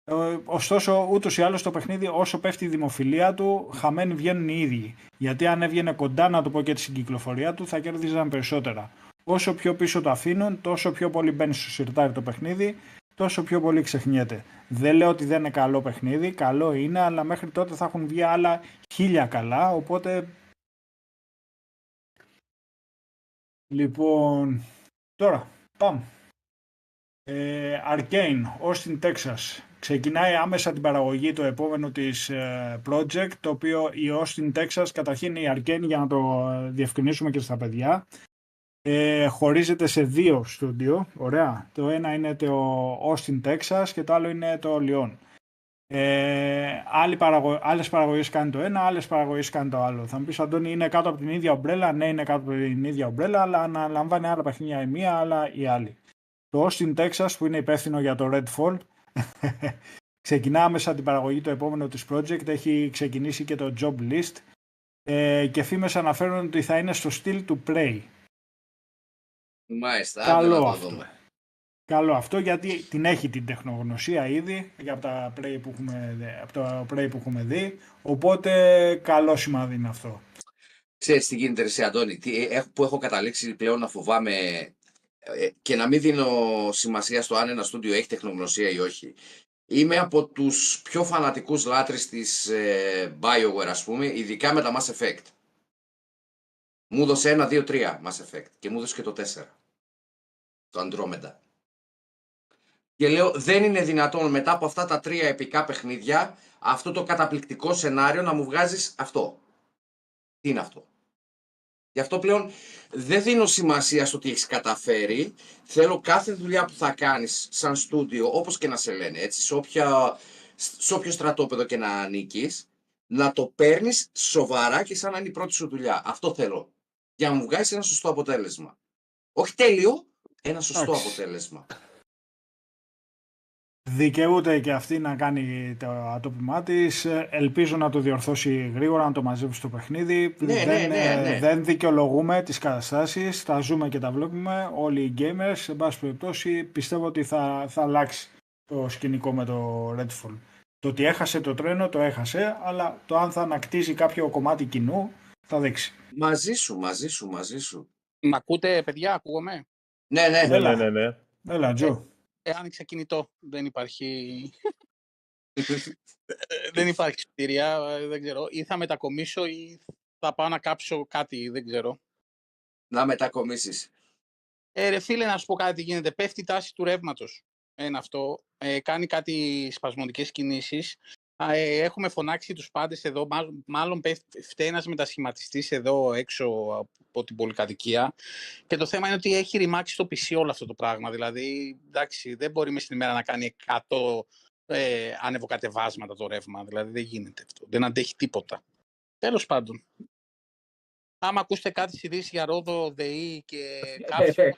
Ε, ωστόσο, ούτως ή άλλως το παιχνίδι, όσο πέφτει η δημοφιλία του, χαμένοι βγαίνουν οι ίδιοι. Γιατί αν έβγαινε κοντά, να το πω και στην κυκλοφορία του, θα κέρδιζαν περισσότερα. Όσο πιο πίσω το αφήνουν, τόσο πιο πολύ μπαίνει στο σιρτάρι το παιχνίδι, τόσο πιο πολύ ξεχνιέται. Δεν λέω ότι δεν είναι καλό παιχνίδι, καλό είναι, αλλά μέχρι τότε θα έχουν βγει άλλα χίλια καλά, οπότε... Λοιπόν, τώρα πάμε. Ε, Arcane, Austin, Texas. Ξεκινάει άμεσα την παραγωγή το επόμενο της project, το οποίο η Austin, Texas, καταρχήν η Arcane, για να το διευκρινίσουμε και στα παιδιά, ε, χωρίζεται σε δύο στούντιο, ωραία. Το ένα είναι το Austin, Texas και το άλλο είναι το Lyon. Ε, άλλη παραγω... Άλλες παραγωγές κάνει το ένα, άλλες παραγωγές κάνει το άλλο. Θα μου πεις, Αντώνη, είναι κάτω από την ίδια ομπρέλα? Ναι, είναι κάτω από την ίδια ομπρέλα, αλλά αναλαμβάνει άλλα παιχνίδια η μία, αλλά η άλλη. Το Austin, Texas, που είναι υπεύθυνο για το Redfall, ξεκινά άμεσα την παραγωγή το επόμενο της project, έχει ξεκινήσει και το job list, ε, και φήμες αναφέρουν ότι θα είναι στο στυλ του Prey. Μάλιστα, καλό αυτό. Δούμε. Καλό αυτό, γιατί την έχει την τεχνογνωσία ήδη από, τα Prey που έχουμε, από το Prey που έχουμε δει, οπότε καλό σημάδι είναι αυτό. Ξέρεις τι γίνεται εσύ, Αντώνη, τι, που έχω καταλήξει πλέον να φοβάμαι και να μην δίνω σημασία στο αν ένα στούντιο έχει τεχνογνωσία ή όχι. Είμαι από τους πιο φανατικούς λάτρεις της ε, BioWare, ας πούμε, ειδικά με τα Mass Effect. Μου έδωσε ένα, δύο, τρία Mass Effect και μου έδωσε και το τέσσερα, το Andromeda. Και λέω, δεν είναι δυνατόν μετά από αυτά τα τρία επικά παιχνίδια, αυτό το καταπληκτικό σενάριο να μου βγάζεις αυτό. Τι είναι αυτό? Γι' αυτό πλέον δεν δίνω σημασία στο τι έχεις καταφέρει. Θέλω κάθε δουλειά που θα κάνεις σαν στούντιο, όπως και να σε λένε, έτσι, σε, όποια, σε όποιο στρατόπεδο και να ανήκεις, να το παίρνεις σοβαρά και σαν να είναι η πρώτη σου δουλειά. Αυτό θέλω. Για να μου βγάζεις ένα σωστό αποτέλεσμα. Όχι τέλειο, ένα σωστό Άξι. αποτέλεσμα. Δικαιούται και αυτή να κάνει το ατόπιμά της. Ελπίζω να το διορθώσει γρήγορα, να το μαζεύει στο παιχνίδι. Ναι, δεν, ναι, ναι, ναι. δεν δικαιολογούμε τις καταστάσεις. Τα ζούμε και τα βλέπουμε. Όλοι οι gamers, σε πάση περιπτώσει, πιστεύω ότι θα, θα αλλάξει το σκηνικό με το Redfall. Το ότι έχασε το τρένο, το έχασε, αλλά το αν θα ανακτήσει κάποιο κομμάτι κοινού, θα δείξει. Μαζί σου, μαζί σου, μαζί σου. Μ' ακούτε, παιδιά, ακούγομαι? Ναι, ναι, έλα, ναι, ναι, ναι. Έλα, Τζο. Ε, άνοιξα κινητό. Δεν υπάρχει... δεν υπάρχει κτίρια, δεν ξέρω. Ή θα μετακομίσω ή θα πάω να κάψω κάτι, δεν ξέρω. Να μετακομίσεις. Ε, ρε φίλε, να σου πω κάτι γίνεται. Πέφτει η τάση του ρεύματος. Είναι αυτό. Ε, κάνει κάτι σπασμωδικές κινήσεις. Ε, έχουμε φωνάξει τους πάντες εδώ. Μάλλον φταίει ένας μετασχηματιστής εδώ έξω από την πολυκατοικία. Και το θέμα είναι ότι έχει ρημάξει το πι σι όλο αυτό το πράγμα. Δηλαδή, εντάξει, δεν μπορεί μέσα στην ημέρα να κάνει εκατό ε, ανεβοκατεβάσματα το ρεύμα. Δηλαδή, δεν γίνεται αυτό. Δεν αντέχει τίποτα. Τέλος πάντων. Άμα ακούσετε κάτι ειδήσεις για Ρόδο, ΔΕΗ και κάποιο...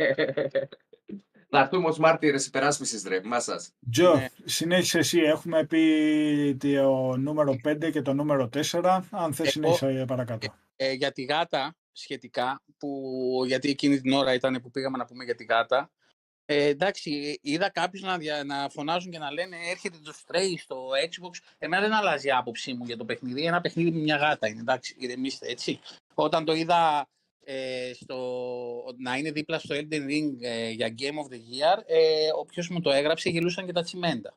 Να έρθουμε ως μάρτυρες υπεράσπισης, ρε, μάσας. Τζο, ναι. Συνέχισε εσύ. Έχουμε πει το νούμερο πέντε και το νούμερο τέσσερα. Αν θες, συνέχισε παρακάτω. Ε, ε, για τη γάτα, σχετικά, που, γιατί εκείνη την ώρα ήταν που πήγαμε να πούμε για τη γάτα. Ε, εντάξει, είδα κάποιους να, δια, να φωνάζουν και να λένε έρχεται το Stray στο Xbox. Εμένα δεν αλλάζει η άποψή μου για το παιχνίδι. Ένα παιχνίδι με μια γάτα είναι, εντάξει, ηρεμήστε, έτσι. Όταν το είδα... Ε, στο, να είναι δίπλα στο Elden Ring ε, για Game of the Year, ε, όποιος μου το έγραψε γελούσαν και τα τσιμέντα.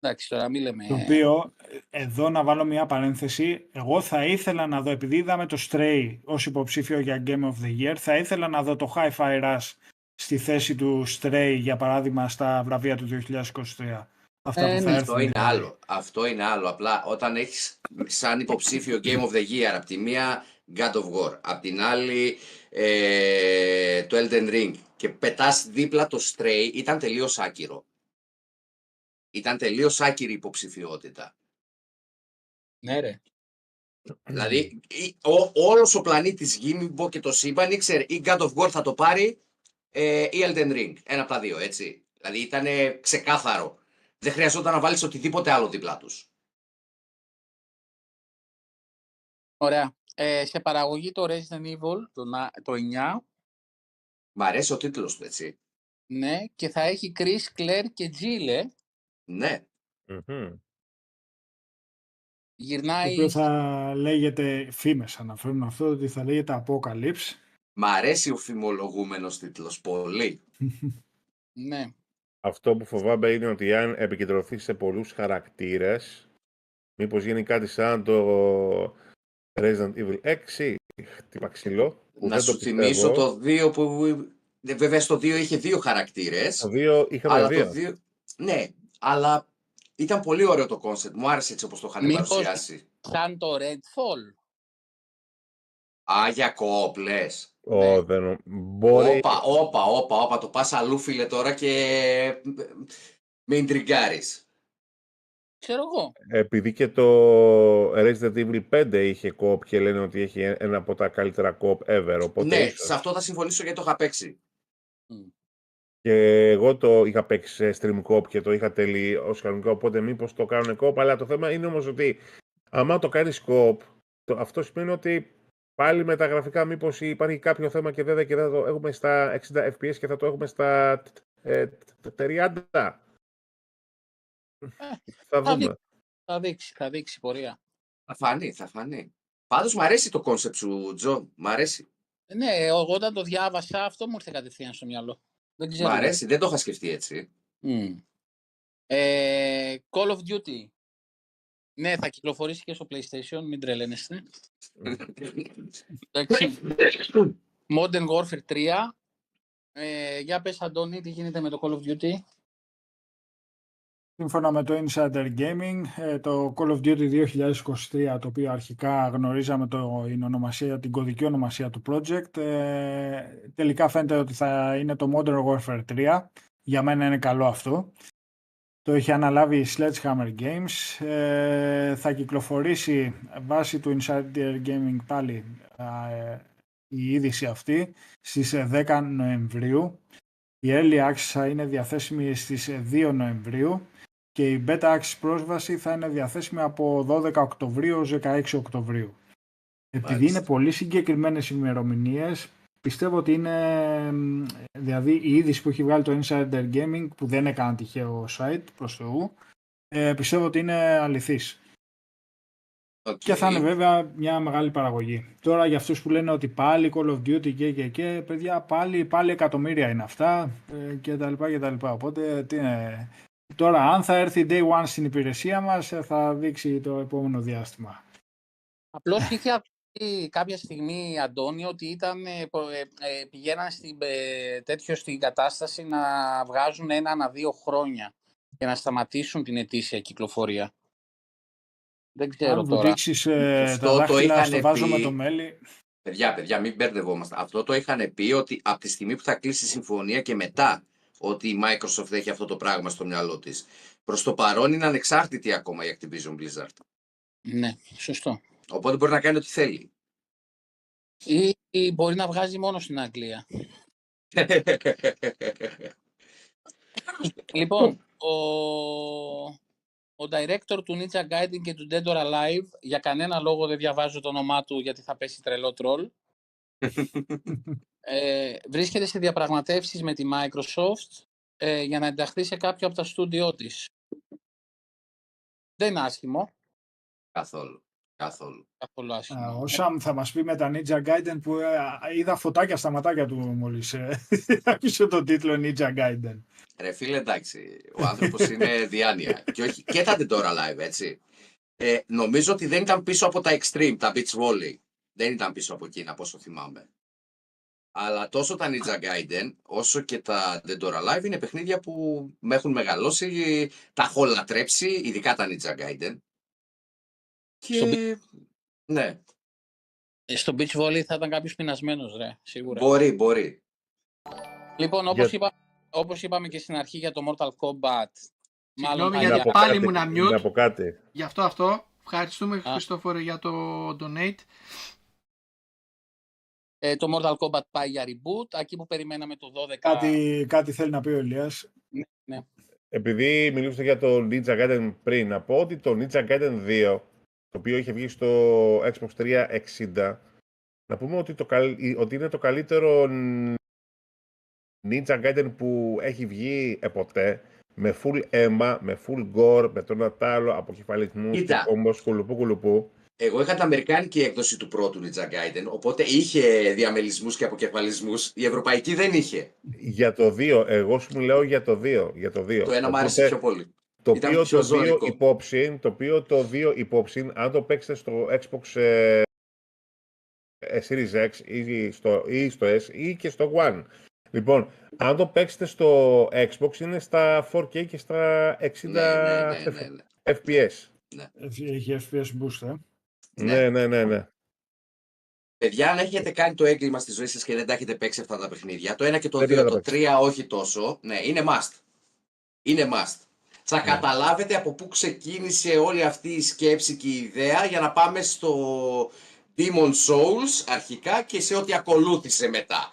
Εντάξει, τώρα μην λέμε... Το οποίο, εδώ να βάλω μια παρένθεση, εγώ θα ήθελα να δω, επειδή είδαμε το Stray ως υποψήφιο για Game of the Year, θα ήθελα να δω το Hi-Fi Rush στη θέση του Stray, για παράδειγμα, στα βραβεία του είκοσι είκοσι τρία. Αυτά ε, που θα ναι, αυτό, είναι άλλο. αυτό είναι άλλο. Απλά όταν έχεις σαν υποψήφιο Game of the Year, από τη μία God of War, απ' την άλλη ε, το Elden Ring, και πετάς δίπλα το Stray, ήταν τελείως άκυρο. Ήταν τελείως άκυρη υποψηφιότητα. Ναι ρε. Δηλαδή ό, όλος ο πλανήτης γη, μην πω και το σύμπαν, ήξερε ή God of War θα το πάρει ε, ή Elden Ring, ένα από τα δύο, έτσι. Δηλαδή ήταν ξεκάθαρο. Δεν χρειαζόταν να βάλεις οτιδήποτε άλλο δίπλα τους. Ωραία. Ε, σε παραγωγή το Resident Evil, το, το εννιά. Μ' αρέσει ο τίτλος του, έτσι. Ναι, και θα έχει Chris, Claire και Jill. Ναι. Mm-hmm. Γυρνάει... Το θα λέγεται, φήμες αναφέρουν αυτό, ότι θα λέγεται Apocalypse. Μ' αρέσει ο φημολογούμενος τίτλος πολύ. Ναι. Αυτό που φοβάμαι είναι ότι αν επικεντρωθεί σε πολλούς χαρακτήρες, μήπως γίνει κάτι σαν το Resident Evil έξι, χτύπα ξύλο. Να σου θυμίσω το δύο που... Βέβαια στο δύο είχε δύο χαρακτήρες. Το δύο είχαμε δύο. Το δύο... Ναι, αλλά ήταν πολύ ωραίο το concept. Μου άρεσε έτσι όπως το είχαν παρουσιάσει. Σαν το Redfall. Α, για κοοπ, λες. Ω, δεν μπορεί. Όπα, όπα, όπα, όπα, το πας αλλού φίλε τώρα και με ιντριγκάρεις. Ξέρω εγώ. Επειδή και το Resident Evil πέντε είχε κοοπ και λένε ότι έχει ένα από τα καλύτερα κοοπ ever. Οπότε ναι, ίσως... σε αυτό θα συμφωνήσω γιατί το είχα παίξει. Mm. Και εγώ το είχα παίξει σε stream κοοπ και το είχα τελεί ως κανονικό, οπότε μήπως το κάνουν κοοπ. Αλλά το θέμα είναι όμως ότι άμα το κάνεις κοοπ, αυτό σημαίνει ότι πάλι με τα γραφικά μήπως υπάρχει κάποιο θέμα και δεν θα το έχουμε στα εξήντα φρέιμς περ σέκοντ και θα το έχουμε στα τριάντα. Θα δούμε. Θα δείξει, θα δείξει η πορεία. Θα φανεί, θα φανεί. Πάντως μου αρέσει το κόνσεπτ σου, Τζο. Μ' αρέσει. Ναι, εγώ όταν το διάβασα αυτό μου ήρθε κατευθείαν στο μυαλό. Μ' αρέσει, δεν το είχα σκεφτεί έτσι. Call of Duty. Ναι, θα κυκλοφορήσει και στο PlayStation, μην τρελαίνεστε. Modern Warfare τρία. Ε, για πες, Αντώνη, τι γίνεται με το Call of Duty. Σύμφωνα με το Insider Gaming, το Call of Duty δύο χιλιάδες είκοσι τρία, το οποίο αρχικά γνωρίζαμε το, την, ονομασία, την κωδική ονομασία του project, ε, τελικά φαίνεται ότι θα είναι το Modern Warfare τρία. Για μένα είναι καλό αυτό. Το έχει αναλάβει η Sledgehammer Games, ε, θα κυκλοφορήσει βάσει του Insider Gaming πάλι ε, η είδηση αυτή στις δέκα Νοεμβρίου. Η Early Access θα είναι διαθέσιμη στις δύο Νοεμβρίου και η Beta Access πρόσβαση θα είναι διαθέσιμη από δώδεκα Οκτωβρίου έως δεκαέξι Οκτωβρίου. Μάλιστα. Επειδή είναι πολύ συγκεκριμένες ημερομηνίες, πιστεύω ότι είναι, δηλαδή η είδηση που έχει βγάλει το Insider Gaming, που δεν έκανε τυχαίο site προς Θεού, ε, πιστεύω ότι είναι αληθής. Okay. Και θα είναι βέβαια μια μεγάλη παραγωγή. Τώρα για αυτούς που λένε ότι πάλι Call of Duty και και και, παιδιά πάλι, πάλι εκατομμύρια είναι αυτά ε, και τα λοιπά και τα λοιπά. Οπότε τι είναι. Τώρα αν θα έρθει Day One στην υπηρεσία μας θα δείξει το επόμενο διάστημα. Απλώς είχε κάποια στιγμή, Αντώνη, ότι ήταν, πηγαίναν στην, τέτοιο στην κατάσταση να βγάζουν ένα ανά δύο χρόνια και να σταματήσουν την ετήσια κυκλοφορία. Δεν ξέρω αν τώρα. Δείξεις, ε, αυτό τα το είχαν στο βάζω πει... με το μέλι. Παιδιά, παιδιά, μην μπερδευόμαστε. Αυτό το είχαν πει ότι από τη στιγμή που θα κλείσει η συμφωνία και μετά ότι η Microsoft έχει αυτό το πράγμα στο μυαλό της. Προς το παρόν είναι ανεξάρτητη ακόμα η Activision Blizzard. Ναι, σωστό. Οπότε μπορεί να κάνει ό,τι θέλει. Ή, ή μπορεί να βγάζει μόνο στην Αγγλία. Λοιπόν, ο... ο director του Ninja Gaiden και του Dead or Alive, για κανένα λόγο δεν διαβάζω το όνομά του γιατί θα πέσει τρελό τρόλ, ε, βρίσκεται σε διαπραγματεύσεις με τη Microsoft ε, για να ενταχθεί σε κάποιο από τα στούντιό της. Δεν είναι άσχημο. Καθόλου. Καθόλου. Καθόλου άσχημο. Α, ο Σαμ θα μας πει με τα Ninja Gaiden που ε, είδα φωτάκια στα ματάκια του μόλις ε, άκουσε τον τίτλο Ninja Gaiden. Ρε φίλε, εντάξει, ο άνθρωπος είναι διάνοια και, όχι, και τα Dead or Alive, έτσι. Ε, νομίζω ότι δεν ήταν πίσω από τα Extreme, τα Beach Volley. Δεν ήταν πίσω από εκείνα, από όσο θυμάμαι. Αλλά τόσο τα Ninja Gaiden, όσο και τα Dead or Alive είναι παιχνίδια που με έχουν μεγαλώσει, τα έχω λατρέψει, ειδικά τα Ninja Gaiden. Και... Στο... ναι. Στο Beach Volley θα ήταν κάποιος πεινασμένος, ρε, σίγουρα. Μπορεί, μπορεί. Λοιπόν, όπως yeah. είπα... Όπως είπαμε και στην αρχή για το Mortal Kombat. Συγγνώμη γιατί για... πάλι ήμουν mute. Γι' αυτό αυτό. Ευχαριστούμε Χριστόφορο για το donate. Ε, το Mortal Kombat πάει για reboot. Εκεί που περιμέναμε το δώδεκα. Κάτι, κάτι θέλει να πει ο Ηλίας. Ναι, ναι. Επειδή μιλούσατε για το Ninja Gaiden πριν, να πω ότι το Ninja Gaiden δύο, το οποίο είχε βγει στο Xbox τριακόσια εξήντα, να πούμε ότι, το, ότι είναι το καλύτερο Ninja Gaiden που έχει βγει ποτέ, με full αίμα, με full gore, με τον ατάλλο, αποκεφαλισμούς, κομπός, κουλουπού κουλουπού. Εγώ είχα την αμερικάνικη έκδοση του πρώτου Ninja Gaiden, οπότε είχε διαμελισμούς και αποκεφαλισμούς. Η ευρωπαϊκή δεν είχε. Για το δύο, εγώ σου μιλάω για το δύο. Για το, δύο. Το ένα μου άρεσε πιο πολύ. Το οποίο το, δύο υπόψη, το οποίο το δύο υπόψη, αν το παίξετε στο Xbox ε, Series X ή στο, ή στο S ή και στο One. Λοιπόν, αν το παίξετε στο Xbox είναι στα φορ κέι και στα εξήντα ναι, ναι, ναι, ναι, ναι. εφ πι ες. Ναι. Έχει εφ πι ες boost, ε. Ναι, ναι, ναι, ναι. Παιδιά, αν έχετε κάνει το έγκλημα στη ζωή σας και δεν τα έχετε παίξει αυτά τα παιχνίδια, το ένα και το δύο, το τρία όχι τόσο, ναι, είναι must. Είναι must. Θα ναι. καταλάβετε από πού ξεκίνησε όλη αυτή η σκέψη και η ιδέα για να πάμε στο Demon Souls αρχικά και σε ό,τι ακολούθησε μετά.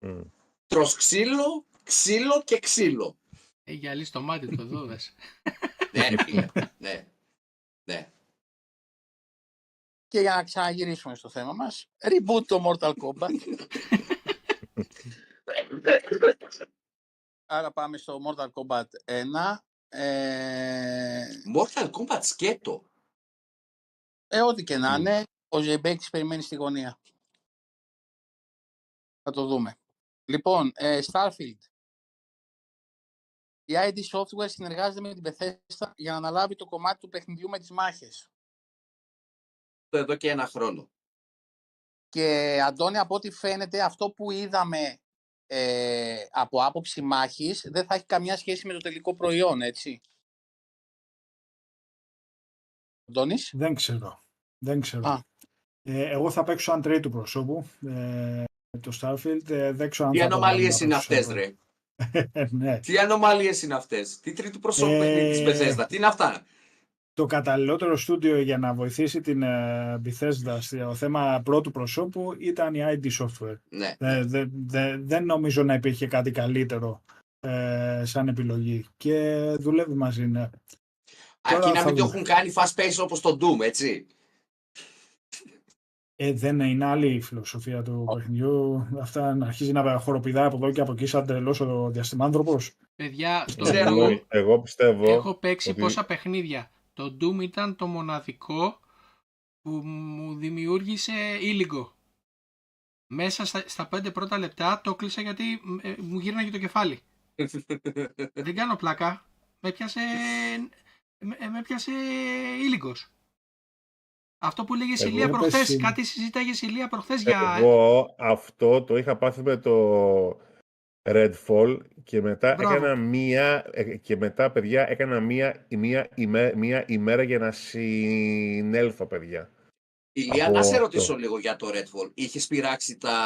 Mm. Τρως ξύλο, ξύλο και ξύλο. Ε, γυαλί στο μάτι το δώδες. Ναι, ναι, ναι. Και για να ξαναγυρίσουμε στο θέμα μας, reboot το Mortal Kombat. Άρα πάμε στο Mortal Kombat ένα. Ε... Mortal Kombat σκέτο. Ε, ό,τι και να είναι, mm. ο Ζεμπέκης περιμένει στη γωνία. Θα το δούμε. Λοιπόν, ε, Starfield. Η άι ντι Software συνεργάζεται με την Bethesda για να αναλάβει το κομμάτι του παιχνιδιού με τις μάχες. Εδώ και ένα χρόνο. Και Αντώνη, από ό,τι φαίνεται, αυτό που είδαμε ε, από άποψη μάχης δεν θα έχει καμιά σχέση με το τελικό προϊόν, έτσι. Αντώνης. Δεν ξέρω. Δεν ξέρω. Ε, εγώ θα παίξω σαν τρίτου προσώπου ε, το Starfield. Ε, δεν ξέρω αν τι ανομαλίες είναι αυτές, ρε. Ναι. Τι ανομαλίες είναι αυτές. Τι τρίτου προσώπου ε... της Bethesda. Τι είναι αυτά. Το καταλληλότερο στούντιο για να βοηθήσει την uh, Bethesda στο θέμα πρώτου προσώπου ήταν η άι ντι Software. Ναι. Δε, δε, δε, δεν νομίζω να υπήρχε κάτι καλύτερο ε, σαν επιλογή και δουλεύει μαζί, ναι. Αρκεί να μην το έχουν κάνει fast pace όπως το Doom, έτσι. Ε, δεν είναι άλλη η φιλοσοφία του oh. παιχνιδιού. Αυτά να αρχίζει να χοροπηδά από εδώ και από εκεί σαν τελώς ο διαστημάνθρωπος. Παιδιά, στο Doom εγώ πιστεύω έχω παίξει ότι... πόσα παιχνίδια. Το Doom ήταν το μοναδικό που μου δημιούργησε ήλιγκο. Μέσα στα, στα πέντε πρώτα λεπτά το κλείσα γιατί ε, μου γύρναγε το κεφάλι. Δεν κάνω πλάκα. Με πιάσε, με, με πιάσε ήλιγκος. Αυτό που λέγες εγώ, Ηλία προχθές, εσύ... κάτι συζητάγες Ηλία προχθές για... Εγώ αυτό το είχα πάθει με το... Redfall και μετά Μπράβο. έκανα μία και μετά παιδιά έκανα μία, μία, ημέρα, μία ημέρα για να συνέλθω, παιδιά. Ηλία, από να αυτό. σε ρωτήσω λίγο για το Redfall. Είχες πειράξει τα...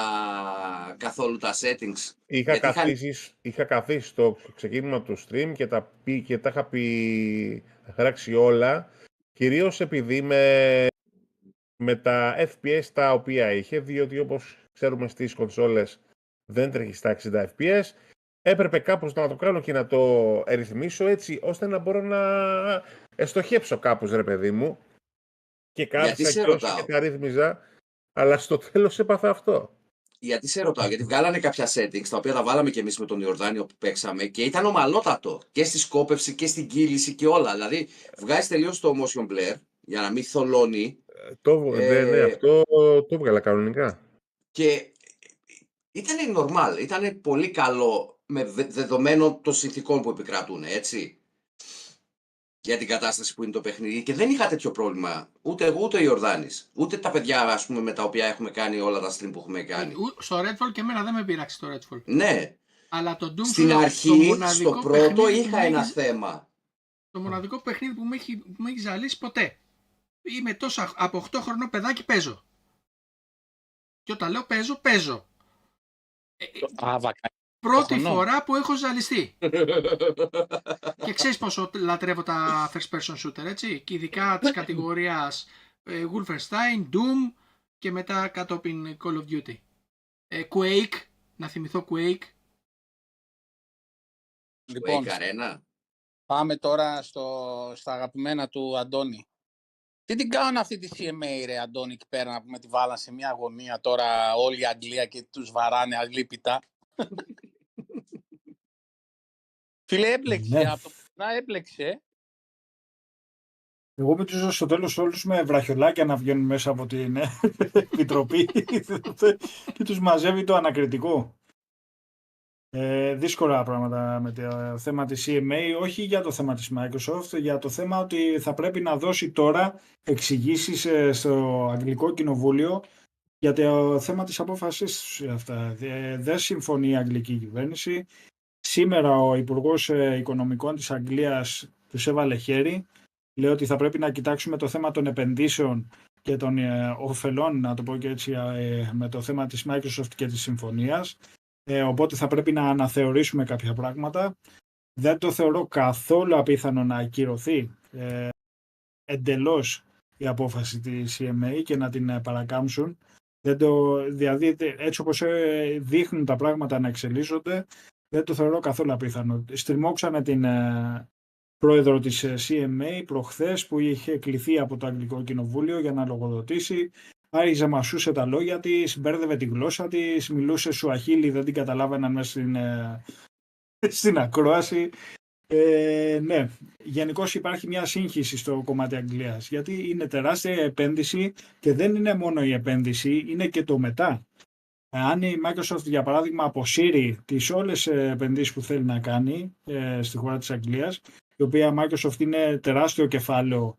καθόλου τα settings? Είχα, καθίσει, είχα... είχα καθίσει στο ξεκίνημα του stream και τα, πει, και τα είχα πει χαράξει όλα, κυρίως επειδή με, με τα εφ πι ες τα οποία είχε, διότι όπως ξέρουμε στις κονσόλες δεν τρέχει στα εξήντα εφ πι ες, έπρεπε κάπως να το κάνω και να το ρυθμίσω έτσι, ώστε να μπορώ να εστοχέψω κάπως, ρε παιδί μου. Και κάθισα και τα ρύθμιζα, αλλά στο τέλος έπαθα αυτό. Γιατί σε ρωτάω, γιατί βγάλανε κάποια settings, τα οποία τα βάλαμε και εμείς με τον Ιορδάνιο που παίξαμε και ήταν ομαλότατο και στη σκόπευση και στην κύληση και όλα. Δηλαδή, βγάζει τελείως το motion blur για να μην θολώνει. Το, ε, ναι, ναι, αυτό το βγάλα κανονικά. Και... ήταν normal, ήταν πολύ καλό με δεδομένο των συνθηκών που επικρατούν, έτσι, για την κατάσταση που είναι το παιχνίδι και δεν είχα τέτοιο πρόβλημα, ούτε εγώ ούτε ο Ιορδάνης, ούτε τα παιδιά, ας πούμε, με τα οποία έχουμε κάνει όλα τα stream που έχουμε κάνει. Στο Redfall και εμένα δεν με πειράξει το Redfall. Ναι, αλλά το Doom στην αρχή, το στο πρώτο είχα ένα έχεις... θέμα. Το μοναδικό παιχνίδι που με έχει, που με έχει ζαλίσει ποτέ. Είμαι τόσα, από οκτώ χρονών παιδάκι παίζω. Και όταν λέω παίζω, παίζω. Πρώτη φορά που έχω ζαλιστεί. Και ξέρεις πόσο λατρεύω τα first person shooter, έτσι, και ειδικά της κατηγορίας ε, Wolfenstein, Doom και μετά κατόπιν Call of Duty, ε, Quake, να θυμηθώ Quake. Λοιπόν, Quake πάμε τώρα στο, στα αγαπημένα του Αντώνη. Τι την κάνουν αυτή τη σι εμ έι, ρε Αντώνη, εκεί πέρα να πούμε, τη βάλαν σε μια αγωνία τώρα όλη η Αγγλία και τους βαράνε αλίπητα. Φίλε, έπλεξε, ναι. από το που να έπλεξε. Εγώ πετύχω στο τέλος όλους με βραχιολάκια να βγαίνουν μέσα από την επιτροπή και τους μαζεύει το ανακριτικό. Ε, δύσκολα πράγματα με το θέμα της σι εμ έι, όχι για το θέμα της Microsoft, για το θέμα ότι θα πρέπει να δώσει τώρα εξηγήσεις στο Αγγλικό Κοινοβούλιο για το θέμα της απόφασης αυτά. Δεν συμφωνεί η Αγγλική κυβέρνηση. Σήμερα ο Υπουργός Οικονομικών της Αγγλίας τους έβαλε χέρι. Λέει ότι θα πρέπει να κοιτάξουμε το θέμα των επενδύσεων και των ωφελών, να το πω και έτσι, με το θέμα της Microsoft και της συμφωνίας. Ε, οπότε θα πρέπει να αναθεωρήσουμε κάποια πράγματα. Δεν το θεωρώ καθόλου απίθανο να ακυρωθεί ε, εντελώς η απόφαση της σι εμ έι και να την παρακάμψουν. Δεν το, δηλαδή, έτσι όπως δείχνουν τα πράγματα να εξελίσσονται, δεν το θεωρώ καθόλου απίθανο. Στριμώξαμε την ε, πρόεδρο της σι εμ έι προχθές, που είχε κληθεί από το Αγγλικό Κοινοβούλιο για να λογοδοτήσει. Άριζε, μασούσε τα λόγια της, μπέρδευε τη γλώσσα της, μιλούσε σουαχίλι, δεν την καταλάβαιναν μέσα στην, ε, στην ακρόαση. Ε, ναι, γενικώς υπάρχει μια σύγχυση στο κομμάτι Αγγλίας, γιατί είναι τεράστια επένδυση και δεν είναι μόνο η επένδυση, είναι και το μετά. Αν η Microsoft, για παράδειγμα, αποσύρει τις όλες επενδύσεις που θέλει να κάνει ε, στη χώρα της Αγγλίας, η οποία Microsoft είναι τεράστιο κεφάλαιο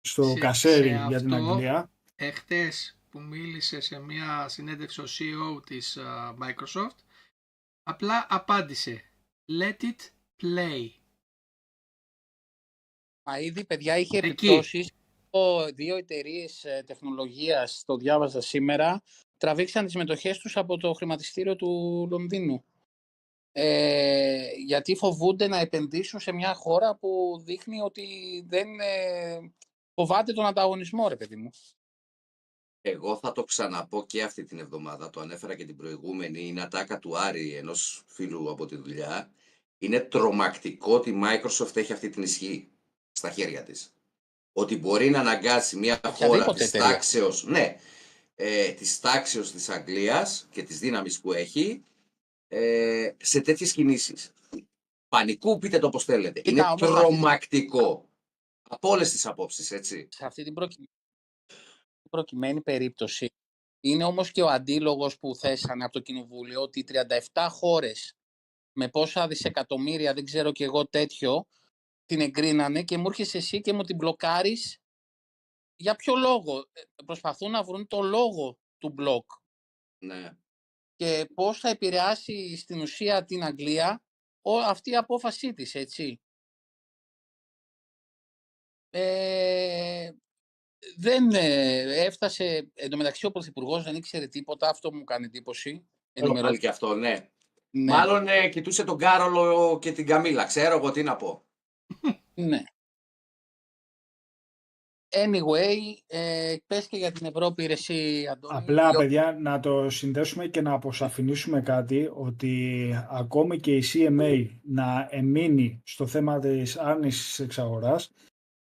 στο σε, κασέρι σε για αυτό... την Αγγλία. Εχθές που μίλησε σε μια συνέντευξη ο σι ι ο της uh, Microsoft, απλά απάντησε let it play. Μα ήδη, παιδιά, είχε επιπτώσεις. Δύο εταιρείες τεχνολογίας, το διάβαζα σήμερα, τραβήξαν τις μετοχές τους από το χρηματιστήριο του Λονδίνου. Ε, γιατί φοβούνται να επενδύσουν σε μια χώρα που δείχνει ότι δεν ε, φοβάται τον ανταγωνισμό, ρε παιδί μου. Εγώ θα το ξαναπώ και αυτή την εβδομάδα, το ανέφερα και την προηγούμενη, είναι ατάκα του Άρη, ενός φίλου από τη δουλειά. Είναι τρομακτικό ότι η Microsoft έχει αυτή την ισχύ στα χέρια της. Ότι μπορεί να αναγκάσει μια χώρα της τάξεως, ναι, ε, της τάξεως της Αγγλίας και της δύναμης που έχει ε, σε τέτοιες κινήσεις. Πανικού, πείτε το όπως θέλετε. Είναι Ήταν, τρομακτικό. Αυτή... από όλες τις απόψεις, έτσι. Σε αυτή την προκειμένη. προκειμένη περίπτωση. Είναι όμως και ο αντίλογος που θέσανε από το Κοινοβούλιο ότι τριάντα επτά χώρες με πόσα δισεκατομμύρια, δεν ξέρω και εγώ τέτοιο, την εγκρίνανε και μου έρχεσαι εσύ και μου την μπλοκάρεις. Για ποιο λόγο? Προσπαθούν να βρουν το λόγο του μπλοκ. Ναι. Και πώς θα επηρεάσει στην ουσία την Αγγλία αυτή η απόφασή της, έτσι. Ε... Δεν ε, έφτασε, εν τω μεταξύ ο Πρωθυπουργός δεν ήξερε τίποτα, αυτό μου κάνει εντύπωση. Ενημερώθηκε και αυτό, ναι. ναι. Μάλλον ε, κοιτούσε τον Κάρολο και την Καμίλα, ξέρω εγώ τι να πω. Ναι. Anyway, ε, πες και για την Ευρώπη ρε εσύ, Αντώνη. Απλά παιδιά, να το συνδέσουμε και να αποσαφηνίσουμε κάτι, ότι ακόμη και η σι εμ έι να εμείνει στο θέμα της άρνησης της εξαγοράς,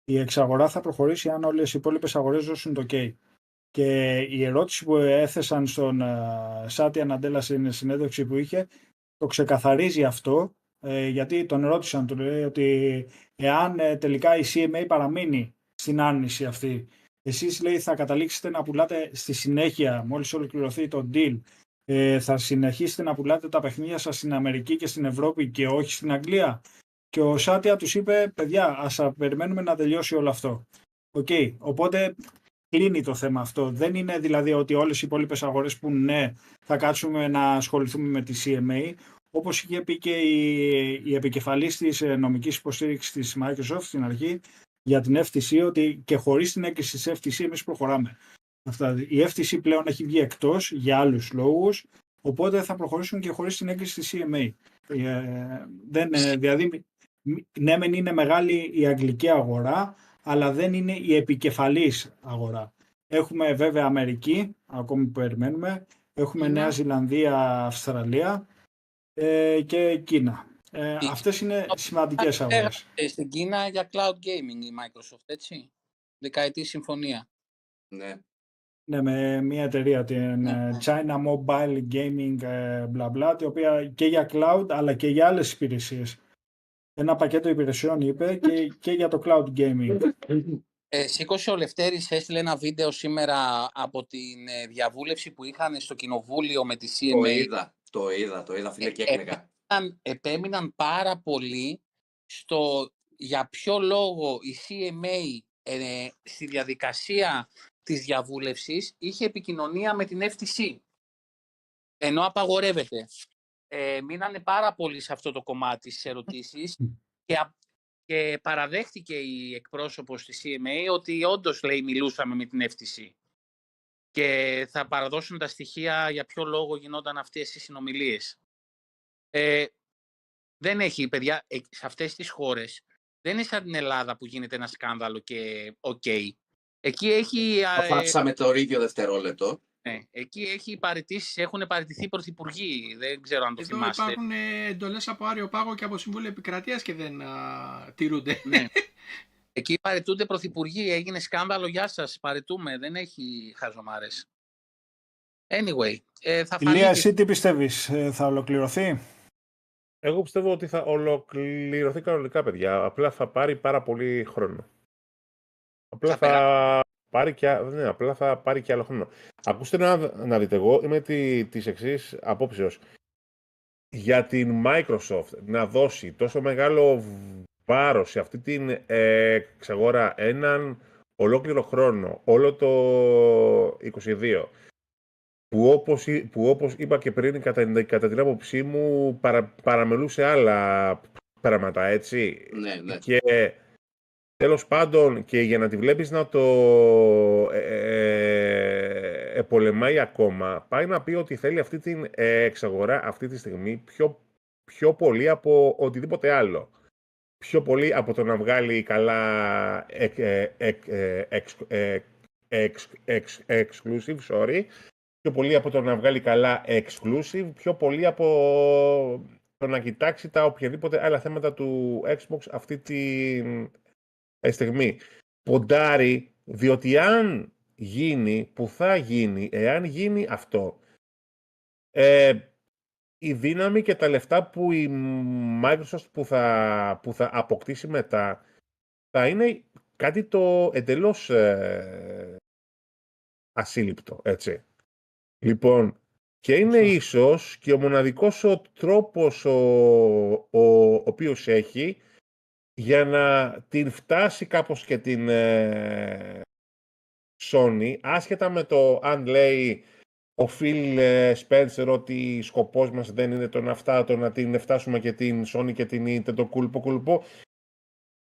η εξαγορά θα προχωρήσει αν όλες οι υπόλοιπες αγορές δώσουν το OK. Και η ερώτηση που έθεσαν στον Σάτια Ναντέλα στην συνέντευξη που είχε, το ξεκαθαρίζει αυτό, γιατί τον ρώτησαν, του λέει ότι εάν τελικά η σι εμ έι παραμείνει στην άρνηση αυτή, εσείς λέει θα καταλήξετε να πουλάτε στη συνέχεια, μόλις ολοκληρωθεί το deal, θα συνεχίσετε να πουλάτε τα παιχνίδια σας στην Αμερική και στην Ευρώπη και όχι στην Αγγλία. Και ο Σάτια τους είπε, παιδιά, ας περιμένουμε να τελειώσει όλο αυτό. Οκ, okay. Οπότε κλείνει το θέμα αυτό. Δεν είναι δηλαδή ότι όλες οι υπόλοιπες αγορές που ναι, θα κάτσουμε να ασχοληθούμε με τη σι εμ έι. Όπως είχε πει και η, η επικεφαλής της νομικής υποστήριξης της Microsoft στην αρχή για την εφ τι σι, ότι και χωρίς την έγκριση της εφ τι σι εμείς προχωράμε. Αυτά. Η εφ τι σι πλέον έχει βγει εκτός για άλλους λόγους, οπότε θα προχωρήσουν και χωρίς την έγκριση της σι εμ έι. Ε, δεν, ε, δηλαδή, ναι, μεν είναι μεγάλη η αγγλική αγορά, αλλά δεν είναι η επικεφαλής αγορά. Έχουμε βέβαια Αμερική, ακόμη που περιμένουμε, έχουμε Νέα Ζηλανδία, Αυστραλία ε, και Κίνα. Ε, αυτές είναι σημαντικές αγορές. Στην Κίνα για cloud gaming η Microsoft, έτσι, δεκαετή συμφωνία. Ναι. Ναι, με μια εταιρεία, την China Mobile Gaming, μπλα μπλα, η οποία και για cloud αλλά και για άλλες υπηρεσίες. ένα πακέτο υπηρεσιών, είπε, και, και για το cloud gaming. Ε, σήκωσε ο Λευτέρης, έστειλε ένα βίντεο σήμερα από την ε, διαβούλευση που είχαν στο κοινοβούλιο με τη σι εμ έι. Το είδα, το είδα, το είδα, φίλε, και έκλαιγα. Επέμειναν, επέμειναν πάρα πολύ στο για ποιο λόγο η σι εμ έι ε, στη διαδικασία της διαβούλευσης είχε επικοινωνία με την εφ τι σι, ενώ απαγορεύεται. Ε, μείνανε πάρα πολύ σε αυτό το κομμάτι στις ερωτήσεις και, και παραδέχτηκε η εκπρόσωπος της σι εμ έι ότι όντως, λέει, μιλούσαμε με την εφ τι σι και θα παραδώσουν τα στοιχεία για ποιο λόγο γινόταν αυτές οι συνομιλίες. Ε, δεν έχει, παιδιά, σε αυτές τις χώρες δεν είναι σαν την Ελλάδα που γίνεται ένα σκάνδαλο και οκ. Okay. Εκεί έχει... Απάψαμε το ίδιο δευτερόλεπτο. Ναι, εκεί έχει έχουν παραιτηθεί πρωθυπουργοί, δεν ξέρω αν το εδώ θυμάστε. Εδώ υπάρχουν εντολές από Άριο Πάγο και από Συμβούλιο Επικρατείας και δεν α, τηρούνται. Ναι. Εκεί παραιτούνται πρωθυπουργοί, έγινε σκάνδαλο, γεια σας, παραιτούμε, δεν έχει χαζομάρες. Anyway, ε, θα φανεί... Ηλία, εσύ τι πιστεύεις, ε, θα ολοκληρωθεί? Εγώ πιστεύω ότι θα ολοκληρωθεί κανονικά, παιδιά, απλά θα πάρει πάρα πολύ χρόνο. Απλά θα... θα... Πάρει και, ναι, απλά θα πάρει και άλλο χρόνο. Ακούστε να, να δείτε, εγώ είμαι τη, της εξής απόψεως. Για την Microsoft να δώσει τόσο μεγάλο βάρος σε αυτή την εξαγορά έναν ολόκληρο χρόνο, όλο το είκοσι δύο, που όπως, που όπως είπα και πριν, κατά, κατά την άποψή μου παρα, παραμελούσε άλλα πράγματα, έτσι. Ναι, ναι. Και, τέλος πάντων, και για να τη βλέπεις να το επολεμάει ε, ε, ε, ακόμα, πάει να πει ότι θέλει αυτή την ε, εξαγορά αυτή τη στιγμή πιο, πιο πολύ από οτιδήποτε άλλο. Πιο πολύ από το να βγάλει καλά ε, ε, ε, ε, εξ, ε, εξ, εξ, exclusive, sorry. Πιο πολύ από το να βγάλει καλά exclusive, πιο πολύ από το να κοιτάξει τα οποιαδήποτε άλλα θέματα του Xbox αυτή την... στιγμή. Ποντάρει, διότι αν γίνει, που θα γίνει, εάν γίνει αυτό, ε, η δύναμη και τα λεφτά που η Microsoft που θα, που θα αποκτήσει μετά θα είναι κάτι το εντελώς ε, ασύλληπτο, έτσι. Λοιπόν, και είναι ίσως και ο μοναδικός ο τρόπος ο, ο, ο οποίος έχει για να την φτάσει κάπως και την ε, Sony, άσχετα με το αν λέει ο Phil Spencer ότι σκοπός μας δεν είναι το να, φτά, το να την φτάσουμε και την Sony και την Nintendo, το κούλπο κούλπο,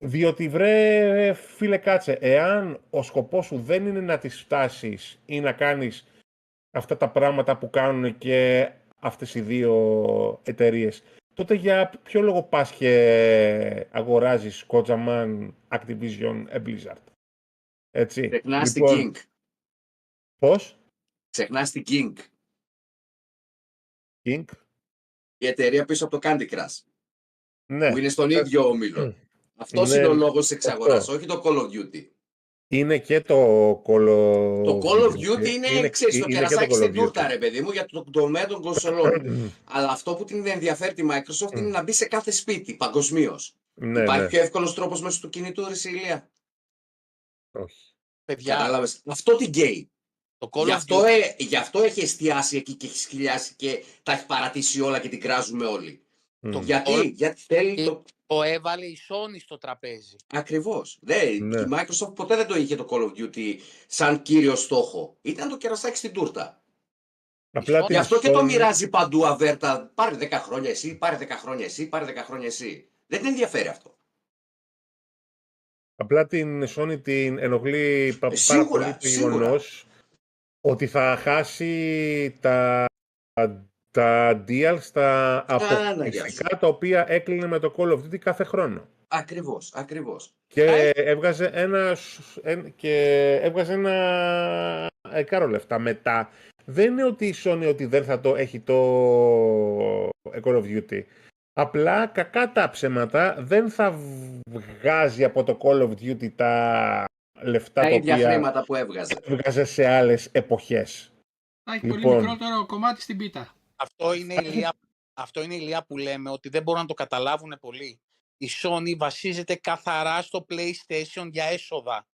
διότι βρε φίλε κάτσε, εάν ο σκοπός σου δεν είναι να τις φτάσεις ή να κάνεις αυτά τα πράγματα που κάνουν και αυτές οι δύο εταιρείες, τότε για ποιο λόγο πας και αγοράζεις Kojaman, Activision, Blizzard. Έτσι. Ξεχνάς την λοιπόν... King. Πώς? Ξεχνάς την King. King. Η εταιρεία πίσω από το Candy Crush. Ναι. Που είναι στον That's... ίδιο όμιλο. Mm. Αυτός ναι. είναι ο λόγος της εξαγοράς, όχι το Call of Duty. Είναι και το Call of Duty. Το Call of Duty είναι, είναι ξέρεις, το κερασάκι στην τούρτα, ρε παιδί μου, για το τομέα των κονσολών. Αλλά αυτό που την ενδιαφέρει τη Microsoft είναι να μπει σε κάθε σπίτι παγκοσμίως. Ναι, υπάρχει ναι. πιο εύκολος τρόπος μέσω του κινητού, ρε Ηλία. Όχι. Παιδιά, κατάλαβες. Αυτό την γκέι. Γι' αυτό, ε, γι' αυτό έχει εστιάσει εκεί και έχει σκυλιάσει και τα έχει παρατήσει όλα και την κράζουμε όλοι. Mm. Γιατί, ο... γιατί θέλει το... το έβαλε η Sony στο τραπέζι. Ακριβώς. Ναι, ναι. Η Microsoft ποτέ δεν το είχε το Call of Duty σαν κύριο στόχο. Ήταν το κερασάκι στην τούρτα. Απλά γι' αυτό Sony... και το μοιράζει παντού αβέρτα. Πάρε δέκα χρόνια εσύ, πάρε δέκα χρόνια εσύ, πάρε δέκα χρόνια εσύ. Δεν την ενδιαφέρει αυτό. Απλά την Sony την ενοχλεί πα... σίγουρα, πάρα πολύ το γεγονός ότι θα χάσει τα... τα deals, τα αποκλειστικά τα οποία έκλεινε με το Call of Duty κάθε χρόνο. Ακριβώς, ακριβώς. Και Ά, έβγαζε ένα, και έβγαζε ένα εκάρο λεφτά μετά. Δεν είναι ότι η Sony ότι δεν θα το έχει το Call of Duty. Απλά κακά τα ψέματα δεν θα βγάζει από το Call of Duty τα λεφτά τα, τα οποία που έβγαζε. έβγαζε σε άλλες εποχές. Θα έχει λοιπόν. πολύ μικρότερο κομμάτι στην πίτα. Αυτό είναι, η Ηλία, αυτό είναι η Ηλία που λέμε ότι δεν μπορούν να το καταλάβουν πολλοί. η Sony βασίζεται καθαρά στο PlayStation για έσοδα.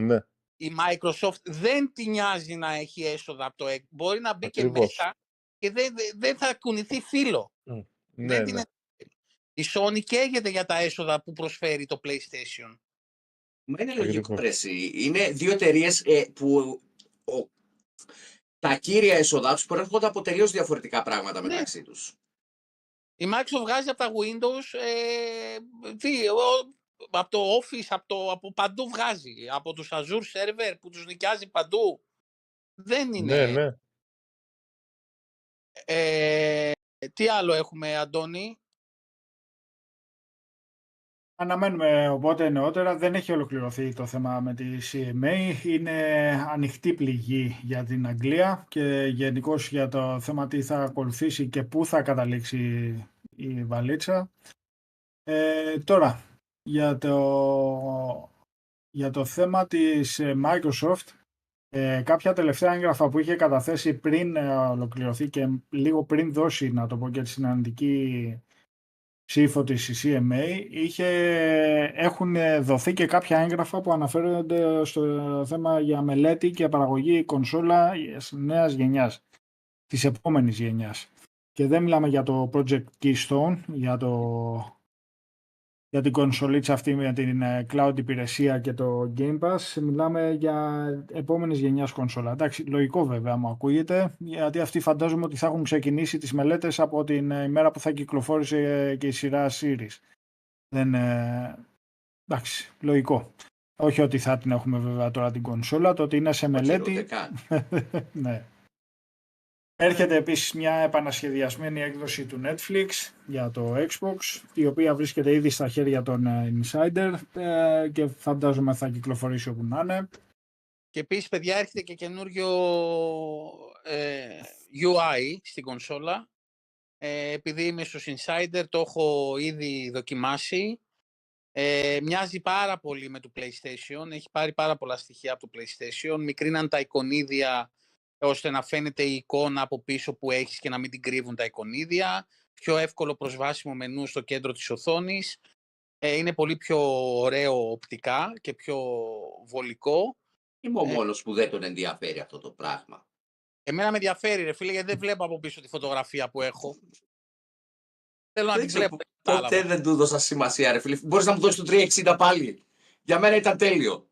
Ναι. Η Microsoft δεν την νοιάζει να έχει έσοδα από το Xbox. Μπορεί να μπει ακριβώς και μέσα και δεν δε, δε θα κουνηθεί φύλλο. Mm. Ναι, ναι. Η Sony καίγεται για τα έσοδα που προσφέρει το PlayStation. Μα είναι λογικό, πρέσι. Είναι δύο εταιρείες ε, που ο, τα κύρια έσοδα τους προέρχονται από τελείως διαφορετικά πράγματα ναι. μεταξύ τους. Η Microsoft βγάζει από τα Windows, ε, τι, ο, από το Office, από, το, από παντού βγάζει. Από τους Azure Server που τους νοικιάζει παντού. Δεν είναι. Ναι, ναι. Ε, τι άλλο έχουμε, Αντώνη? Αναμένουμε οπότε νεότερα. Δεν έχει ολοκληρωθεί το θέμα με τη σι εμ έι. Είναι ανοιχτή πληγή για την Αγγλία και γενικώς για το θέμα τι θα ακολουθήσει και πού θα καταλήξει η βαλίτσα. Ε, τώρα, για το, για το θέμα της Microsoft, ε, κάποια τελευταία έγγραφα που είχε καταθέσει πριν ολοκληρωθεί και λίγο πριν δώσει, να το πω και τη συναντική ψήφο της σι εμ έι, είχε, έχουν δοθεί και κάποια έγγραφα που αναφέρονται στο θέμα για μελέτη και παραγωγή κονσόλα νέας γενιάς, της επόμενης γενιάς. Και δεν μιλάμε για το Project Keystone, για, το, για την κονσολίτσα αυτή με την cloud υπηρεσία και το Game Pass. Μιλάμε για επόμενης γενιάς κονσόλα. Εντάξει, λογικό βέβαια μου ακούγεται, γιατί αυτοί φαντάζομαι ότι θα έχουν ξεκινήσει τις μελέτες από την ημέρα που θα κυκλοφόρησε και η σειρά Series. Δεν, ε, εντάξει, λογικό. Όχι ότι θα την έχουμε βέβαια τώρα την κονσόλα, το ότι είναι σε μελέτη. Ναι. Έρχεται επίσης μια επανασχεδιασμένη έκδοση του Netflix για το Xbox, η οποία βρίσκεται ήδη στα χέρια των Insider και φαντάζομαι θα κυκλοφορήσει όπου να είναι. Και επίσης, παιδιά, έρχεται και καινούριο ε, γιου άι στην κονσόλα. Ε, επειδή είμαι στους Insider, το έχω ήδη δοκιμάσει. Ε, μοιάζει πάρα πολύ με το PlayStation, έχει πάρει πάρα πολλά στοιχεία από το PlayStation, μικρύναν τα εικονίδια ώστε να φαίνεται η εικόνα από πίσω που έχεις και να μην την κρύβουν τα εικονίδια. Πιο εύκολο προσβάσιμο μενού στο κέντρο της οθόνης. Ε, είναι πολύ πιο ωραίο οπτικά και πιο βολικό. Είμαι ο μόνος ε, που δεν τον ενδιαφέρει αυτό το πράγμα. Εμένα με ενδιαφέρει, ρε φίλε, γιατί δεν βλέπω από πίσω τη φωτογραφία που έχω. Θέλω να δεν την ξέρω, βλέπω. Ποτέ δεν του δώσα σημασία, ρε φίλε. Μπορείς να μου δώσεις το τριακόσια εξήντα πάλι. Για μένα ήταν τέλειο.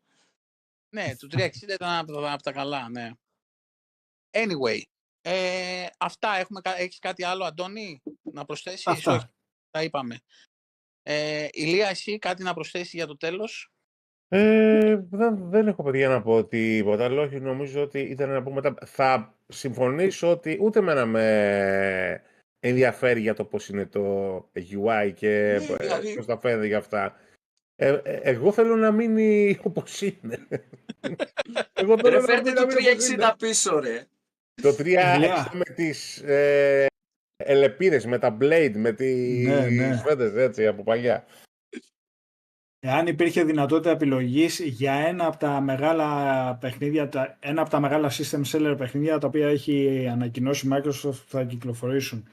Ναι, το τριακόσια εξήντα ήταν από τα καλά, ναι. Anyway, ε, αυτά έχουμε, έχεις κάτι άλλο, Αντώνη, να προσθέσεις? Αυτά. Όχι, τα είπαμε. Ε, Ηλία, εσύ κάτι να προσθέσεις για το τέλος? Ε, δεν, δεν έχω, παιδιά, να πω τίποτα, αλλά όχι, νομίζω ότι ήταν να πω μετά. Θα συμφωνήσω ότι ούτε εμένα με ενδιαφέρει για το πώς είναι το γιου άι και ναι, δηλαδή πώς τα φαίνεται για αυτά. Ε, ε, εγώ θέλω να μείνει όπως είναι. Εγώ θέλω ρε, φέρτε το τριακόσια εξήντα πίσω, ρε. Το τριακόσια εξήντα yeah. με τις ε, ελεπίδες, με τα blade, με τις ναι, ναι. φέτες, έτσι, από παλιά. Εάν υπήρχε δυνατότητα επιλογής για ένα από τα μεγάλα παιχνίδια, ένα από τα μεγάλα system seller παιχνίδια, τα οποία έχει ανακοινώσει η Microsoft θα κυκλοφορήσουν,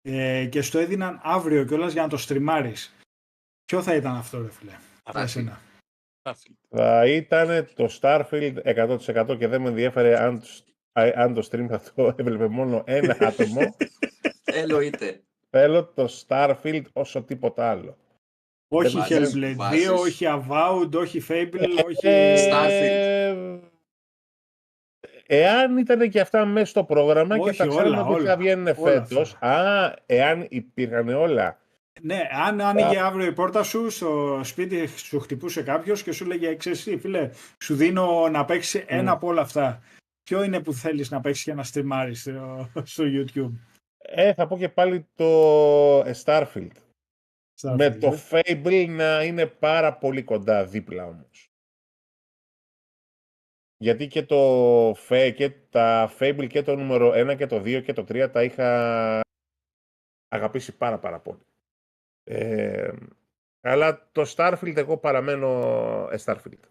ε, και στο έδιναν αύριο κιόλας για να το στριμάρεις, ποιο θα ήταν αυτό, ρε φίλε? Starfield. Θα ήταν το Starfield εκατό τοις εκατό και δεν με ενδιέφερε αν, αν το stream θα το έβλεπε μόνο ένα άτομο. Ελωείτε. Θέλω το Starfield όσο τίποτα άλλο. Όχι Hellblade δύο, όχι Avowed, όχι Fable, όχι Starfield. Εάν ήταν και αυτά μέσα στο πρόγραμμα και θα ξέρουμε ότι θα βγαίνουν φέτος. Α, εάν υπήρχαν όλα. Ναι, αν άνοιγε yeah. αύριο η πόρτα σου, στο σπίτι σου χτυπούσε κάποιος και σου λέγε, ξέρεις τι, φίλε, σου δίνω να παίξεις mm. ένα από όλα αυτά. Ποιο είναι που θέλεις να παίξεις και να στριμάρεις στο, στο YouTube? Ε, θα πω και πάλι το Starfield. Starfield. Με το Fable να είναι πάρα πολύ κοντά δίπλα όμως. Γιατί και, το, και τα Fable και το νούμερο ένα και το δύο και το τρία τα είχα αγαπήσει πάρα πάρα πολύ. Ε, αλλά το Starfield, εγώ παραμένω Starfield.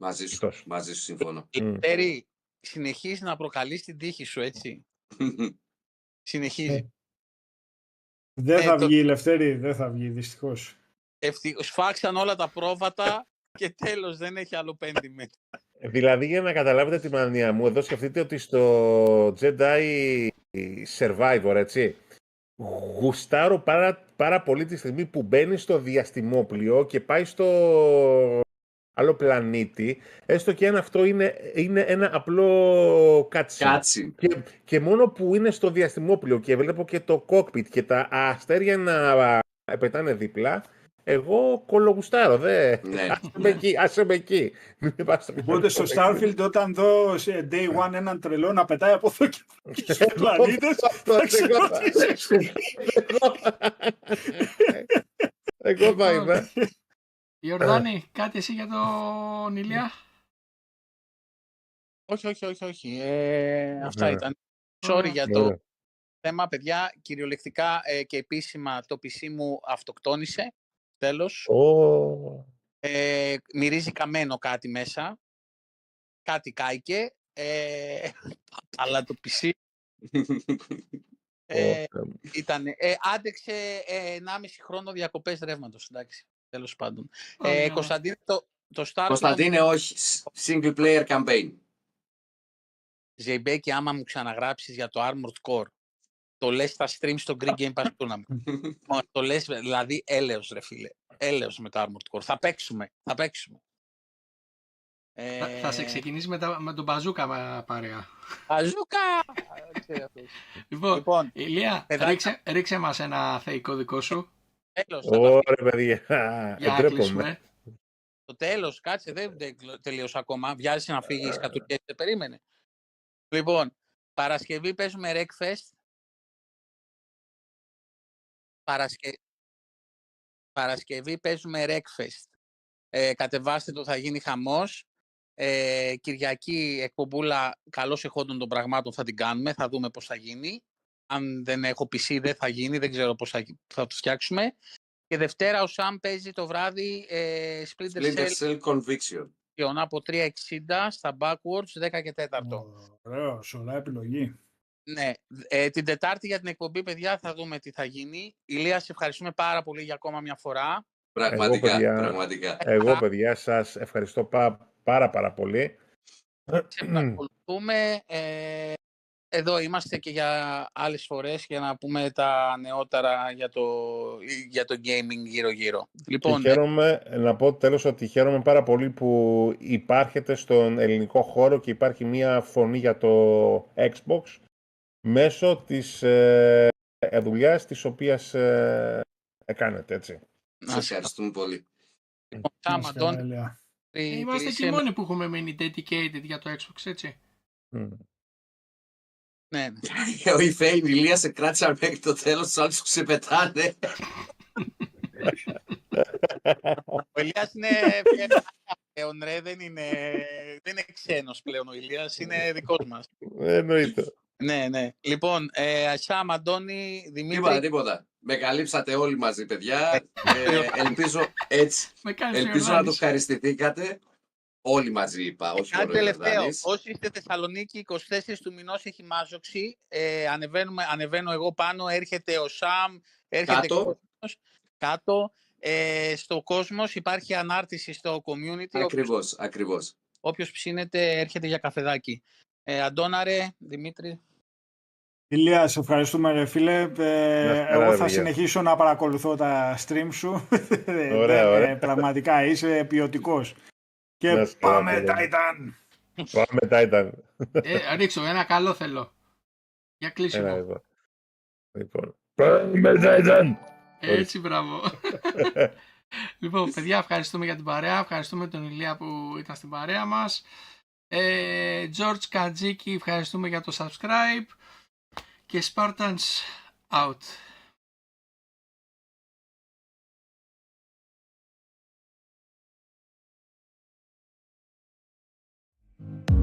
Μαζί σου, Ιτός. μαζί σου συμφωνώ. Περί, mm. συνεχίζει να προκαλείς την τύχη σου, έτσι. Συνεχίζει. Δεν θα ε, βγει η το... Λευτέρη, δεν θα βγει δυστυχώς. Ευτυχώς, σφάξαν όλα τα πρόβατα και τέλος, δεν έχει άλλο πέντιμετ. Δηλαδή, για να καταλάβετε τη μανία μου, εδώ σκεφτείτε ότι στο Jedi Survivor, έτσι, γουστάρω πάρα, πάρα πολύ τη στιγμή που μπαίνει στο διαστημόπλιο και πάει στο άλλο πλανήτη, έστω και αν αυτό είναι, είναι ένα απλό κάτσι. κάτσι. Και, και μόνο που είναι στο διαστημόπλιο και βλέπω και το κόκπιτ και τα αστέρια να πετάνε δίπλα, εγώ κολογουστάρω, δε. Ναι. Άσε με εκεί, άσε με εκεί. Οπότε στο Starfield όταν δω σε Day One έναν τρελό να πετάει από εδώ και στους πλανήτες, θα ξερωτήσεις. Εγώ θα είμαι. Ιορδάνη, κάτι εσύ για τον Ηλία? Όχι, όχι, όχι, όχι. Ε, αυτά ήταν. Sorry για το θέμα, παιδιά. Κυριολεκτικά και επίσημα το πι σι μου αυτοκτόνησε. Τέλος. Oh. Ε, μυρίζει καμένο κάτι μέσα. Κάτι κάηκε. Ε, αλλά το πι σι ε, oh. ήταν, ε, άντεξε ε, ενάμιση χρόνο διακοπές ρεύματος. Εντάξει, τέλος πάντων. Oh, ε, yeah. Κωνσταντίνε, το, το Starfield... Κωνσταντίνε, όχι. Single player campaign. Ζεϊμπέκη, άμα μου ξαναγράψεις για το Armored Core, το λες στα stream στο Green Game Pass Tournament. Το λες, δηλαδή, έλεος ρε φίλε. Έλεος με το Armored Core. Θα παίξουμε, θα παίξουμε. Θα, ε... θα σε ξεκινήσει με, τα, με τον Μπαζούκα παρέα. Μπαζούκα! λοιπόν, λοιπόν, Ηλία, ρίξε, ρίξε μας ένα θεϊκό δικό σου. Τέλος. Ωραία, παιδιά. Για να κλείσουμε. Το τέλος, κάτσε, δεν τελείωσε ακόμα. Βιάζει να φύγει κατουρκές, δεν περίμενε. Λοιπόν, Παρασκευή παίζουμε Wreckfest. Παρασκε... Παρασκευή παίζουμε Wreckfest. Ε, κατεβάστε το, θα γίνει χαμός. Ε, Κυριακή εκπομπούλα, καλώς εχόντων των πραγμάτων, θα την κάνουμε. Θα δούμε πώς θα γίνει. Αν δεν έχω πι σι δεν θα γίνει, δεν ξέρω πώς θα, θα το φτιάξουμε. Και Δευτέρα ο Σαμ παίζει το βράδυ ε, Splinter, Splinter Cell, Cell Conviction. Από τρία εξήντα στα Backwards, δέκα και τέταρτο. Ωραίο, σωρά επιλογή. Ναι, ε, την Τετάρτη για την εκπομπή, παιδιά, θα δούμε τι θα γίνει. Ηλία, σε ευχαριστούμε πάρα πολύ για ακόμα μια φορά. Πραγματικά, εγώ, παιδιά, πραγματικά. Εγώ, παιδιά, σας ευχαριστώ πά, πάρα πάρα πολύ. Σε παρακολουθούμε. Ε, εδώ είμαστε και για άλλες φορές για να πούμε τα νεότερα για το, για το gaming γύρω-γύρω. Λοιπόν, χαίρομαι, ε... να πω τέλος ότι χαίρομαι πάρα πολύ που υπάρχετε στον ελληνικό χώρο και υπάρχει μια φωνή για το Xbox μέσω της ε, δουλειάς της οποίας ε, κάνετε, έτσι. Να σας ευχαριστούμε πολύ. Είμαστε και οι μόνοι που έχουμε μείνει dedicated για το Xbox, έτσι. Ναι. Ο Ιφέιν, η Λία σε κράτησαν μέχρι το τέλος, τους άλλους ξεπετάνε. Ο Ηλίας είναι πλέον, ρε, δεν είναι ξένος πλέον ο Ηλίας, είναι δικός μας. Εννοείται. Ναι, ναι. Λοιπόν, ε, Σάμ, Αντώνη, Δημήτρη... Τίποτα, τίποτα. Με καλύψατε όλοι μαζί, παιδιά. ε, ελπίζω έτσι. ελπίζω να το ευχαριστηθήκατε. Όλοι μαζί είπα. Ε, κάτι τελευταίο. Όσοι είστε Θεσσαλονίκη, εικοστή τέταρτη του μηνός έχει μάζοξη. Ε, ανεβαίνω εγώ πάνω, έρχεται ο Σάμ, έρχεται κάτω. Κόσμος, κάτω. Ε, στο κόσμος υπάρχει ανάρτηση στο community. Ακριβώς, όποιος, ακριβώς. Όποιος ψήνεται έρχεται για καφεδάκι. Ε, Αντώναρε, Δημήτρη. Ηλία, σε ευχαριστούμε ρε φίλε. Ε, εγώ θα συνεχίσω να παρακολουθώ τα stream σου. Ωραία, ωραία. Πραγματικά είσαι ποιοτικός. Και να πάμε Titan! Πάμε Titan! Ε, ρίξω, ένα καλό θέλω. Για κλείσιμο. Λοιπόν. Πάμε Titan! Έτσι, μπράβο. Λοιπόν, παιδιά, ευχαριστούμε για την παρέα. Ευχαριστούμε τον Ηλία που ήταν στην παρέα μας. Ε, George Κατζίκη, ευχαριστούμε για το subscribe. Και Spartans out. Thank you.